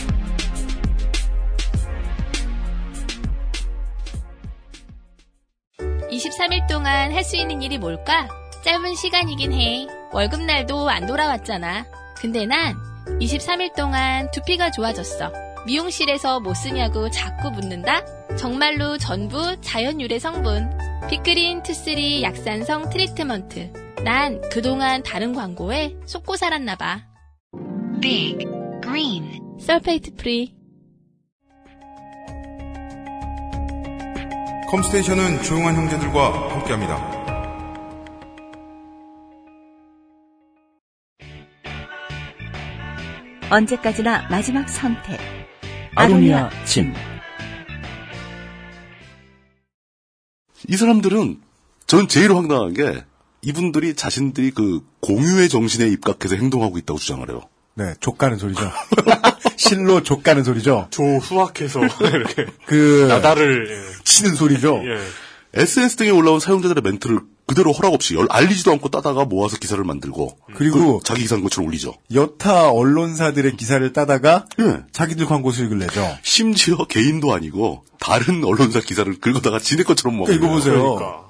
이십삼 일 동안 할 수 있는 일이 뭘까? 짧은 시간이긴 해. 월급날도 안 돌아왔잖아. 근데 난 이십삼 일 동안 두피가 좋아졌어. 미용실에서 뭐 쓰냐고 자꾸 묻는다? 정말로 전부 자연유래 성분. 빅그린 투쓰리 약산성 트리트먼트. 난 그동안 다른 광고에 속고 살았나봐. Big Green 설페이트 프리. 컴스테이션은 조용한 형제들과 함께합니다. 언제까지나 마지막 선택. 아로니아 침. 이 사람들은 전 제일 황당한 게 이분들이 자신들이 그 공유의 정신에 입각해서 행동하고 있다고 주장을 해요. 네, 족가는 소리죠. 실로 족가는 소리죠. 조후학해서 이렇게 그 나다를 예. 치는 소리죠. 예. 에스엔에스 등에 올라온 사용자들의 멘트를 그대로 허락 없이 알리지도 않고 따다가 모아서 기사를 만들고 그리고 그 자기 기사인 것처럼 올리죠. 여타 언론사들의 기사를 따다가 예. 자기들 광고 수익을 내죠. 심지어 개인도 아니고 다른 언론사 기사를 긁어다가 지네 것처럼 먹어요. 그러니까 이거 보세요. 그러니까.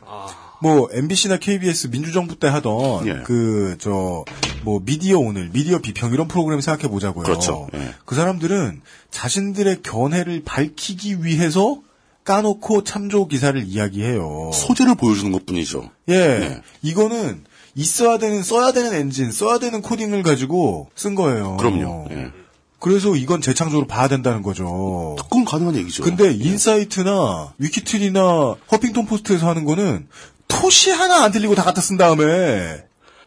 그 아. 뭐 엠비씨나 케이비에스 민주정부 때 하던 예. 그 저 뭐 미디어 오늘 미디어 비평 이런 프로그램 생각해 보자고요. 그렇죠. 예. 그 사람들은 자신들의 견해를 밝히기 위해서 까놓고 참조 기사를 이야기해요. 소재를 보여주는 것뿐이죠. 예. 예. 이거는 있어야 되는 써야 되는 엔진, 써야 되는 코딩을 가지고 쓴 거예요. 그럼요. 예. 그래서 이건 재창조로 봐야 된다는 거죠. 그건 가능한 얘기죠. 근데 예. 인사이트나 위키트리나 허핑턴 포스트에서 하는 거는 토시 하나 안 들리고 다 갖다 쓴 다음에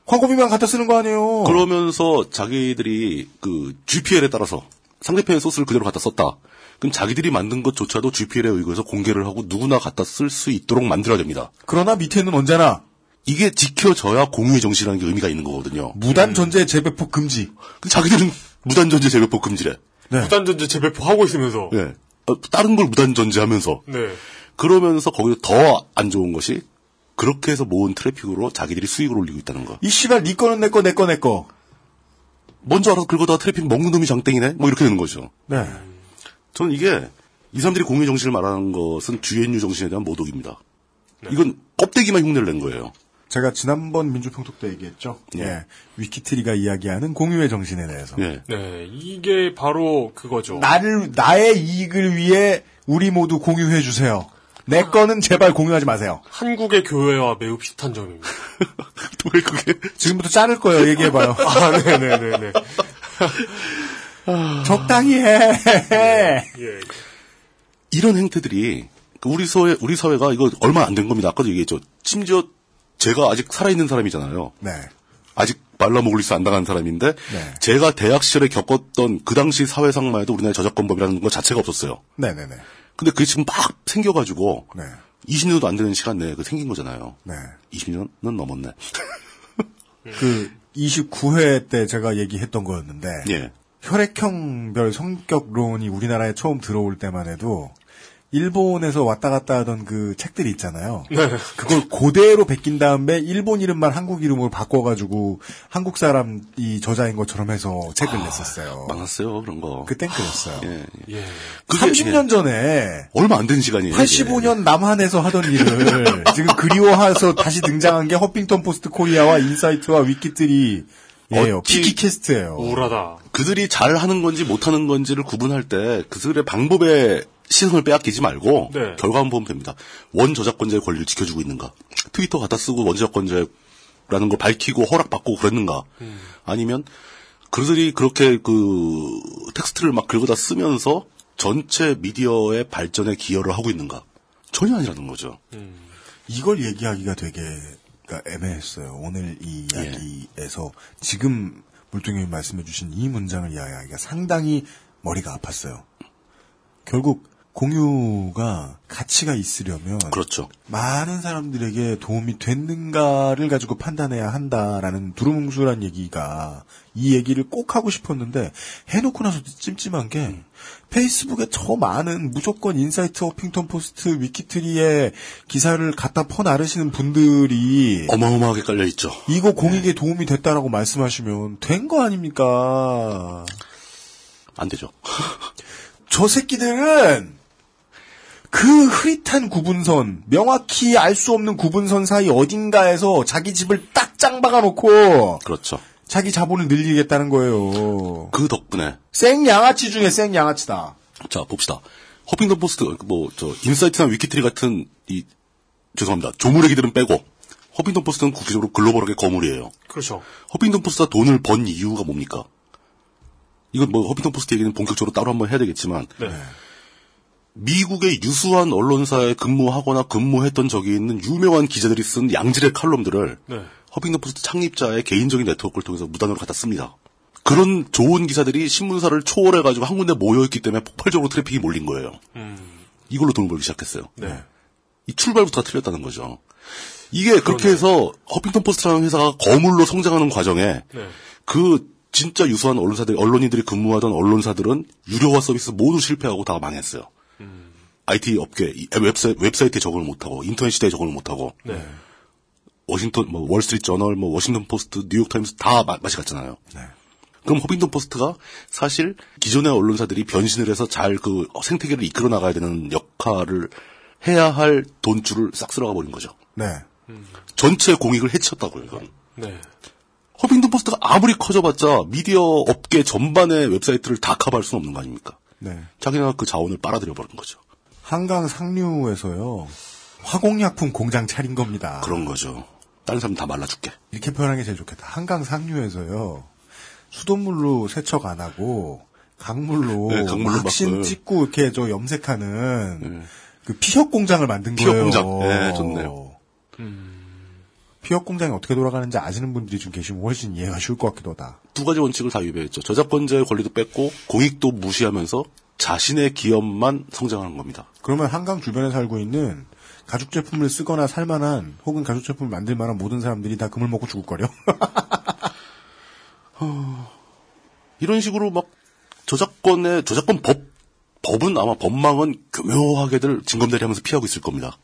광고비만 갖다 쓰는 거 아니에요. 그러면서 자기들이 그 지피엘에 따라서 상대편의 소스를 그대로 갖다 썼다. 그럼 자기들이 만든 것조차도 지피엘에 의거해서 공개를 하고 누구나 갖다 쓸 수 있도록 만들어야 됩니다. 그러나 밑에는 언제나 이게 지켜져야 공유의 정신이라는 게 의미가 있는 거거든요. 무단전제 재배포 금지. 자기들은 무단전제 재배포 금지래. 네. 무단전제 재배포 하고 있으면서. 네. 다른 걸 무단전제하면서. 네. 그러면서 거기서 더 안 좋은 것이 그렇게 해서 모은 트래픽으로 자기들이 수익을 올리고 있다는 거. 이 씨발 니 거는 내 거 내 거 내 거. 먼저 알아서 긁어다가 트래픽 먹는 놈이 장땡이네. 뭐 이렇게 되는 거죠. 네. 저는 이게 이 사람들이 공유 정신을 말하는 것은 지엔유 정신에 대한 모독입니다. 네. 이건 껍데기만 흉내를 낸 거예요. 제가 지난번 민주평톡 때 얘기했죠. 네. 예. 위키트리가 이야기하는 공유의 정신에 대해서. 네. 네. 이게 바로 그거죠. 나를 나의 이익을 위해 우리 모두 공유해 주세요. 내 거는 제발 공유하지 마세요. 한국의 교회와 매우 비슷한 점입니다. 왜 그게? 지금부터 자를 거예요. 얘기해봐요. 아, 네네네네. 적당히 해. 예, 예. 이런 행태들이 우리 사회 우리 사회가 이거 얼마 안 된 겁니다. 아까도 얘기했죠. 심지어 제가 아직 살아있는 사람이잖아요. 네. 아직 말라모글리스 안 당한 사람인데 네. 제가 대학 시절에 겪었던 그 당시 사회상만 해도 우리나라에 저작권법이라는 거 자체가 없었어요. 네네네. 근데 그게 지금 막 생겨가지고 네. 이십 년도 안 되는 시간 내에 그 생긴 거잖아요. 네. 이십 년은 넘었네. 그 이십구 회 때 제가 얘기했던 거였는데 예. 혈액형별 성격론이 우리나라에 처음 들어올 때만 해도 일본에서 왔다 갔다 하던 그 책들이 있잖아요. 네. 그걸 그대로 베낀 다음에 일본 이름만 한국 이름으로 바꿔가지고 한국 사람 이 저자인 것처럼 해서 책을 아, 냈었어요. 많았어요 그런 거. 그땐 그랬어요. 예, 예. 삼십 년 예. 전에 얼마 안 된 시간이에요. 팔십오 년 남한에서 하던 일을 지금 그리워해서 다시 등장한 게 허핑턴 포스트 코리아와 인사이트와 위키트리 예요. 키키캐스트예요. 우울하다. 그들이 잘하는 건지 못하는 건지를 구분할 때 그들의 방법에 시선을 빼앗기지 말고 네. 결과만 보면 됩니다. 원 저작권자의 권리를 지켜주고 있는가? 트위터 갖다 쓰고 원 저작권자라는 걸 밝히고 허락받고 그랬는가? 음. 아니면 그들이 그렇게 그 텍스트를 막 긁어다 쓰면서 전체 미디어의 발전에 기여를 하고 있는가? 전혀 아니라는 거죠. 음. 이걸 얘기하기가 되게 그러니까 애매했어요. 오늘 이 이야기에서 예. 지금 골동님이 말씀해주신 이 문장을 이야기하기가 상당히 머리가 아팠어요. 결국 공유가 가치가 있으려면 그렇죠. 많은 사람들에게 도움이 됐는가를 가지고 판단해야 한다라는 두루뭉술한 얘기가 이 얘기를 꼭 하고 싶었는데 해놓고 나서 찜찜한 게 음. 페이스북에 저 많은 무조건 인사이트, 허핑턴 포스트, 위키트리에 기사를 갖다 퍼나르시는 분들이 어마어마하게 깔려있죠. 이거 공익에 네. 도움이 됐다라고 말씀하시면 된 거 아닙니까? 안 되죠. 저 새끼들은 그 흐릿한 구분선, 명확히 알 수 없는 구분선 사이 어딘가에서 자기 집을 딱 짱 박아놓고 그렇죠. 자기 자본을 늘리겠다는 거예요. 그 덕분에 생양아치 중에 생양아치다. 자 봅시다. 허핑턴 포스트, 뭐 저 인사이트나 위키트리 같은 이 죄송합니다. 조물애기들은 빼고 허핑턴 포스트는 국제적으로 글로벌하게 거물이에요. 그렇죠. 허핑턴 포스트가 돈을 번 이유가 뭡니까? 이건 뭐 허핑턴 포스트 얘기는 본격적으로 따로 한번 해야 되겠지만. 네. 미국의 유수한 언론사에 근무하거나 근무했던 적이 있는 유명한 기자들이 쓴 양질의 칼럼들을 네. 허핑턴 포스트 창립자의 개인적인 네트워크를 통해서 무단으로 갖다 씁니다. 그런 좋은 기사들이 신문사를 초월해가지고 한 군데 모여있기 때문에 폭발적으로 트래픽이 몰린 거예요. 음. 이걸로 돈을 벌기 시작했어요. 네. 이 출발부터가 틀렸다는 거죠. 이게 그러네. 그렇게 해서 허핑턴 포스트라는 회사가 거물로 성장하는 과정에 네. 그 진짜 유수한 언론사들, 언론인들이 근무하던 언론사들은 유료화 서비스 모두 실패하고 다 망했어요. 음. 아이티 업계, 웹사이, 웹사이트에 적응을 못하고, 인터넷 시대에 적응을 못하고, 네. 워싱턴, 뭐, 월스트리트 저널, 뭐, 워싱턴 포스트, 뉴욕 타임스 다 마, 맛이 갔잖아요. 네. 그럼 허핑턴 포스트가 사실 기존의 언론사들이 변신을 해서 잘 그 생태계를 이끌어 나가야 되는 역할을 해야 할 돈줄을 싹 쓸어가 버린 거죠. 네. 음. 전체 공익을 해치웠다고요, 이건. 네. 허핑턴 포스트가 아무리 커져봤자 미디어 업계 전반의 웹사이트를 다 커버할 수는 없는 거 아닙니까? 네. 자기네가 그 자원을 빨아들여 버린 거죠. 한강 상류에서요. 화공약품 공장 차린 겁니다. 그런 거죠. 다른 사람 다 말라 죽게. 이렇게 표현하는 게 제일 좋겠다. 한강 상류에서요. 수돗물로 세척 안 하고 강물로 네, 강물로 막신 찍고 이렇게 저 염색하는 네. 그 피혁 공장을 만든 피혁 거예요. 피혁 공장. 네, 좋네요. 음. 피혁 공장이 어떻게 돌아가는지 아시는 분들이 좀 계시면 훨씬 이해가 쉬울 것 같기도 하다. 두 가지 원칙을 다 위배했죠. 저작권자의 권리도 뺏고 공익도 무시하면서 자신의 기업만 성장하는 겁니다. 그러면 한강 주변에 살고 있는 가죽 제품을 쓰거나 살만한 혹은 가죽 제품을 만들 만한 모든 사람들이 다 금을 먹고 죽을 거려. 이런 식으로 막 저작권의 저작권 법 법은 아마 법망은 교묘하게들 징검다리하면서 피하고 있을 겁니다.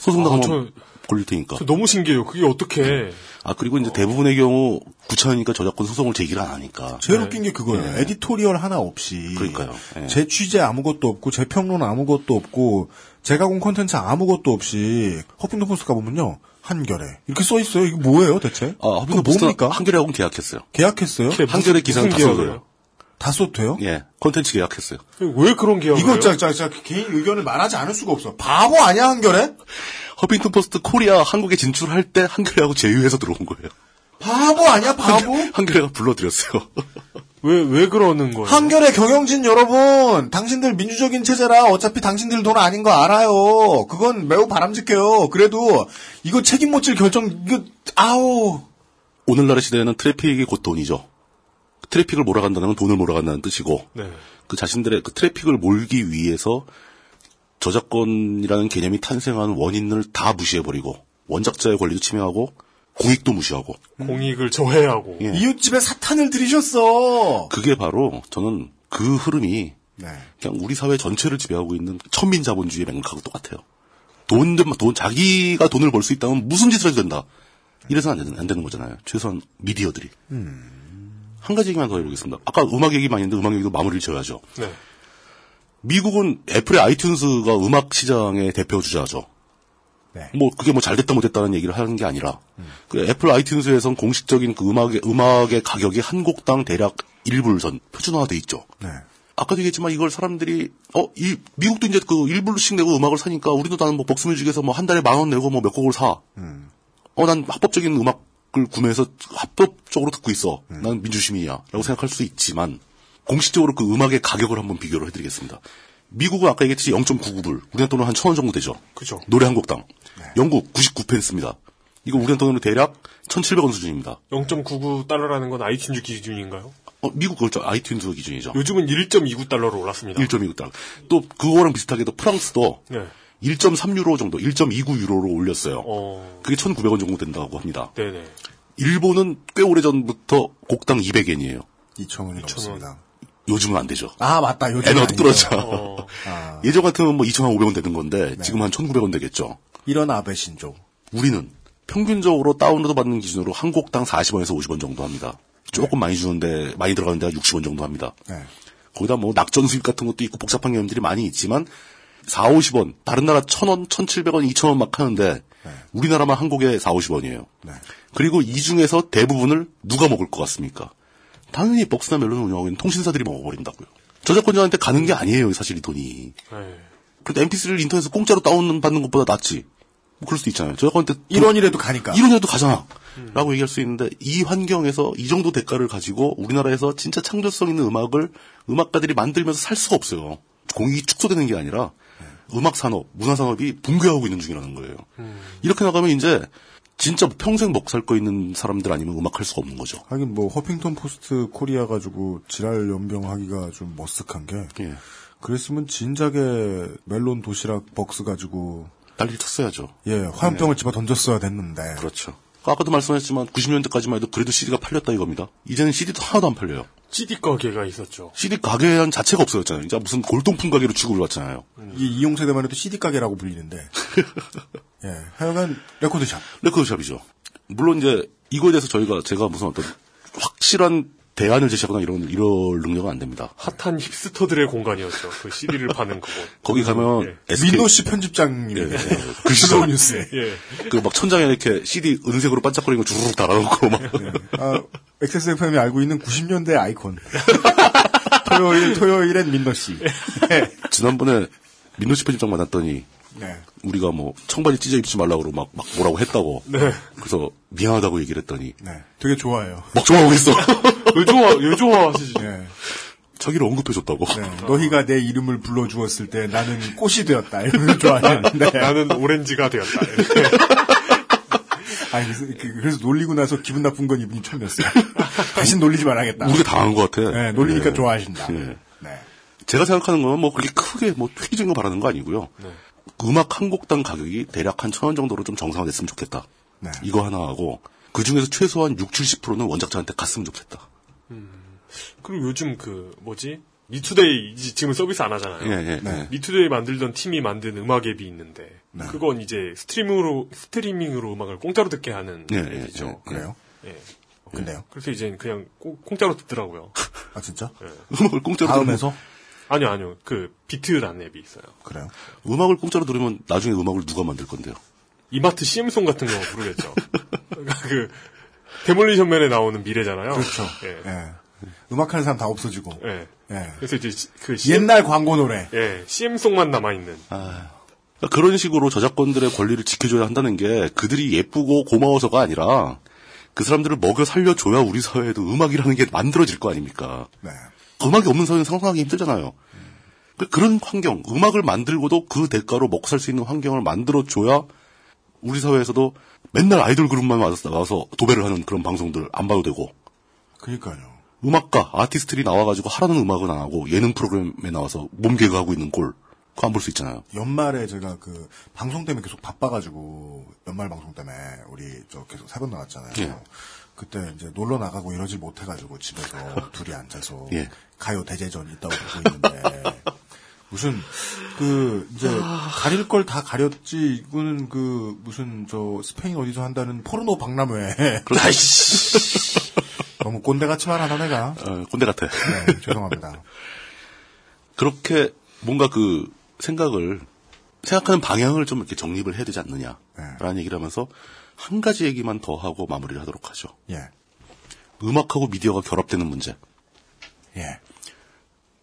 소송 당하면. 아, 걸릴 테니까. 너무 신기해요. 그게 어떻게. 아, 그리고 이제 어. 대부분의 경우 구차하니까 저작권 소송을 제기를 안 하니까. 제일 네. 웃긴 게 그거예요. 네. 에디토리얼 하나 없이. 그러니까요. 네. 제 취재 아무것도 없고, 제 평론 아무것도 없고, 제가 공 콘텐츠 아무것도 없이, 허핑턴 포스트 가보면요. 한겨레. 이렇게 써있어요. 이게 뭐예요, 대체? 아, 허핑턴 포스트가 한겨레하고는 계약했어요. 계약했어요? 한겨레 기사는 다 써요. 다 써도 돼요? 예. 콘텐츠 계약했어요. 왜 그런 계약을 이거 짜, 짜, 짜, 개인 의견을 말하지 않을 수가 없어. 바보 아니야, 한겨레? 허핑턴 포스트 코리아 한국에 진출할 때 한겨레하고 제휴해서 들어온 거예요. 바보 아니야, 바보? 한겨레, 한겨레가 불러들였어요. 왜, 왜 그러는 거예요? 한겨레 경영진 여러분, 당신들 민주적인 체제라 어차피 당신들 돈 아닌 거 알아요. 그건 매우 바람직해요. 그래도 이거 책임 못 질 결정, 이거, 아오. 오늘날의 시대에는 트래픽이 곧 돈이죠. 트래픽을 몰아간다는 건 돈을 몰아간다는 뜻이고, 네. 그 자신들의 그 트래픽을 몰기 위해서 저작권이라는 개념이 탄생한 원인을 다 무시해버리고, 원작자의 권리도 침해하고, 공익도 무시하고. 공익을 저해하고. 예. 이웃집에 사탄을 들이셨어! 그게 바로, 저는 그 흐름이, 네. 그냥 우리 사회 전체를 지배하고 있는 천민 자본주의의 맥락하고 똑같아요. 돈, 돈, 자기가 돈을 벌 수 있다면 무슨 짓을 해도 된다. 이래서는 안 되는, 안 되는 거잖아요. 최소한 미디어들이. 음. 한 가지 얘기만 더 해보겠습니다. 아까 음악 얘기 많이 했는데 음악 얘기도 마무리를 지어야죠. 네. 미국은 애플의 아이튠즈가 음악 시장의 대표 주자죠. 네. 뭐 그게 뭐 잘됐다 못됐다는 얘기를 하는 게 아니라 음. 그 애플 아이튠즈에선 공식적인 그 음악의 음악의 가격이 한 곡당 대략 일 불 전 표준화돼 있죠. 네. 아까도 얘기했지만 이걸 사람들이 어 이 미국도 이제 그 일 불씩 내고 음악을 사니까 우리도 나는 뭐 복스뮤직에서 뭐 한 달에 만 원 내고 뭐 몇 곡을 사. 음. 어 난 합법적인 음악을 구매해서 합법적으로 듣고 있어. 음. 난 민주시민이야라고 생각할 수 있지만. 공식적으로 그 음악의 가격을 한번 비교를 해드리겠습니다. 미국은 아까 얘기했듯이 영 점 구구 불, 우리나라 돈은 한 천 원 정도 되죠. 그죠. 노래 한 곡당. 네. 영국 구십구 펜스입니다. 이거 우리나라 돈으로 대략 천칠백 원 수준입니다. 영 점 구구 달러라는 건 아이튠즈 기준인가요? 어, 미국 그렇죠. 아이튠즈 기준이죠. 요즘은 일 점 이구 달러로 올랐습니다. 일 점 이구 달러. 또 그거랑 비슷하게도 프랑스도 네. 일 점 삼 유로 정도, 일 점 이구 유로로 올렸어요. 어... 그게 천구백 원 정도 된다고 합니다. 네네. 일본은 꽤 오래전부터 곡당 이백 엔이에요. 이천 원이 넘습니다. 요즘은 안 되죠. 아, 맞다. 요즘은 안 되죠. 어... 아... 예전 같으면 뭐 이천오백 원 되는 건데 네. 지금 한 천구백 원 되겠죠. 이런 아베 신조. 우리는 평균적으로 다운로드 받는 기준으로 한 곡당 사십 원에서 오십 원 정도 합니다. 조금 네. 많이 주는데, 많이 들어가는 데가 육십 원 정도 합니다. 네. 거기다 뭐 낙전 수입 같은 것도 있고 복잡한 개념들이 많이 있지만 사백, 오십 원, 다른 나라 천 원, 천칠백 원, 이천 원 막 하는데 네. 우리나라만 한 곡에 사백, 오십 원이에요. 네. 그리고 이 중에서 대부분을 누가 먹을 것 같습니까? 당연히 벅스나 멜론을 운영하고 있는 통신사들이 먹어버린다고요. 저작권자한테 가는 게 아니에요, 사실 이 돈이. 네. 그런데 엠피쓰리를 인터넷에서 공짜로 다운받는 것보다 낫지. 뭐 그럴 수도 있잖아요. 저작권한테 일 원이라도 가니까. 일 원이라도 가잖아. 음. 라고 얘기할 수 있는데 이 환경에서 이 정도 대가를 가지고 우리나라에서 진짜 창조성 있는 음악을 음악가들이 만들면서 살 수가 없어요. 공익이 축소되는 게 아니라 음악산업, 문화산업이 붕괴하고 있는 중이라는 거예요. 음. 이렇게 나가면 이제 진짜 평생 먹고 살 거 있는 사람들 아니면 음악할 수가 없는 거죠. 하긴 뭐 허핑턴 포스트 코리아 가지고 지랄 연병하기가 좀 머쓱한 게 예. 그랬으면 진작에 멜론 도시락 벅스 가지고 난리를 쳤어야죠. 예, 화염병을 네. 집어 던졌어야 됐는데. 그렇죠. 아까도 말씀하셨지만 구십 년대까지만 해도 그래도 씨디가 팔렸다 이겁니다. 이제는 씨디도 하나도 안 팔려요. 씨디 가게가 있었죠. 씨디 가게란 자체가 없어졌잖아요. 이제 무슨 골동품 가게로 취급을 받잖아요. 음. 이게 이용세대만 해도 씨디 가게라고 불리는데. 예, 하여간 레코드샵. 레코드샵이죠. 물론 이제 이거에 대해서 저희가 제가 무슨 어떤 확실한 대안을 제시하거나 이런 이럴 능력은 안 됩니다. 핫한 힙스터들의 공간이었죠. 그 씨디를 파는 그거. 거기 가면 예. 에스케이... 민노 씨 편집장님이에요. 예, 예. 그 시선 뉴스에. 예. 그 막 천장에 이렇게 씨디 은색으로 반짝거리는 거 주르륵 달아놓고 막. 예. 아, 엑스에스에프엠이 알고 있는 구십 년대 아이콘. 토요일 토요일엔 민노 씨. 예. 지난번에 민노 씨 편집장 만났더니. 네. 우리가 뭐 청바지 찢어 입지 말라고 막, 막 뭐라고 했다고. 네. 그래서 미안하다고 얘기를 했더니. 네. 되게 좋아해요. 막 좋아하고 있어. 왜 좋아, 왜 좋아하시지? 네. 자기를 언급해줬다고. 네. 너희가 내 이름을 불러주었을 때 나는 꽃이 되었다. 이걸 좋아하는데. 나는 오렌지가 되었다. 아니, 그래서 놀리고 나서 기분 나쁜 건 이분이 처음이었어요. 다신 놀리지 말아야겠다. 우리가 당한 것 같아. 네, 놀리니까 네. 좋아하신다. 네. 네. 제가 생각하는 건 뭐 그렇게 크게 뭐 특이적인 거 바라는 거 아니고요. 네. 음악 한 곡당 가격이 대략 한 천 원 정도로 좀 정상화됐으면 좋겠다. 네. 이거 하나 하고 그중에서 최소한 육, 칠십 퍼센트는 원작자한테 갔으면 좋겠다. 음. 그리고 요즘 그 뭐지? 미투데이 지금 서비스 안 하잖아요. 예, 예, 네. 미투데이 만들던 팀이 만든 음악 앱이 있는데 네. 그건 이제 스트리밍으로 스트리밍으로 음악을 공짜로 듣게 하는 예, 앱이죠. 예, 예, 그래요? 예. 근데요. 그래서 이제는 그냥 공, 공짜로 듣더라고요. 아 진짜? 예. 음악을 공짜로 다음에서? 아니요, 아니요. 그 비트란 앱이 있어요. 그래요? 음악을 공짜로 들으면 나중에 음악을 누가 만들 건데요? 이마트 씨엠송 같은 거 부르겠죠. 그 데몰리션맨에 나오는 미래잖아요. 그렇죠. 예. 예. 음악하는 사람 다 없어지고. 예. 예. 그래서 이제 그 씨엠... 옛날 광고 노래. 예. 씨엠송만 남아 있는. 아. 그러니까 그런 식으로 저작권들의 권리를 지켜줘야 한다는 게 그들이 예쁘고 고마워서가 아니라 그 사람들을 먹여 살려줘야 우리 사회에도 음악이라는 게 만들어질 거 아닙니까? 네. 음악이 없는 사회는 상상하기 힘들잖아요. 음. 그런 환경, 음악을 만들고도 그 대가로 먹고 살 수 있는 환경을 만들어줘야 우리 사회에서도 맨날 아이돌 그룹만 와서 도배를 하는 그런 방송들 안 봐도 되고. 그러니까요. 음악가, 아티스트들이 나와가지고 하라는 음악은 안 하고 예능 프로그램에 나와서 몸 개그하고 있는 꼴. 그거 안 볼 수 있잖아요. 연말에 제가 그 방송 때문에 계속 바빠가지고 연말 방송 때문에 우리 저 계속 세 번 나왔잖아요. 예. 그때 이제 놀러 나가고 이러지 못해가지고 집에서 둘이 앉아서 예. 가요 대제전 있다고 보고 있는데 무슨 그 이제 가릴 걸 다 가렸지 이거는 그 무슨 저 스페인 어디서 한다는 포르노 박람회 아이씨 너무 꼰대같이만 하나 내가 어, 꼰대 같아 네, 죄송합니다. 그렇게 뭔가 그 생각을 생각하는 방향을 좀 이렇게 정립을 해야 되지 않느냐라는 네. 얘기를 하면서. 한 가지 얘기만 더 하고 마무리를 하도록 하죠. 예. 음악하고 미디어가 결합되는 문제. 예.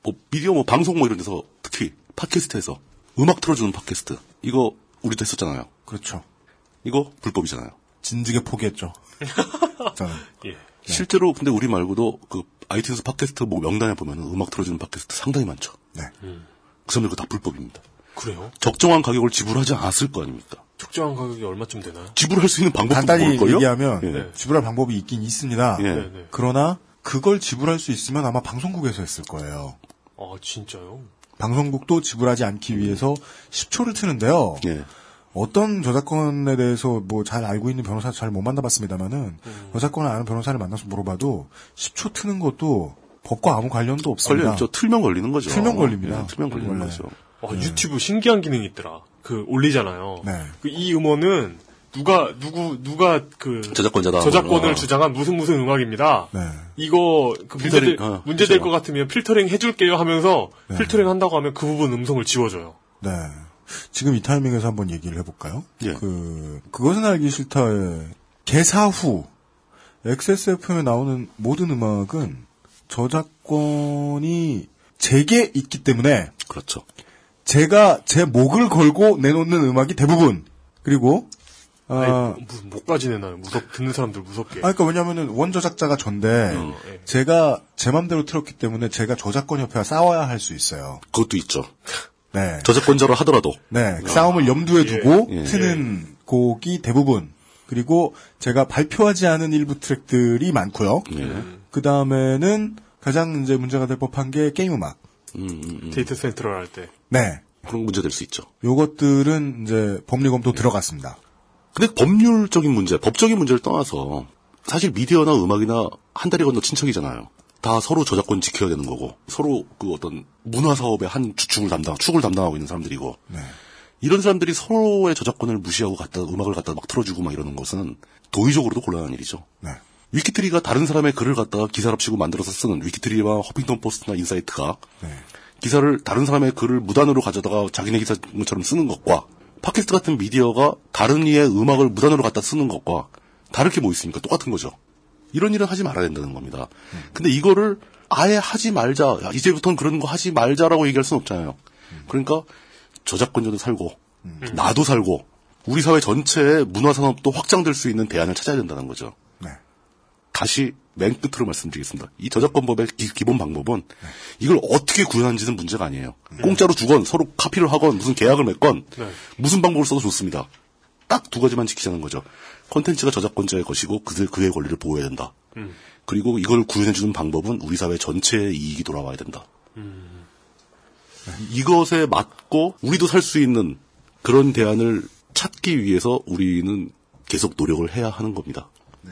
뭐, 미디어 뭐, 방송 뭐 이런 데서, 특히, 팟캐스트에서, 음악 틀어주는 팟캐스트. 이거, 우리도 했었잖아요. 그렇죠. 이거, 불법이잖아요. 진즉에 포기했죠. 저는. 예. 실제로, 근데 우리 말고도, 그, 아이튠즈 팟캐스트 뭐, 명단에 보면은, 음악 틀어주는 팟캐스트 상당히 많죠. 네. 음. 그 사람들 그거 다 불법입니다. 그래요? 적정한 가격을 지불하지 않았을 거 아닙니까? 적정한 가격이 얼마쯤 되나? 지불할 수 있는 방법도 뭘걸요? 간단히 얘기하면 네. 지불할 방법이 있긴 있습니다. 네. 네. 그러나 그걸 지불할 수 있으면 아마 방송국에서 했을 거예요. 아 진짜요? 방송국도 지불하지 않기 위해서 십 초를 트는데요. 네. 어떤 저작권에 대해서 뭐 잘 알고 있는 변호사 잘 못 만나봤습니다만은 음. 저작권을 아는 변호사를 만나서 물어봐도 십 초 트는 것도 법과 아무 관련도 없습니다. 걸렸죠. 틀면 걸리는 거죠. 틀면 걸립니다. 네, 틀면 걸리는 네. 거죠. 아, 네. 유튜브 신기한 기능이 있더라. 그 올리잖아요. 네. 그 이 음원은 누가 누구 누가 그 저작권자다. 저작권을 아. 주장한 무슨 무슨 음악입니다. 네. 이거 그 문제될 아, 문제될 것 같으면 필터링 해줄게요 하면서 네. 필터링 한다고 하면 그 부분 음성을 지워줘요. 네. 지금 이 타이밍에서 한번 얘기를 해볼까요? 예. 그 그것은 알기 싫다의 개사 후 엑스에스에프엠에 나오는 모든 음악은 저작권이 제게 있기 때문에 그렇죠. 제가 제 목을 걸고 내놓는 음악이 대부분 그리고 아니, 아, 무슨 목까지 내놔요. 무섭 듣는 사람들 무섭게. 아, 그러니까 왜냐하면은 원 저작자가 전데 어, 예. 제가 제 맘대로 틀었기 때문에 제가 저작권 협회와 싸워야 할 수 있어요. 그것도 있죠. 네. 저작권자로 하더라도. 네. 그 아, 싸움을 염두에 두고 예, 예, 트는 예. 곡이 대부분. 그리고 제가 발표하지 않은 일부 트랙들이 많고요. 예. 그 다음에는 가장 이제 문제가 될 법한 게 게임 음악. 음, 음, 음. 데이터 센트럴 할 때. 네. 그런 문제 될 수 있죠. 요것들은 이제 법리 검토 예. 들어갔습니다. 근데 법률적인 문제, 법적인 문제를 떠나서 사실 미디어나 음악이나 한 다리 건너 친척이잖아요. 다 서로 저작권 지켜야 되는 거고 서로 그 어떤 문화 사업의 한 주축을 담당, 축을 담당하고 있는 사람들이고 네. 이런 사람들이 서로의 저작권을 무시하고 갖다 음악을 갖다 막 틀어주고 막 이러는 것은 도의적으로도 곤란한 일이죠. 네. 위키트리가 다른 사람의 글을 갖다가 기사랍시고 만들어서 쓰는 위키트리와 허핑턴 포스트나 인사이트가 네. 기사를 다른 사람의 글을 무단으로 가져다가 자기네 기사처럼 쓰는 것과 팟캐스트 같은 미디어가 다른 이의 음악을 무단으로 갖다 쓰는 것과 다를 게 뭐 있습니까? 똑같은 거죠. 이런 일은 하지 말아야 된다는 겁니다. 음. 근데 이거를 아예 하지 말자. 야, 이제부터는 그런 거 하지 말자라고 얘기할 수는 없잖아요. 음. 그러니까 저작권자도 살고 음. 나도 살고 우리 사회 전체의 문화산업도 확장될 수 있는 대안을 찾아야 된다는 거죠. 네. 다시 맨 끝으로 말씀드리겠습니다. 이 저작권법의 기, 기본 방법은 네. 이걸 어떻게 구현하는지는 문제가 아니에요. 음. 공짜로 주건 서로 카피를 하건 무슨 계약을 맺건 네. 무슨 방법을 써도 좋습니다. 딱 두 가지만 지키자는 거죠. 콘텐츠가 저작권자의 것이고 그들 그의 권리를 보호해야 된다. 음. 그리고 이걸 구현해주는 방법은 우리 사회 전체의 이익이 돌아와야 된다. 음. 이것에 맞고 우리도 살 수 있는 그런 대안을 찾기 위해서 우리는 계속 노력을 해야 하는 겁니다. 네.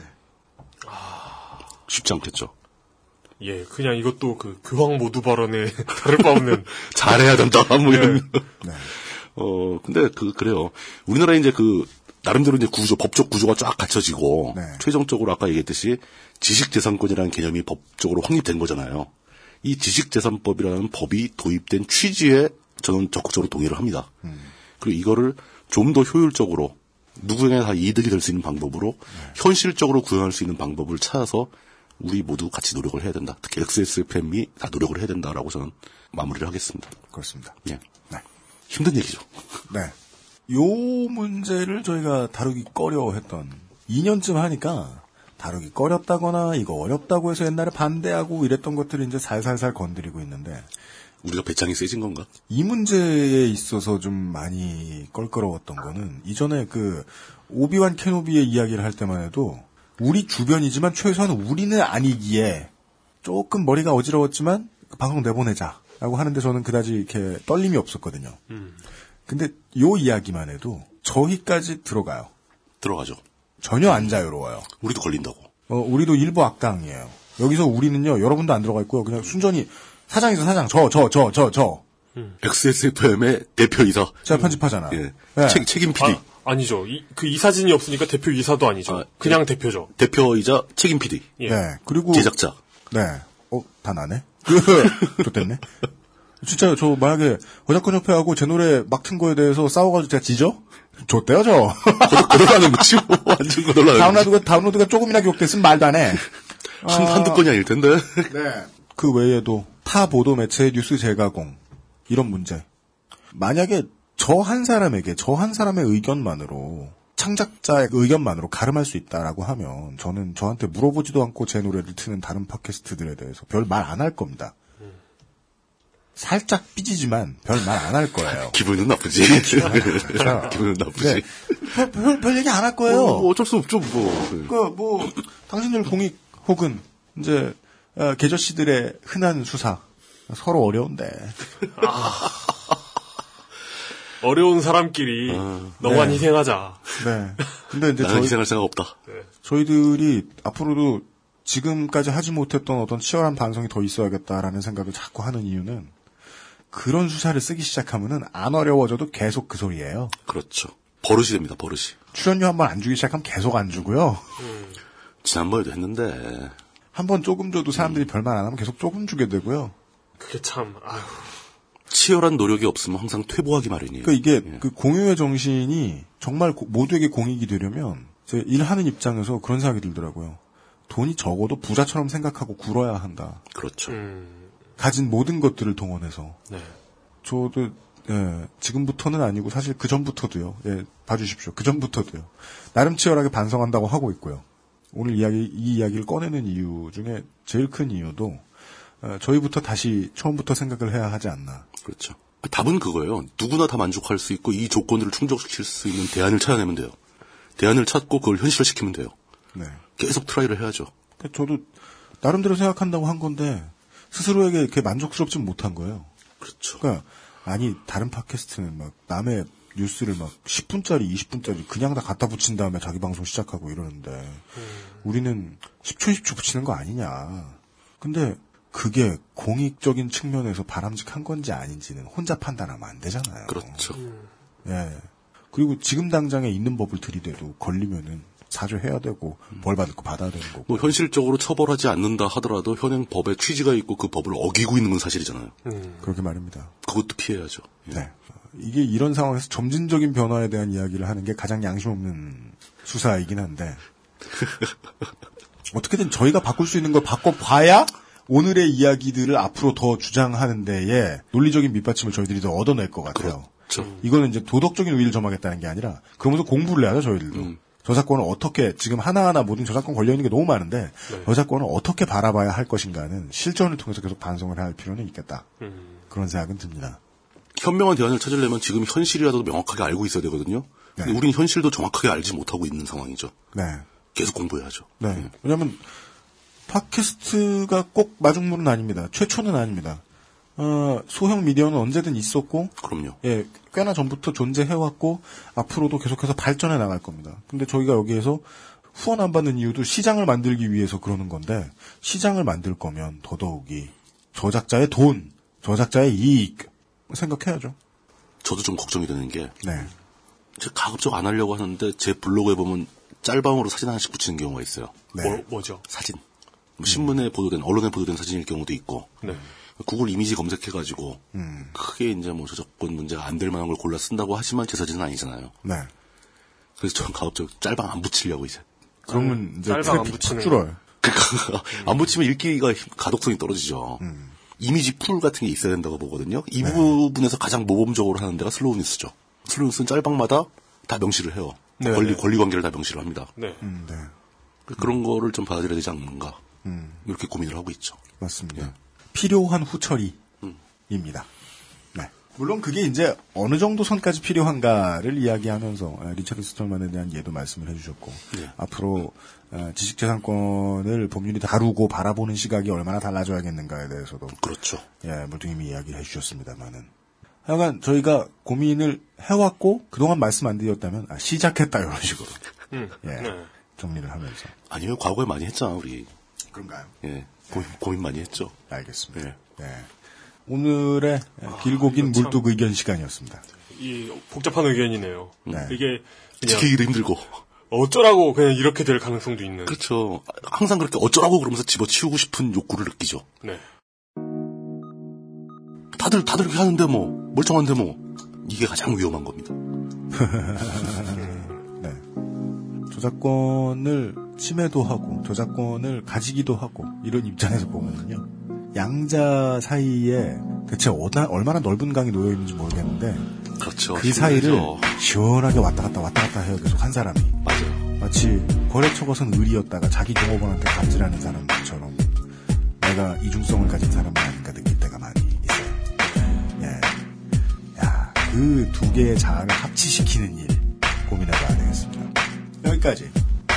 아... 쉽지 않겠죠. 예, 그냥 이것도 그 교황 모두 발언에 다를 바 없는 잘해야 된다. 뭐 이런. 네. 네. 어, 근데 그 그래요. 우리나라 이제 그 나름대로 이제 구조, 법적 구조가 쫙 갖춰지고 네. 최종적으로 아까 얘기했듯이 지식재산권이라는 개념이 법적으로 확립된 거잖아요. 이 지식재산법이라는 법이 도입된 취지에 저는 적극적으로 동의를 합니다. 음. 그리고 이거를 좀 더 효율적으로 누구에게나 다 이득이 될 수 있는 방법으로 네. 현실적으로 구현할 수 있는 방법을 찾아서 우리 모두 같이 노력을 해야 된다. 특히 엑스에스에프엠이 다 노력을 해야 된다라고 저는 마무리를 하겠습니다. 그렇습니다. 예. 네. 힘든 얘기죠. 네. 요 문제를 저희가 다루기 꺼려했던 이 년쯤 하니까 다루기 꺼렸다거나 이거 어렵다고 해서 옛날에 반대하고 이랬던 것들을 이제 살살살 건드리고 있는데 우리가 배짱이 세진 건가? 이 문제에 있어서 좀 많이 껄끄러웠던 거는 이전에 그 오비완 케노비의 이야기를 할 때만 해도 우리 주변이지만 최소한 우리는 아니기에 조금 머리가 어지러웠지만 방송 내보내자라고 하는데 저는 그다지 이렇게 떨림이 없었거든요. 음. 근데 요 이야기만 해도 저희까지 들어가요. 들어가죠. 전혀 안 자유로워요. 우리도 걸린다고. 어, 우리도 일부 악당이에요. 여기서 우리는요, 여러분도 안 들어가 있고요. 그냥 순전히 사장이죠, 사장. 저, 저, 저, 저, 저. 음. 엑스에스에프엠의 대표이사. 제가 편집하잖아. 예. 네. 책, 책임 피디. 아, 아니죠. 이, 그 이사진이 없으니까 대표이사도 아니죠. 아, 그냥 네. 대표죠. 대표이자 책임 피디. 예. 네. 그리고. 제작자. 네. 어, 다 나네? 좋댔네. 진짜 저 만약에 저작권협회하고 제 노래 막 튼 거에 대해서 싸워가지고 제가 지죠? 줬대요 저. 거덜나는 거지 뭐. 완전 거덜나는 다운로드가, 다운로드가 조금이나 기록됐으면 말도 안 해. 한, 아, 한두 건이 아닐 텐데. 네. 그 외에도 타 보도 매체의 뉴스 재가공 이런 문제. 만약에 저 한 사람에게 저 한 사람의 의견만으로 창작자의 의견만으로 가름할 수 있다라고 하면 저는 저한테 물어보지도 않고 제 노래를 트는 다른 팟캐스트들에 대해서 별 말 안 할 겁니다. 살짝 삐지지만 별 말 안 할 거예요. 기분은 나쁘지. 기분은 나쁘지. 네. 별, 별 얘기 안 할 거예요. 뭐, 뭐 어쩔 수 없죠, 뭐. 그러니까 뭐 당신들 공익 혹은 이제 어, 개저씨들의 흔한 수사 서로 어려운데. 아. 어려운 사람끼리 아, 너만 네. 희생하자. 네. 근데 이제 나는 저희, 희생할 생각 없다. 네. 저희들이 앞으로도 지금까지 하지 못했던 어떤 치열한 반성이 더 있어야겠다라는 생각을 자꾸 하는 이유는 그런 수사를 쓰기 시작하면은 안 어려워져도 계속 그 소리예요. 그렇죠. 버릇이 됩니다. 버릇이. 출연료 한 번 안 주기 시작하면 계속 안 주고요. 음. 지난번에도 했는데 한 번 조금 줘도 사람들이 음. 별만 안 하면 계속 조금 주게 되고요. 그게 참 아휴. 치열한 노력이 없으면 항상 퇴보하기 마련이에요. 그러니까 이게 예. 그 공유의 정신이 정말 고, 모두에게 공익이 되려면 제 일하는 입장에서 그런 생각이 들더라고요. 돈이 적어도 부자처럼 생각하고 굴어야 한다. 그렇죠. 음... 가진 모든 것들을 동원해서. 네. 저도 예, 지금부터는 아니고 사실 그 전부터도요. 예, 봐주십시오. 그 전부터도요. 나름 치열하게 반성한다고 하고 있고요. 오늘 이야기 이 이야기를 꺼내는 이유 중에 제일 큰 이유도 저희부터 다시 처음부터 생각을 해야 하지 않나. 그렇죠. 답은 그거예요. 누구나 다 만족할 수 있고 이 조건들을 충족시킬 수 있는 대안을 찾아내면 돼요. 대안을 찾고 그걸 현실화시키면 돼요. 네. 계속 트라이를 해야죠. 저도 나름대로 생각한다고 한 건데 스스로에게 이렇게 만족스럽지 못한 거예요. 그렇죠. 그러니까 아니 다른 팟캐스트는 막 남의 뉴스를 막 십 분짜리, 이십 분짜리 그냥 다 갖다 붙인 다음에 자기 방송 시작하고 이러는데 음. 우리는 십 초, 이십 초 붙이는 거 아니냐. 근데 그게 공익적인 측면에서 바람직한 건지 아닌지는 혼자 판단하면 안 되잖아요. 그렇죠. 음. 예. 그리고 지금 당장에 있는 법을 들이대도 걸리면은 사죄해야 되고 벌 받을 거 받아야 되는 거고. 뭐 현실적으로 처벌하지 않는다 하더라도 현행 법에 취지가 있고 그 법을 어기고 있는 건 사실이잖아요. 음. 그렇게 말입니다. 그것도 피해야죠. 예. 네. 이게 이런 상황에서 점진적인 변화에 대한 이야기를 하는 게 가장 양심 없는 수사이긴 한데 어떻게든 저희가 바꿀 수 있는 걸 바꿔봐야 오늘의 이야기들을 앞으로 더 주장하는 데에 논리적인 밑받침을 저희들이 더 얻어낼 것 같아요. 그렇죠. 이거는 이제 도덕적인 의의를 점하겠다는 게 아니라 그러면서 공부를 해야죠. 저희들도. 음. 저작권을 어떻게 지금 하나하나 모든 저작권 걸려있는 게 너무 많은데 네. 저작권을 어떻게 바라봐야 할 것인가는 실전을 통해서 계속 반성을 할 필요는 있겠다. 음. 그런 생각은 듭니다. 현명한 대안을 찾으려면 지금 현실이라도 명확하게 알고 있어야 되거든요. 네. 근데 우린 현실도 정확하게 알지 못하고 있는 상황이죠. 네. 계속 공부해야죠. 네. 네. 왜냐하면 팟캐스트가 꼭 마중물은 아닙니다. 최초는 아닙니다. 어, 소형 미디어는 언제든 있었고, 그럼요. 예, 꽤나 전부터 존재해왔고, 앞으로도 계속해서 발전해 나갈 겁니다. 근데 저희가 여기에서 후원 안 받는 이유도 시장을 만들기 위해서 그러는 건데, 시장을 만들 거면 더더욱이 저작자의 돈, 저작자의 이익, 생각해야죠. 저도 좀 걱정이 되는 게, 네. 제가 가급적 안 하려고 하는데, 제 블로그에 보면 짤방으로 사진 하나씩 붙이는 경우가 있어요. 네. 뭐, 뭐죠? 사진. 뭐 신문에 보도된, 언론에 보도된 사진일 경우도 있고, 네. 구글 이미지 검색해가지고 음. 크게 이제 뭐 저작권 문제가 안 될 만한 걸 골라 쓴다고 하지만 제 사진은 아니잖아요. 네. 그래서 저는 가급적 짤방 안 붙이려고 이제. 그러면 이제 짤방 안 붙이는. 줄어요. 그러니까 음. 안 붙이면 읽기가 가독성이 떨어지죠. 음. 이미지 풀 같은 게 있어야 된다고 보거든요. 이 네. 부분에서 가장 모범적으로 하는 데가 슬로우 뉴스죠. 슬로우 뉴스는 짤방마다 다 명시를 해요. 네. 권리 권리 관계를 다 명시를 합니다. 네. 음, 네. 그런 음. 거를 좀 받아들여야 되지 않는가. 음. 이렇게 고민을 하고 있죠. 맞습니다. 네. 필요한 후처리입니다. 네. 물론 그게 이제 어느 정도 선까지 필요한가를 이야기하면서 리처드 스톨만에 대한 예도 말씀을 해주셨고 네. 앞으로 지식재산권을 법률이 다루고 바라보는 시각이 얼마나 달라져야겠는가에 대해서도 그렇죠. 예, 물뚱님이 이야기를 해주셨습니다만은 하여간 저희가 고민을 해왔고 그동안 말씀 안 드렸다면 아, 시작했다 이런 식으로 음. 예, 네. 정리를 하면서 아니요 과거에 많이 했잖아 우리 그런가요? 예. 고민, 고민 많이 했죠. 알겠습니다. 네. 네. 오늘의 길고 긴 아, 물뚝 의견 시간이었습니다. 이 복잡한 의견이네요. 네. 이게 지키기도 힘들고 어쩌라고 그냥 이렇게 될 가능성도 있는. 그렇죠. 항상 그렇게 어쩌라고 그러면서 집어치우고 싶은 욕구를 느끼죠. 네. 다들 다들 그렇게 하는데 뭐 멀쩡한데 뭐 이게 가장 위험한 겁니다. 네. 저작권을 침해도 하고 저작권을 가지기도 하고 이런 입장에서 보면요 양자 사이에 대체 얼마나 넓은 강이 놓여 있는지 모르겠는데 그렇죠. 그 사이를 시원하게 왔다 갔다 왔다 갔다 해요 계속 한 사람이 맞아요. 마치 거래처 거선 을이었다가 자기 종업원한테 갑질하는 사람처럼 내가 이중성을 가진 사람은 아닌가 느낄 때가 많이 있어요. 그 두 개의 자아를 합치시키는 일 고민해봐야 되겠습니다. 여기까지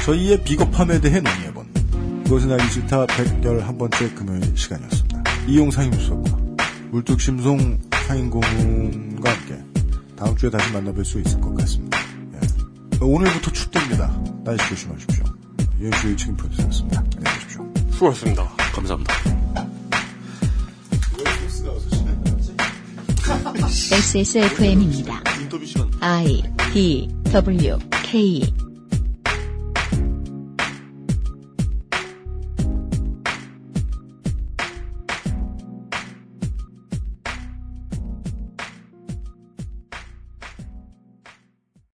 저희의 비겁함에 대해 논의해본 이것은 알기 싫다 백십일 번째 금요일 시간이었습니다. 이용상임 수석과 물뚝심송 상인공과 함께 다음 주에 다시 만나뵐 수 있을 것 같습니다. 예. 오늘부터 춥답니다. 날씨 조심하십시오. 유현수의 책임 프로듀서였습니다. 안녕히 계십시오. 수고하셨습니다. 감사합니다. 엑스에스에프엠입니다. I, D, W, K